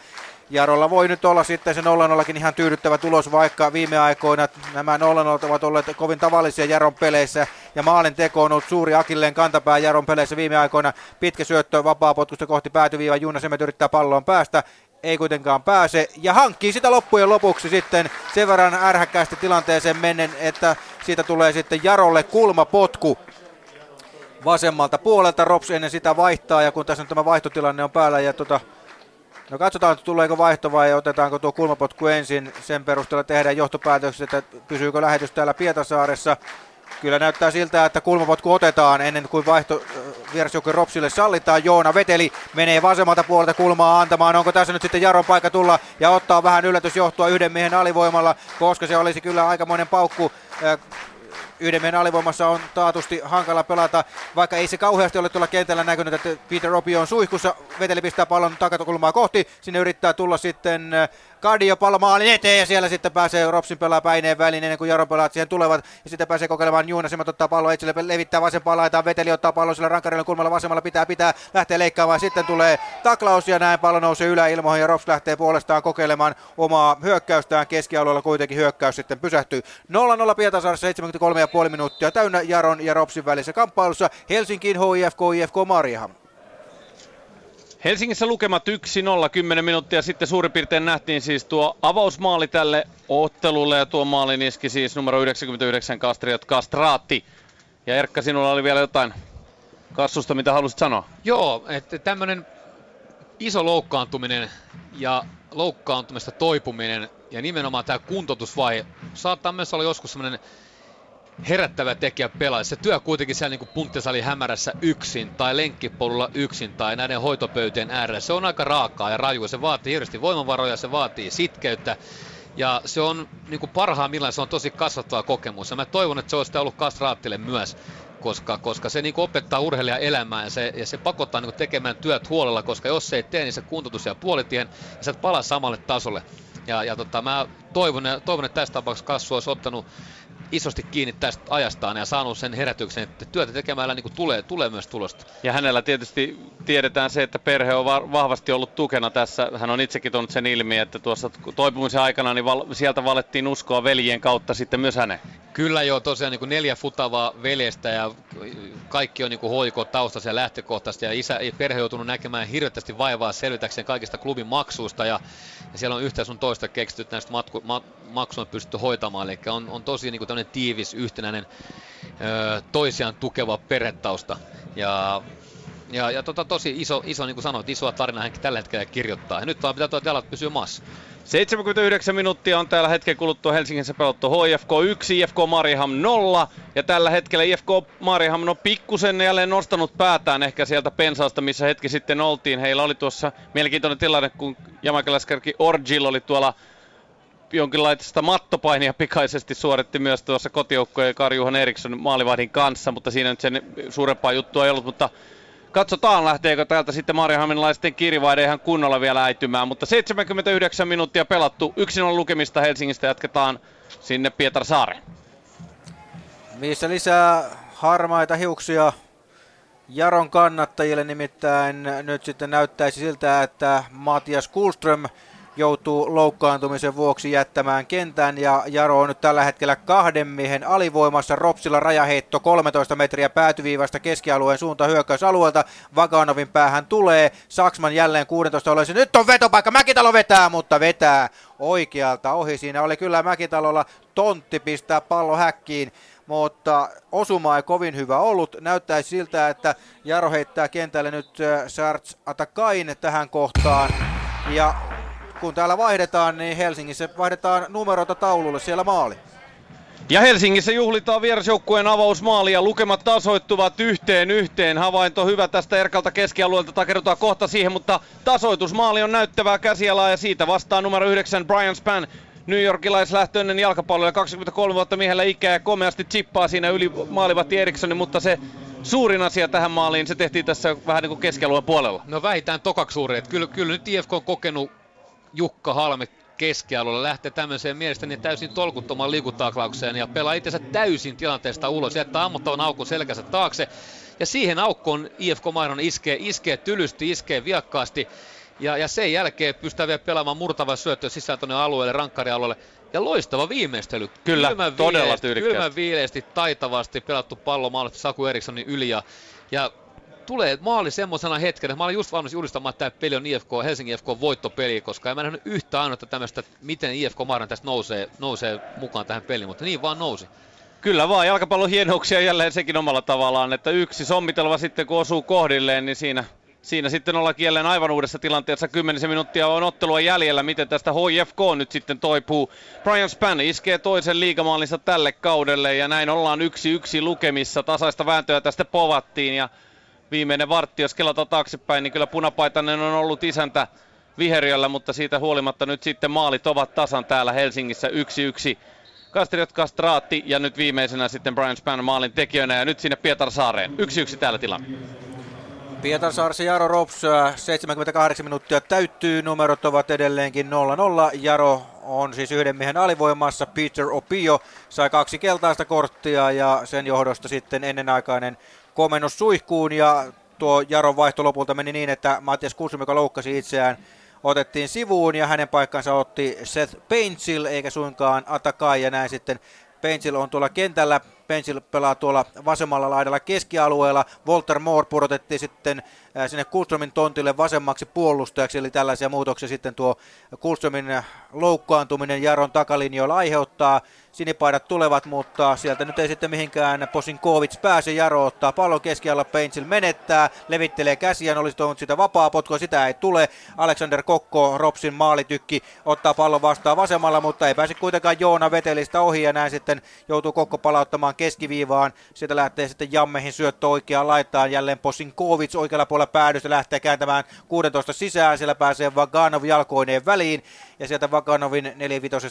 Jarolla voi nyt olla sitten se 0-0kin ihan tyydyttävä tulos, vaikka viime aikoina nämä 0-0 ovat olleet kovin tavallisia Jaron peleissä ja maalin teko on ollut suuri akilleen kantapää Jaron peleissä viime aikoina. Pitkä syöttö vapaapotkusta kohti päätyviivaa, Juuna Semet yrittää palloon päästä. Ei kuitenkaan pääse ja hankkii sitä loppujen lopuksi sitten sen verran ärhäkkäästi tilanteeseen mennen, että siitä tulee sitten Jarolle kulmapotku vasemmalta puolelta. Rops ennen sitä vaihtaa ja kun tässä nyt tämä vaihtotilanne on päällä ja no katsotaan, että tuleeko vaihto vai otetaanko tuo kulmapotku ensin. Sen perusteella tehdään johtopäätökset, että pysyykö lähetys täällä Pietasaaressa. Kyllä näyttää siltä, että kulmapotku otetaan ennen kuin vaihto vierasjoukkueen Ropsille sallitaan. Joona Veteli menee vasemmalta puolelta kulmaa antamaan. Onko tässä nyt sitten Jaron paikka tulla ja ottaa vähän yllätysjohtoa yhden miehen alivoimalla, koska se olisi kyllä aikamoinen paukku. Yhden miehen alivoimassa on taatusti hankala pelata, vaikka ei se kauheasti ole tuolla kentällä näkynyt, että Peter Opio on suihkussa. Veteli pistää pallon takakulmaa kohti, sinne yrittää tulla sitten Kadio, pallo maalin eteen ja siellä sitten pääsee Ropsin pelaa päineen väliin ennen kuin Jaron pelaat siihen tulevat. Ja sitten pääsee kokeilemaan Juuna, Semet ottaa palloa itselle, levittää vasempaan laitaan, Veteli ottaa pallon sillä rankarilla kulmalla vasemmalla, pitää, lähtee leikkaamaan. Sitten tulee taklaus ja näin pallo nousee yläilmoihin ja Rops lähtee puolestaan kokeilemaan omaa hyökkäystään. Keskialueella kuitenkin hyökkäys sitten pysähtyy. 0-0 Pietarsaaressa, 73,5 minuuttia täynnä Jaron ja Ropsin välissä kamppailussa. Helsinkiin HIFK Mariehamn. Helsingissä lukemat 1-0, 10 minuuttia sitten suurin piirtein nähtiin siis tuo avausmaali tälle ottelulle ja tuo maalin iski siis numero 99 Kastriot Kastraatti. Ja Erkka, sinulla oli vielä jotain kassusta, mitä halusit sanoa? Joo, että tämmöinen iso loukkaantuminen ja loukkaantumista toipuminen ja nimenomaan tämä kuntoutusvaihe saattaa myös olla joskus semmoinen herättävä tekijä pelaaja. Se työ kuitenkin siellä niin kuin punttisalin hämärässä yksin tai lenkkipolulla yksin tai näiden hoitopöytien äärellä. Se on aika raakaa ja rajua. Se vaatii hirveästi voimavaroja, se vaatii sitkeyttä ja se on niin kuin parhaimmillaan se on tosi kasvattava kokemus. Ja mä toivon, että se olisi ollut Kastraattille myös, koska se niin kuin opettaa urheilija elämään ja se pakottaa niin kuin tekemään työt huolella, koska jos se ei tee, niin se kuntoutus jää puolitiehen ja sä et palaa samalle tasolle. Ja mä toivon, että tässä tapauksessa Kassu olisi ottanut isosti kiinni tästä ajastaan ja saanut sen herätyksen, että työtä tekemällä niin kuin tulee myös tulosta. Ja hänellä tietysti tiedetään se, että perhe on vahvasti ollut tukena tässä. Hän on itsekin tuonut sen ilmi, että tuossa toipumisen aikana niin sieltä valettiin uskoa veljien kautta sitten myös hänen. Kyllä joo, tosiaan niin kuin 4 futavaa veljestä ja kaikki on niin kuin hoikot taustassa ja lähtökohtaisesti. Ja isä ja perhe on joutunut näkemään hirveästi vaivaa selvitäkseen kaikista klubin maksuista ja siellä on yhtä sun toista keksitty, että näistä maksuja on pystytty hoitamaan. Eli on tosi niin kuin tämmöinen tiivis, yhtenäinen, toisiaan tukeva perhetausta. Ja tosi iso, niin kuin sanoit, isoa tarinaa hänkin tällä hetkellä kirjoittaa. Ja nyt vaan pitää tuoda, että jalat pysyy maassa. 79 minuuttia on tällä hetkellä kuluttua Helsingissä pelottu HIFK 1, IFK Mariehamn 0. Ja tällä hetkellä IFK Mariehamn on pikkusen jälleen nostanut päätään ehkä sieltä pensaasta, missä hetki sitten oltiin. Heillä oli tuossa mielenkiintoinen tilanne, kun jamaikalaiskerki Orgil oli tuolla jonkinlaista mattopainia pikaisesti suoritti myös tuossa kotijoukkojen Karjuhan Eriksson maalivahdin kanssa, mutta siinä nyt sen suurempaa juttua ei ollut, mutta katsotaan, lähteekö täältä sitten mariehamnilaisten kirvaide ihan kunnolla vielä äitymään, mutta 79 minuuttia pelattu. 1-0 lukemista Helsingistä, jatketaan sinne Pietarsaareen. Missä lisää harmaita hiuksia Jaron kannattajille, nimittäin nyt sitten näyttäisi siltä, että Matias Kuhlström joutuu loukkaantumisen vuoksi jättämään kentän ja Jaro on nyt tällä hetkellä 2 miehen alivoimassa. Ropsilla rajaheitto 13 metriä päätyviivasta keskialueen suuntaan hyökkäysalueelta. Vaganovin päähän tulee. Saksman jälleen 16 olisi. Nyt on vetopaikka. Mäkitalo vetää, mutta vetää oikealta ohi. Siinä oli kyllä Mäkitalolla tontti pistää pallo häkkiin, mutta osuma ei kovin hyvä ollut. Näyttäisi siltä, että Jaro heittää kentälle nyt Sarts Atakain tähän kohtaan ja kun täällä vaihdetaan, niin Helsingissä vaihdetaan numeroita taululle, siellä maali. Ja Helsingissä juhlitaan vierasjoukkueen avausmaalia. Lukemat tasoittuvat 1-1. Havainto hyvä tästä Erkalta keskialueelta. Takerrotaan kohta siihen, mutta tasoitusmaali on näyttävää käsialaa ja siitä vastaa numero 9 Brian Spann. New Yorkilaislähtöinen jalkapalloilija 23 vuotta miehellä ikää ja komeasti chippaa siinä yli maalivahti Erikssonin, mutta se suurin asia tähän maaliin, se tehtiin tässä vähän niin kuin keskialueen puolella. No vähintään tokaksi suuri. Kyllä nyt IFK on kokenut Jukka Halme keskialueella lähtee tämmöiseen mielestäni täysin tolkuttomaan liikutaklaukseen ja pelaa itsensä täysin tilanteesta ulos. Jättää ammuttavan aukon selkänsä taakse ja siihen aukkoon IFK Mariehamn iskee tylysti, iskee viakkaasti ja sen jälkeen pystytään vielä pelaamaan murtavaa syöttöä sisään tuonne alueelle, rankkarialueelle. Ja loistava viimeistely. Kyllä, todella tyylikkästi. Kylmän viileesti, taitavasti pelattu pallo maalista Saku Erikssonin yli ja tulee maali semmoisena hetkenä. Mä olin just valmis julistamaan, että tämä peli on IFK, Helsingin IFK voittopeli, koska en mä nähnyt yhtään ainoa tämmöistä, miten IFK Mariehamn tästä nousee mukaan tähän peliin, mutta niin vaan nousi. Kyllä vaan, jalkapallon hienouksia jälleen sekin omalla tavallaan, että yksi sommitelva sitten kun osuu kohdilleen, niin siinä sitten ollaan jälleen aivan uudessa tilanteessa. 10 minuuttia on ottelua jäljellä, miten tästä HIFK nyt sitten toipuu. Brian Spann iskee toisen liigamaalinsa tälle kaudelle ja näin ollaan 1-1 lukemissa. Tasaista vääntöä tästä povattiin ja viimeinen vartti, jos kelataan taaksepäin, niin kyllä punapaitainen on ollut isäntä viheriöllä, mutta siitä huolimatta nyt sitten maalit ovat tasan täällä Helsingissä 1-1. Kastriot Kastraatti ja nyt viimeisenä sitten Brian Spann maalin tekijöinä ja nyt sinne Pietarsaareen. 1-1 täällä tilanne. Pietarsaaressa Jaro RoPS, 78 minuuttia täyttyy, numerot ovat edelleenkin 0-0. Jaro on siis 1 miehen alivoimassa, Peter Opio sai 2 keltaista korttia ja sen johdosta sitten ennenaikainen komennus suihkuun ja tuo Jaron vaihto lopulta meni niin, että Matias Kuhlström, joka loukkasi itseään, otettiin sivuun ja hänen paikkansa otti Seth Paintsil eikä suinkaan Atakai ja näin sitten Paintsil on tuolla kentällä. Paintsil pelaa tuolla vasemmalla laidalla keskialueella. Walter Moore pudotettiin sitten sinne Kuhlströmin tontille vasemmaksi puolustajaksi, eli tällaisia muutoksia sitten tuo Kuhlströmin loukkaantuminen Jaron takalinjoilla aiheuttaa. Sinipaidat tulevat, mutta sieltä nyt ei sitten mihinkään Posinkovic pääse. Jaro ottaa pallon keskialla, Paintsil menettää, levittelee käsiään, olisi toivonut sitä vapaa potkoa, sitä ei tule. Alexander Kokko, Ropsin maalitykki, ottaa pallon vastaan vasemmalla, mutta ei pääse kuitenkaan Joona Vetelistä ohi ja näin sitten joutuu Kokko palauttamaan keskiviivaan. Sieltä lähtee sitten Jammehin syöttö oikeaan laitaan, jälleen Posinkovic oikealla puolella päädystä lähtee kääntämään 16 sisään, siellä pääsee Vaganov jalkoineen väliin ja sieltä Vaganovin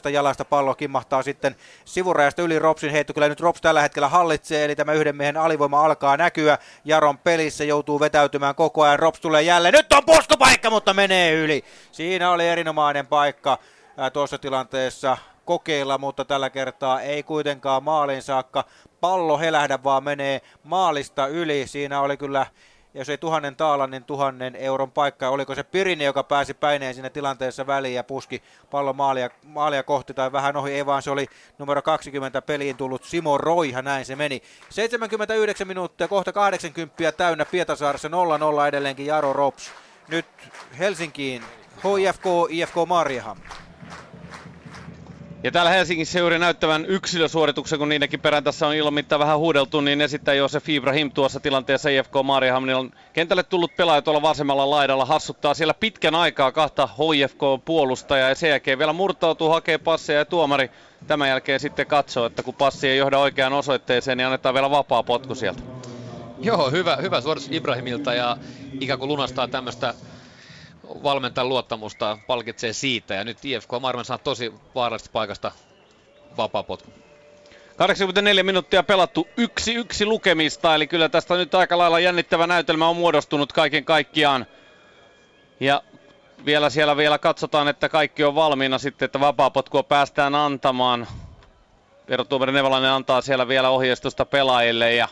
4-5 jalasta pallo kimmahtaa sitten sivurajasta yli Ropsin heitto. Kyllä nyt Rops tällä hetkellä hallitsee, eli tämä 1 miehen alivoima alkaa näkyä Jaron pelissä, joutuu vetäytymään koko ajan, Rops tulee jälleen, nyt on puskupaikka, mutta menee yli. Siinä oli erinomainen paikka tuossa tilanteessa kokeilla, mutta tällä kertaa ei kuitenkaan maalin saakka pallo helähdä, vaan menee maalista yli. Siinä oli kyllä, jos ei 1000 taalan, niin 1000 euron paikka. Oliko se Pirinen, joka pääsi päineen siinä tilanteessa väliin ja puski pallon maalia kohti tai vähän ohi? Ei, vaan se oli numero 20 peliin tullut Simo Roiha, näin se meni. 79 minuuttia, kohta 80 täynnä Pietasaaressa, 0-0 edelleenkin Jaro Rops. Nyt Helsinkiin HIFK, IFK Mariehamn. Ja täällä Helsingissä juuri näyttävän yksilösuorituksen, kun niidenkin perään tässä on ilmittain vähän huudeltu, niin esittää Jose Ibrahim tuossa tilanteessa IFK Mariehamnilla. Kentälle tullut pelaaja tuolla vasemmalla laidalla hassuttaa siellä pitkän aikaa kahta HIFK-puolustajaa ja sen jälkeen vielä murtautuu, hakee passeja ja tuomari tämän jälkeen sitten katsoo, että kun passi ei johda oikeaan osoitteeseen, niin annetaan vielä vapaa potku sieltä. Joo, hyvä suoritus Ibrahimilta ja ikään kuin lunastaa tämmöistä valmentajan luottamusta, palkitsee siitä, ja nyt IFK Mariehamn saa tosi vaarallisesta paikasta vapaapotku. 84 minuuttia pelattu, 1-1 lukemista, eli kyllä tästä nyt aika lailla jännittävä näytelmä on muodostunut kaiken kaikkiaan. Ja vielä siellä katsotaan, että kaikki on valmiina sitten, että vapaapotkua päästään antamaan. Verotuomari Nevalainen antaa siellä vielä ohjeistusta pelaajille, ja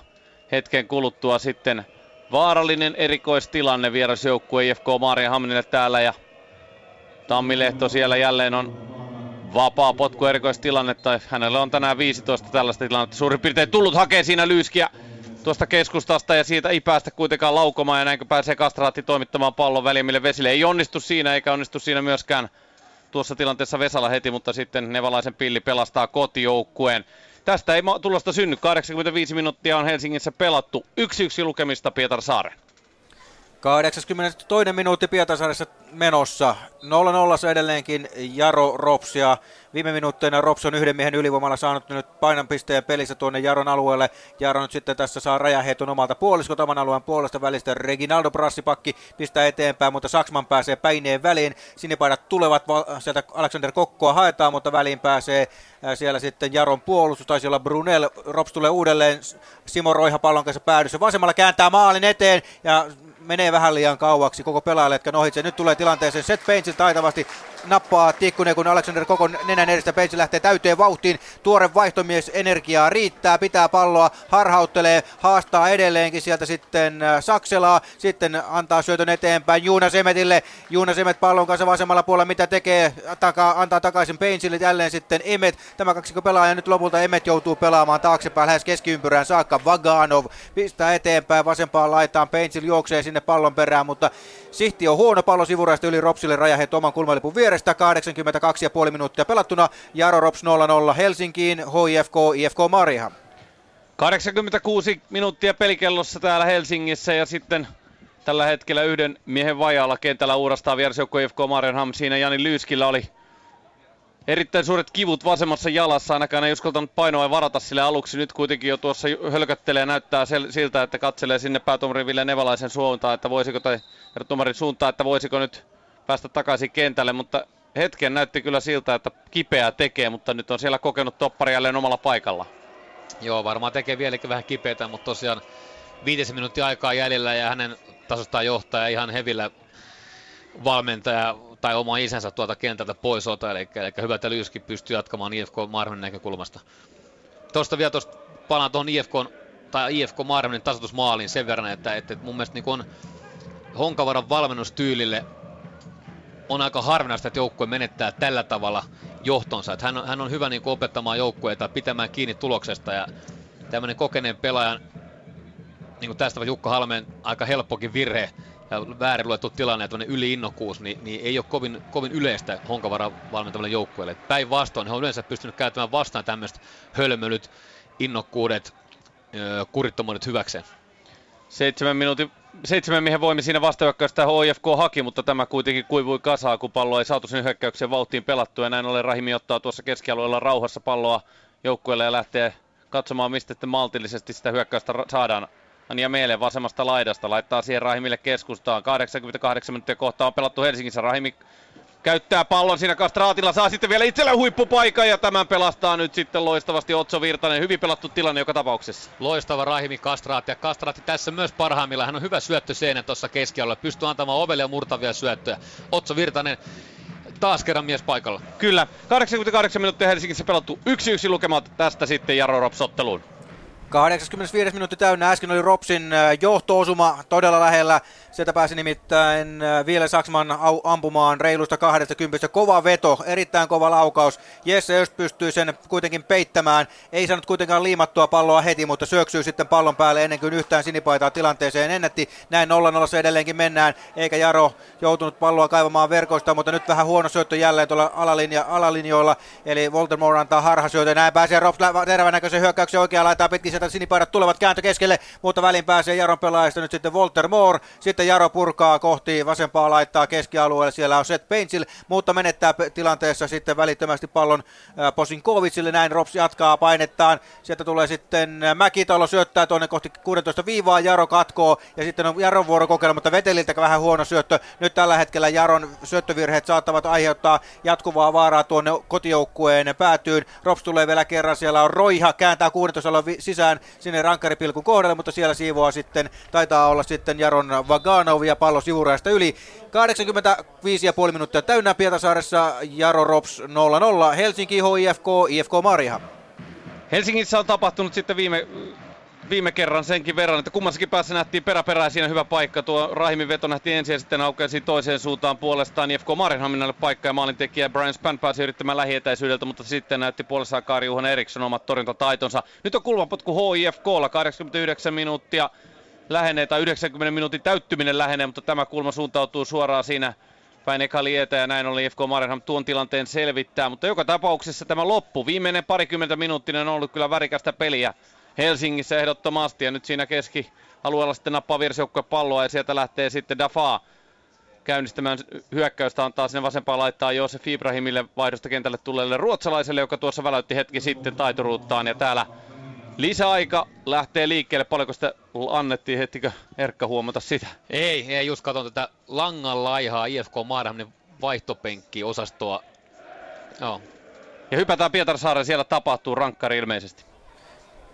hetken kuluttua sitten vaarallinen erikoistilanne vierasjoukkue IFK Mariehamnille täällä, ja Tammilehto siellä jälleen on vapaa potku erikoistilanne, tai hänellä on tänään 15 tällaista tilannetta suurin piirtein tullut, hakee siinä Lyyskiä tuosta keskustasta ja siitä ei päästä kuitenkaan laukomaan, ja näinkö pääsee Kastraatti toimittamaan pallon välimmille vesille. Ei onnistu siinä, eikä onnistu siinä myöskään tuossa tilanteessa Vesala heti, mutta sitten Nevalaisen pilli pelastaa kotijoukkueen. Tästä ei tulosta synny. 85 minuuttia on Helsingissä pelattu. 1-1 lukemista Pietarsaaren. 82. minuutti Pietarsaaressa menossa. 0-0 edelleenkin Jaro Rops, ja viime minuutteina Rops on yhden miehen ylivoimalla saanut nyt painonpisteen pelissä tuonne Jaron alueelle. Jaro nyt sitten tässä saa rajaheiton omalta puoliskot oman alueen puolesta välistä. Reginaldo brassipakki pistää eteenpäin, mutta Saksman pääsee päineen väliin. Sinipaidat tulevat, sieltä Alexander Kokkoa haetaan, mutta väliin pääsee siellä sitten Jaron puolustus. Taisi olla Brunel. Rops tulee uudelleen. Simo Roiha pallon kanssa päädyssä. Vasemmalla kääntää maalin eteen ja menee vähän liian kauaksi koko pelaajaletkan ohitse. Nyt tulee tilanteeseen Seth Painsil, taitavasti nappaa tikkunen, kun Alexander Kokon nenän edestä Painsil lähtee täyteen vauhtiin. Tuore vaihtomies, energiaa riittää, pitää palloa, harhauttelee, haastaa edelleenkin sieltä sitten Sakselaa. Sitten antaa syötön eteenpäin Juuna Semetille. Juuna Semet pallon kanssa vasemmalla puolella, mitä tekee? Antaa takaisin Painsille, jälleen sitten Emet. Tämä kaksikko pelaaja nyt lopulta Emet joutuu pelaamaan taaksepäin lähes keskiympyrään saakka. Vaganov pistää eteenpäin vasempaan laitaan. Painsil juoksee sinne pallon perään, mutta sihti on huono, pallo sivuraista yli Ropsille, rajaheitto oman kulmalipun vierestä. 82,5 minuuttia pelattuna, Jaro Rops 0-0 Helsinkiin, HIFK, IFK Mariehamn. 86 minuuttia pelikellossa täällä Helsingissä, ja sitten tällä hetkellä yhden miehen vajaalla kentällä uurastaa vierasjoukko IFK Mariehamn. Siinä Jani Lyyskillä oli erittäin suuret kivut vasemmassa jalassa, ainakaan ei uskaltanut painoa ja varata sille aluksi. Nyt kuitenkin jo tuossa hölköttelee ja näyttää siltä, että katselee sinne päätuomari Ville Nevalaisen suuntaan, että voisiko, tai tuomarin suuntaan, että voisiko nyt päästä takaisin kentälle. Mutta hetken näytti kyllä siltä, että kipeää tekee, mutta nyt on siellä kokenut toppari jälleen omalla paikalla. Joo, varmaan tekee vieläkin vähän kipeätä, mutta tosiaan 5 minuuttia aikaa jäljellä ja hänen tasostaan johtaja ihan hevillä valmentaja tai oma isänsä tuolta kentältä pois ota, eli hyvä, että Lyyski pystyy jatkamaan IFK Mariehamnin näkökulmasta. Tuosta vielä palaan tuohon IFK Mariehamnin tasoitusmaaliin sen verran, että mun mielestä niin on Honkavaran valmennustyylille on aika harvinaista, että joukkue menettää tällä tavalla johtonsa. Että hän on hyvä niin opettamaan joukkueita, pitämään kiinni tuloksesta, ja tämmöinen kokeneen pelaajan, niin kuin tästä Jukka Halmeen aika helppokin virhe, ja väärin luettu tilanne ja tämmöinen yliinnokkuus, niin ei ole kovin yleistä Honkavaran valmentavalle joukkueelle. Päinvastoin, he on yleensä pystynyt käyttämään vastaan tämmöiset hölmölyt, innokkuudet, kurittomuudet hyväkseen. 7 miehen voimi siinä vastahyökkäystä HIFK haki, mutta tämä kuitenkin kuivui kasaan, kun pallo ei saatu sen hyökkäyksen vauhtiin pelattua. Ja näin ollen Rahimi ottaa tuossa keskialueella rauhassa palloa joukkueelle ja lähtee katsomaan, mistä sitten maltillisesti sitä hyökkäystä saadaan. Anja Meele vasemmasta laidasta laittaa siihen Rahimille keskustaan. 88 minuuttia kohtaa on pelattu Helsingissä. Rahimi käyttää pallon siinä Kastraatilla. Saa sitten vielä itsellä huippupaikan ja tämän pelastaa nyt sitten loistavasti Otso Virtanen. Hyvin pelattu tilanne joka tapauksessa. Loistava Rahimi Kastraatti. Ja Kastraatti tässä myös parhaimmillaan. Hän on hyvä syöttöseinä tuossa keskialueella. Pystyy antamaan ovelle ja murtavia syöttöjä. Otso Virtanen taas kerran mies paikalla. Kyllä. 88 minuuttia Helsingissä pelattu 1-1 lukemat tästä sitten Jaro RoPS-otteluun. 85 minuutti täynnä. Äsken oli RoPSin johto-osuma todella lähellä. Sieltä pääsi nimittäin Ville Saksman ampumaan reilusta 20. Kova veto, erittäin kova laukaus. Jesse Öst pystyy sen kuitenkin peittämään. Ei saanut kuitenkaan liimattua palloa heti, mutta syöksyy sitten pallon päälle ennen kuin yhtään sinipaitaa tilanteeseen ennätti. Näin 0-0 se edelleenkin mennään, eikä Jaro joutunut palloa kaivamaan verkoista, mutta nyt vähän huono syöttö jälleen tuolla alalinjoilla. Eli Walter Moore antaa harhasyötä. Näin pääsee RoPS terävänäköisen hyökkäyksen oikeaan laitaan pitkin. Sieltä sinipaidat tulevat kääntö keskelle, mutta väliin pääsee Jaron pelaajista nyt sitten Walter Moore. Sitten Jaro purkaa kohti vasempaa laittaa keskialueelle. Siellä on Seth Painsil, mutta menettää tilanteessa sitten välittömästi pallon Posinkovicille. Näin RoPS jatkaa painettaan. Sieltä tulee sitten Mäkitalo, syöttää tuonne kohti 16 viivaa. Jaro katkoo ja sitten on Jaron vuorokokeilla, mutta Veteliltä vähän huono syöttö. Nyt tällä hetkellä Jaron syöttövirheet saattavat aiheuttaa jatkuvaa vaaraa tuonne kotijoukkueen päätyyn. RoPS tulee vielä kerran. Siellä on Roiha, kääntää 16 sisään sinne rankkaripilkun kohdalle, mutta siellä siivoaa sitten, taitaa olla sitten Jaron Vaganov ja pallo sivuraista yli. 85,5 minuuttia täynnä Pietasaaressa, Jaro RoPS 0-0, Helsinki HIFK, IFK Mariehamn. Helsingissä on tapahtunut sitten viime kerran senkin verran, että kummassakin päässä nähtiin peräperää, siinä hyvä paikka. Tuo Rahimin veto nähtiin ensin ja sitten aukeasi toiseen suuntaan puolestaan IFK Mariehamnille paikka ja maalintekijä Brian Spann pääsi yrittämään lähietäisyydeltä, mutta sitten näytti puolessaan Karjuhan Eriksson omat torjuntataitonsa. Nyt on kulmapotku HIFK:lla, 89 minuuttia lähenee tai 90 minuutin täyttyminen lähenee, mutta tämä kulma suuntautuu suoraan siinä päin eka lietä ja näin oli IFK Mariehamn tuon tilanteen selvittää, mutta joka tapauksessa tämä loppu, viimeinen parikymmentä minuuttinen on ollut kyllä värikästä peliä Helsingissä ehdottomasti, ja nyt siinä keskialueella sitten nappaa viersijoukkue palloa ja sieltä lähtee sitten Dafa käynnistämään hyökkäystä, antaa sinne vasempaan laittaa Josef Ibrahimille, vaihdosta kentälle tulleelle ruotsalaiselle, joka tuossa väläytti hetki sitten taitoruuttaan, ja täällä lisäaika lähtee liikkeelle. Paljonko sitä annettiin, hettikö Erkka huomata sitä? Ei just katon tätä langan laihaa IFK Mariehamnin vaihtopenkki-osastoa. No. Ja hypätään Pietarsaareen, siellä tapahtuu rankkari ilmeisesti.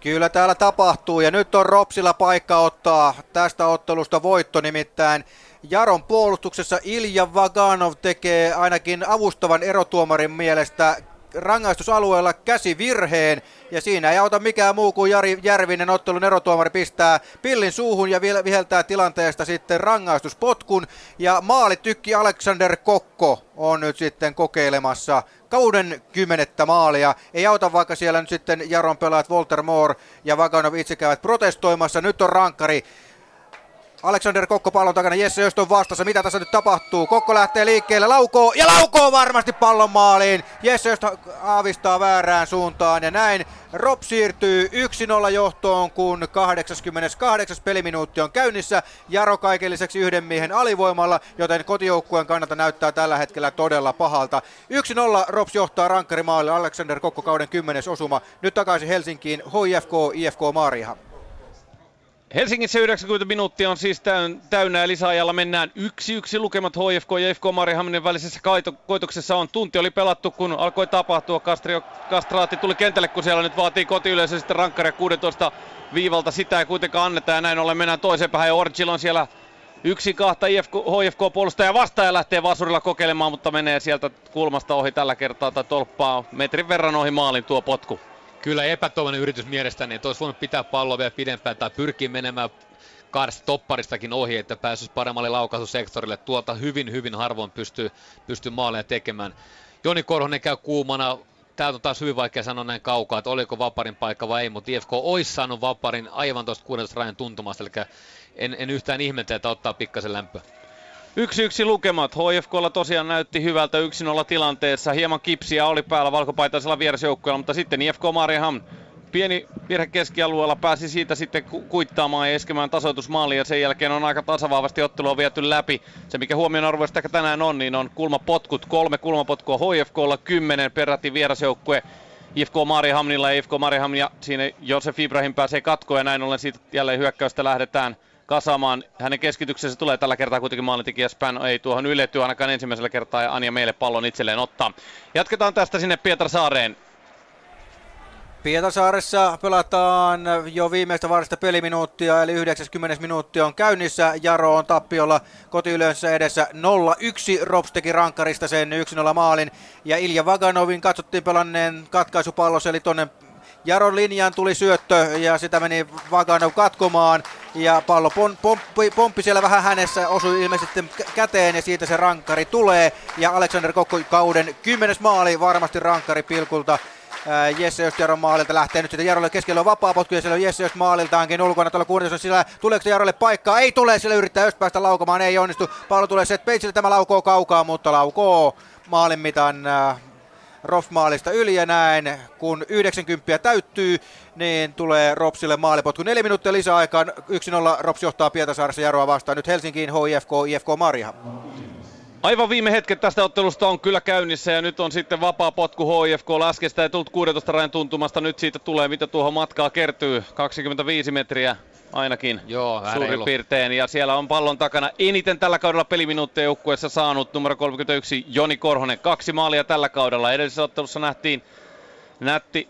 Kyllä täällä tapahtuu ja nyt on RoPSilla paikka ottaa tästä ottelusta voitto, nimittäin Jaron puolustuksessa Ilja Vaganov tekee ainakin avustavan erotuomarin mielestä rangaistusalueella käsivirheen ja siinä ei auta mikään muu kuin Jari Järvinen, ottelun erotuomari, pistää pillin suuhun ja viheltää tilanteesta sitten rangaistuspotkun ja maalitykki Alexander Kokko on nyt sitten kokeilemassa kauden 10. maalia. Ei auta, vaikka siellä nyt sitten Jaron pelaat Walter Moore ja Vaganov itse käyvät protestoimassa. Nyt on rankkari. Alexander Kokko pallon takana, Jesse Öst on vastassa. Mitä tässä nyt tapahtuu? Kokko lähtee liikkeelle, laukoo ja laukoo varmasti pallon maaliin. Jesse Öst aavistaa väärään suuntaan ja näin RoPS siirtyy 1-0 johtoon, kun 88. peliminuutti on käynnissä. Jaro kaiken lisäksi yhden miehen alivoimalla, joten kotijoukkueen kannalta näyttää tällä hetkellä todella pahalta. 1-0 RoPS johtaa rankkarimaalille, Alexander Kokko kauden 10. osuma. Nyt takaisin Helsinkiin, HIFK, IFK Mariehamn. Helsingissä 90 minuuttia on siis täynnä ja lisäajalla mennään 1-1 lukemat HIFK ja IFK Mariehamnin välisessä koitoksessa on. Tunti oli pelattu, kun alkoi tapahtua. Kastriot Kastraatti tuli kentälle, kun siellä nyt vaatii kotiyleisö sitten rankkaria 16 viivalta. Sitä ei kuitenkaan anneta ja näin ollen mennään toiseen päähän ja Orgil on siellä 1-2 HIFK-puolustaja vastaan ja lähtee vasurilla kokeilemaan, mutta menee sieltä kulmasta ohi tällä kertaa tai tolppaa metrin verran ohi maalin tuo potku. Kyllä epätoivoinen yritys mielestäni, että olisi voinut pitää palloa vielä pidempään tai pyrkii menemään kahdesta topparistakin ohi, että pääsisi paremmalle laukaisusektorille. Tuolta hyvin harvoin pystyy maaleja tekemään. Joni Korhonen käy kuumana. Täältä on taas hyvin vaikea sanoa näin kaukaa, että oliko vaparin paikka vai ei, mutta IFK olisi saanut vaparin aivan tuosta 16 rajan tuntumasta, eli en yhtään ihmetä, että ottaa pikkasen lämpöä. 1-1 lukemat. HIFK:lla tosiaan näytti hyvältä 1-0 tilanteessa. Hieman kipsiä oli päällä valkopaitaisella vierasjoukkueella, mutta sitten IFK Mariehamn pieni virhe keskialueella pääsi siitä sitten kuittaamaan ja iskemään tasoitusmaaliin ja sen jälkeen on aika tasavahvasti ottelua viety läpi. Se mikä huomionarvoista ehkä tänään on, niin on kulmapotkut. 3 kulmapotkua HIFK:lla, 10 peräti vierasjoukkue IFK Mariehamnilla ja IFK Mariehamn ja siinä Josef Ibrahim pääsee katkoon ja näin ollen siitä jälleen hyökkäystä lähdetään kasaamaan. Hänen keskityksensä tulee tällä kertaa kuitenkin maalintekijä Span ei tuohon ylety ainakaan ensimmäisellä kertaa ja Anja Meele pallon itselleen ottaa. Jatketaan tästä sinne Pietarsaareen. Pietasaaressa pelataan jo viimeistä varsinaista peliminuuttia, eli 90 minuuttia on käynnissä. Jaro on tappiolla kotiyleisönsä edessä 0-1. RoPS teki rankkarista sen 1-0 maalin. Ja Ilja Vaganovin katsottiin pelanneen katkaisupallos, eli tuonne Jaron linjaan tuli syöttö ja sitä meni Vaganov katkomaan. Ja pallo pomppi siellä vähän hänessä, osui ilmeisesti käteen ja siitä se rankkari tulee. Ja Alexander Kokko kauden 10. maali, varmasti rankkari pilkulta. Jesse Öst Jaron maalilta lähtee nyt sitten Jarolle, keskellä on vapaa potku ja siellä on Jesse Öst maaliltaankin ulkona tuolla kuunnelta sisällä. Tuleeko Jarolle paikkaa? Ei tule, siellä yrittää Öst päästä laukomaan, ei onnistu. Pallo tulee Seth Pageille, tämä laukoo kaukaa, mutta laukoo maalin mitan RoPS-maalista yli ja näin. Kun 90 täyttyy, niin tulee RoPSille maalipotku. 4 minuuttia lisäaikaan. 1-0 RoPS johtaa Pietasaaressa Jaroa vastaan. Nyt Helsinkiin IFK Mariehamn. Aivan viime hetket tästä ottelusta on kyllä käynnissä ja nyt on sitten vapaa potku HIFK läskestä. Ei tullut 16 rajan tuntumasta, nyt siitä tulee mitä tuohon matkaa kertyy. 25 metriä ainakin. Joo, suurin piirtein. Ja siellä on pallon takana eniten tällä kaudella peliminuutteja joukkueessa saanut numero 31 Joni Korhonen. 2 maalia tällä kaudella. Edellisessä ottelussa nähtiin nätti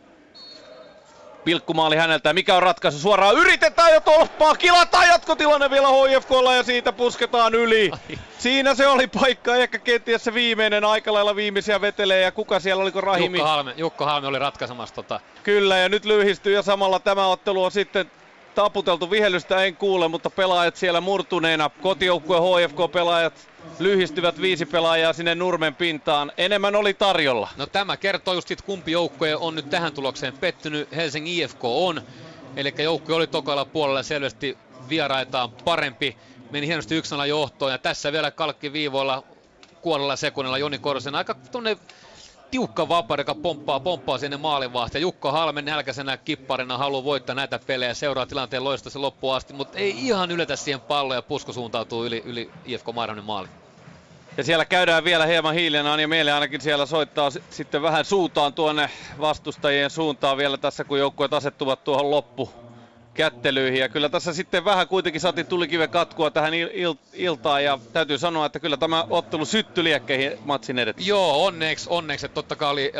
pilkkumaali häneltä. Mikä on ratkaisu? Suoraan yritetään jo tolppaa, kilataan jatkotilanne vielä HIFK:lla ja siitä pusketaan yli. Ai. Siinä se oli paikka, ehkä kenties se viimeinen, aikalailla viimeisiä vetelejä. Kuka siellä, oliko Rahimi? Jukka Halme oli ratkaisemassa tota. Kyllä, ja nyt lyhistyy ja samalla tämä ottelu on sitten taputeltu. Vihelystä en kuule, mutta pelaajat siellä murtuneena. Kotijoukkueen HIFK-pelaajat lyhistyvät 5 pelaajaa sinne nurmen pintaan. Enemmän oli tarjolla. No tämä kertoo just siitä, kumpi joukkoja on nyt tähän tulokseen pettynyt. Helsingin IFK on. Eli joukkue oli tokalla puolella selvästi vieraitaan parempi. Meni hienosti 1-0 johtoon ja tässä vielä kalkkiviivoilla kuolella sekunnilla Joni Korhosen. Aika tuonne tiukka vapari, joka pomppaa sinne maalivahti. Jukka Halmen nälkäisenä kipparina haluaa voittaa näitä pelejä, seuraa tilanteen loistossa loppuun asti, mutta ei ihan yletä siihen palloon ja pusku suuntautuu yli IFK Mariehamnin maali. Ja siellä käydään vielä hieman hiilenaan ja meille ainakin siellä soittaa sitten vähän suutaan tuonne vastustajien suuntaan vielä tässä, kun joukkueet asettuvat tuohon loppukättelyihin. Ja kyllä tässä sitten vähän kuitenkin saatiin tulikiven katkua tähän iltaan ja täytyy sanoa, että kyllä tämä ottelu syttyi liekkeihin matsin edetessä. Joo, onneksi. Totta kai oli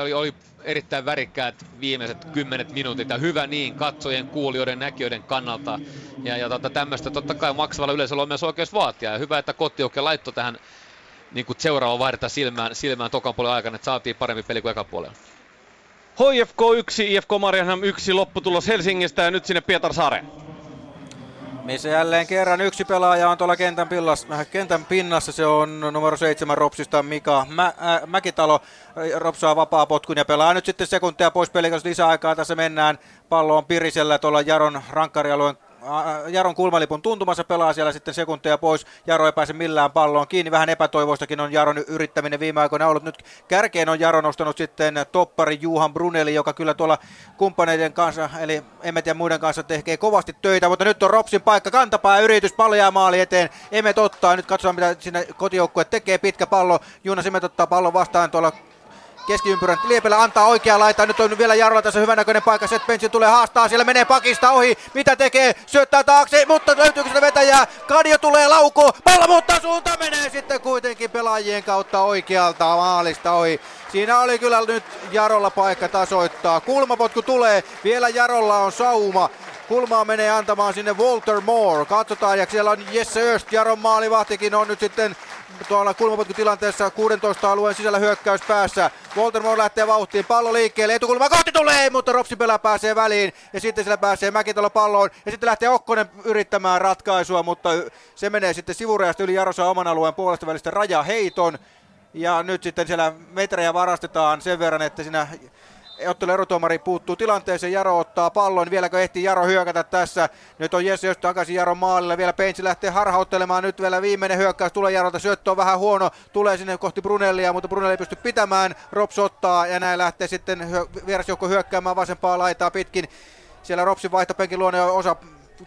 erittäin värikkäät viimeiset 10 minuutit ja hyvä niin katsojien, kuulijoiden, näkijöiden kannalta. Ja tämmöistä totta kai maksavalla yleisöllä on myös oikeus vaatia. Ja hyvä, että kotijoukkueen laitto tähän niin kuin seuraava vaihdetaan silmään tokan puolen aikana, että saatiin parempi peli kuin ekan puolella. HIFK 1, IFK Mariehamn 1, lopputulos Helsingistä ja nyt sinne Pietarsaareen. Missä jälleen kerran 1 pelaaja on tuolla kentän pinnassa, se on numero 7 RoPSista Mika Mäkitalo. RoPSaa vapaa potkun ja pelaa nyt sitten sekuntia pois pelikäs lisäaikaa. Tässä mennään, pallo on Pirisellä tuolla Jaron rankkarialueen. Jaron kulmalipun tuntumassa, pelaa siellä sitten sekunteja pois. Jaro ei pääse millään palloon kiinni. Vähän epätoivoistakin on Jaron yrittäminen viime aikoina ollut. Nyt kärkeen on Jaro nostanut sitten toppari Juhan Bruneli, joka kyllä tuolla kumppaneiden kanssa, eli Emmet ja muiden kanssa tekee kovasti töitä. Mutta nyt on RoPSin paikka, kantapää yritys, pallo jää maali eteen. Emmet ottaa, nyt katsotaan mitä sinne kotijoukkue tekee. Pitkä pallo, Jonas Emmet ottaa pallon vastaan tuolla keskiympyrän liepellä, antaa oikea laita. Nyt on vielä Jarolla tässä hyvänäköinen paikka. Seth Benson tulee haastaa. Siellä menee pakista ohi. Mitä tekee? Syöttää taakse, mutta löytyykö sitä vetäjää? Kadio tulee laukoon. Pallo muuttaa suunta. Menee sitten kuitenkin pelaajien kautta oikealta maalista ohi. Siinä oli kyllä nyt Jarolla paikka tasoittaa. Kulmapotku tulee. Vielä Jarolla on sauma. Kulmaa menee antamaan sinne Walter Moore. Katsotaan, ja siellä on Jesse Öst. Jaron maalivahtikin on nyt sitten tuolla kulmapotkutilanteessa 16 alueen sisällä hyökkäys päässä. Walter Moore lähtee vauhtiin, pallo liikkeelle, etukulma kohti tulee, mutta RoPSin pelaa pääsee väliin ja sitten siellä pääsee Mäkitalo palloon ja sitten lähtee Okkonen yrittämään ratkaisua, mutta se menee sitten sivureasta yli. Jaro saa oman alueen puolesta välistä rajaheiton ja nyt sitten siellä metrejä varastetaan sen verran, että siinä ottelu erotuomari puuttuu tilanteeseen. Jaro ottaa pallon. Vieläkö ehtii Jaro hyökätä tässä? Nyt on Jesse takaisin Jaron maalille. Vielä Peintsi lähtee harhauttelemaan. Nyt vielä viimeinen hyökkäys tulee Jarolta. Syöttö on vähän huono. Tulee sinne kohti Brunellia, mutta Brunelli ei pysty pitämään. RoPS ottaa ja näin lähtee sitten vierasjoukko hyökkäämään vasempaa laitaa pitkin. Siellä RoPSin vaihtopenkin luona on osa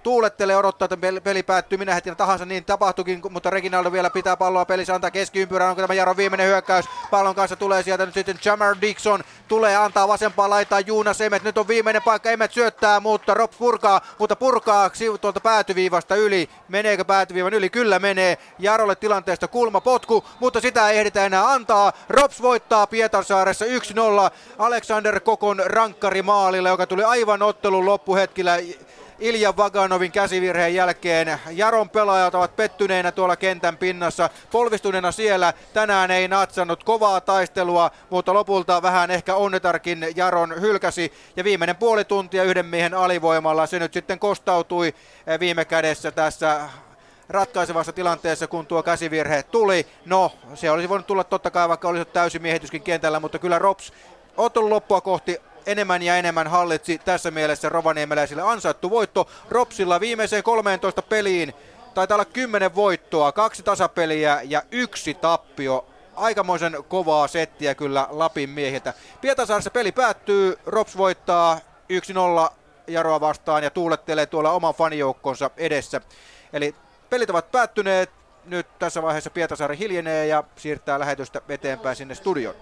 tuulettelee, odottaa, että peli päättyy minä hetkenä tahansa, niin tapahtuikin, mutta Reginaldo vielä pitää palloa pelissä, antaa keskiympyrään, onko tämä Jaron viimeinen hyökkäys, pallon kanssa tulee sieltä nyt sitten Jamar Dixon, tulee antaa vasempaan laitaa Juuna Semet, nyt on viimeinen paikka, Emet syöttää, mutta Rob purkaa tuolta päätyviivasta yli, meneekö päätyviivan yli, kyllä menee, Jarolle tilanteesta kulmapotku, mutta sitä ei ehditä enää antaa, RoPS voittaa Pietarsaaressa 1-0 Alexander Kokon rankkarimaalilla, joka tuli aivan ottelun loppuhetkillä Ilja Vaganovin käsivirheen jälkeen. Jaron pelaajat ovat pettyneinä tuolla kentän pinnassa, polvistuneena siellä. Tänään ei natsannut kovaa taistelua, mutta lopulta vähän ehkä onnetarkin Jaron hylkäsi. Ja viimeinen puoli tuntia yhden miehen alivoimalla. Se nyt sitten kostautui viime kädessä tässä ratkaisevassa tilanteessa, kun tuo käsivirhe tuli. No, se olisi voinut tulla totta kai, vaikka olisi täysi miehityskin kentällä, mutta kyllä RoPS ottelun loppua kohti enemmän ja enemmän hallitsi. Tässä mielessä rovaniemeläisille ansaittu voitto. RoPSilla viimeiseen 13 peliin taitaa olla 10 voittoa, 2 tasapeliä ja 1 tappio. Aikamoisen kovaa settiä kyllä Lapin miehiltä. Pietarsaaressa peli päättyy, RoPS voittaa 1-0 Jaroa vastaan ja tuulettelee tuolla oman fanijoukkonsa edessä. Eli pelit ovat päättyneet. Nyt tässä vaiheessa Pietarsaari hiljenee ja siirtää lähetystä eteenpäin sinne studioon.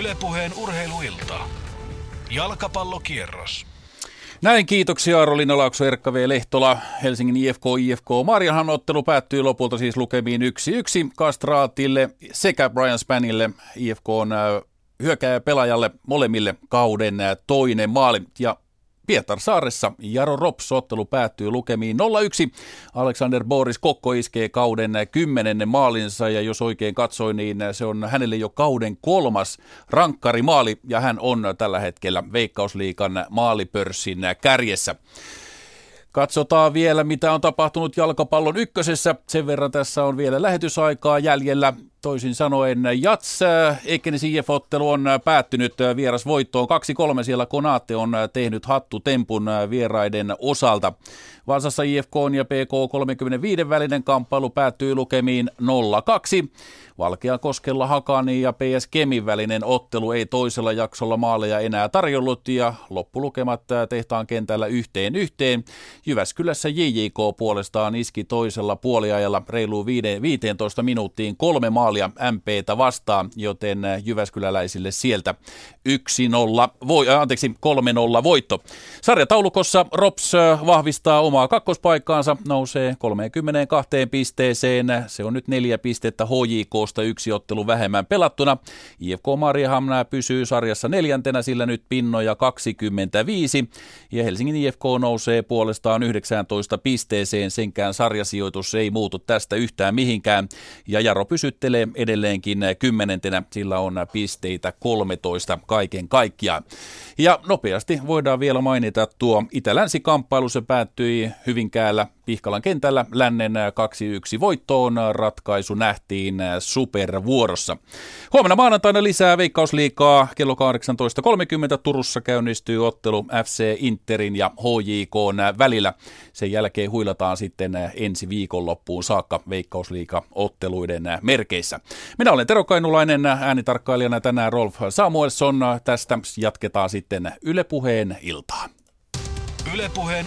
Yle Puheen urheiluilta. Jalkapallokierros. Näin, kiitoksia Aaro Linnalaakso, Erkka V. Lehtola. Helsingin IFK Mariehamn ottelu päättyi lopulta siis lukemiin 1-1 Kastraatille sekä Brian Spanille, IFK:n hyökkääjäpelaajalle, molemmille kauden toinen maali. Ja Pietarsaaressa Jaro RoPS ottelu päättyy lukemiin 0-1. Alexander Boris Kokko iskee kauden 10. maalinsa ja jos oikein katsoin, niin se on hänelle jo kauden 3. rankkarimaali ja hän on tällä hetkellä Veikkausliigan maalipörssin kärjessä. Katsotaan vielä, mitä on tapahtunut jalkapallon ykkösessä. Sen verran tässä on vielä lähetysaikaa jäljellä. Toisin sanoen Jats Ekenesi IF-ottelu on päättynyt vierasvoittoon 2-3. Siellä Konate on tehnyt hattutempun vieraiden osalta. Vaasassa IFK ja PK35 välinen kamppailu päättyy lukemiin 0-2. Valkeakoskella Hakani ja PS Kemin välinen ottelu ei toisella jaksolla maaleja enää tarjollut ja loppulukemat tehtaan kentällä 1-1. Jyväskylässä JJK puolestaan iski toisella puoliajalla reiluun 15 minuuttiin 3 maalia MP:tä vastaan, joten jyväskyläläisille sieltä 3-0 voitto. Sarjataulukossa RoPS vahvistaa omaa kakkospaikkaansa, nousee 32 pisteeseen, se on nyt 4 pistettä HJK. Yksi ottelu vähemmän pelattuna. IFK Mariehamn pysyy sarjassa 4, sillä nyt pinnoja 25. Ja Helsingin IFK nousee puolestaan 19 pisteeseen. Senkään sarjasijoitus ei muutu tästä yhtään mihinkään. Ja Jaro pysyttelee edelleenkin 10, sillä on pisteitä 13 kaiken kaikkiaan. Ja nopeasti voidaan vielä mainita tuo Itä-Länsi-kamppailu. Se päättyi Hyvinkäällä Pihkalan kentällä lännen 2-1 voittoon. Ratkaisu nähtiin supervuorossa. Huomenna maanantaina lisää Veikkausliigaa kello 18.30 Turussa käynnistyy ottelu FC Interin ja HJK:n välillä. Sen jälkeen huilataan sitten ensi viikonloppuun saakka Veikkausliiga-otteluiden merkeissä. Minä olen Tero Kainulainen, äänitarkkailijana tänään Rolf Samuelsson. Tästä jatketaan sitten Yle Puheen iltaan. Yle Puheen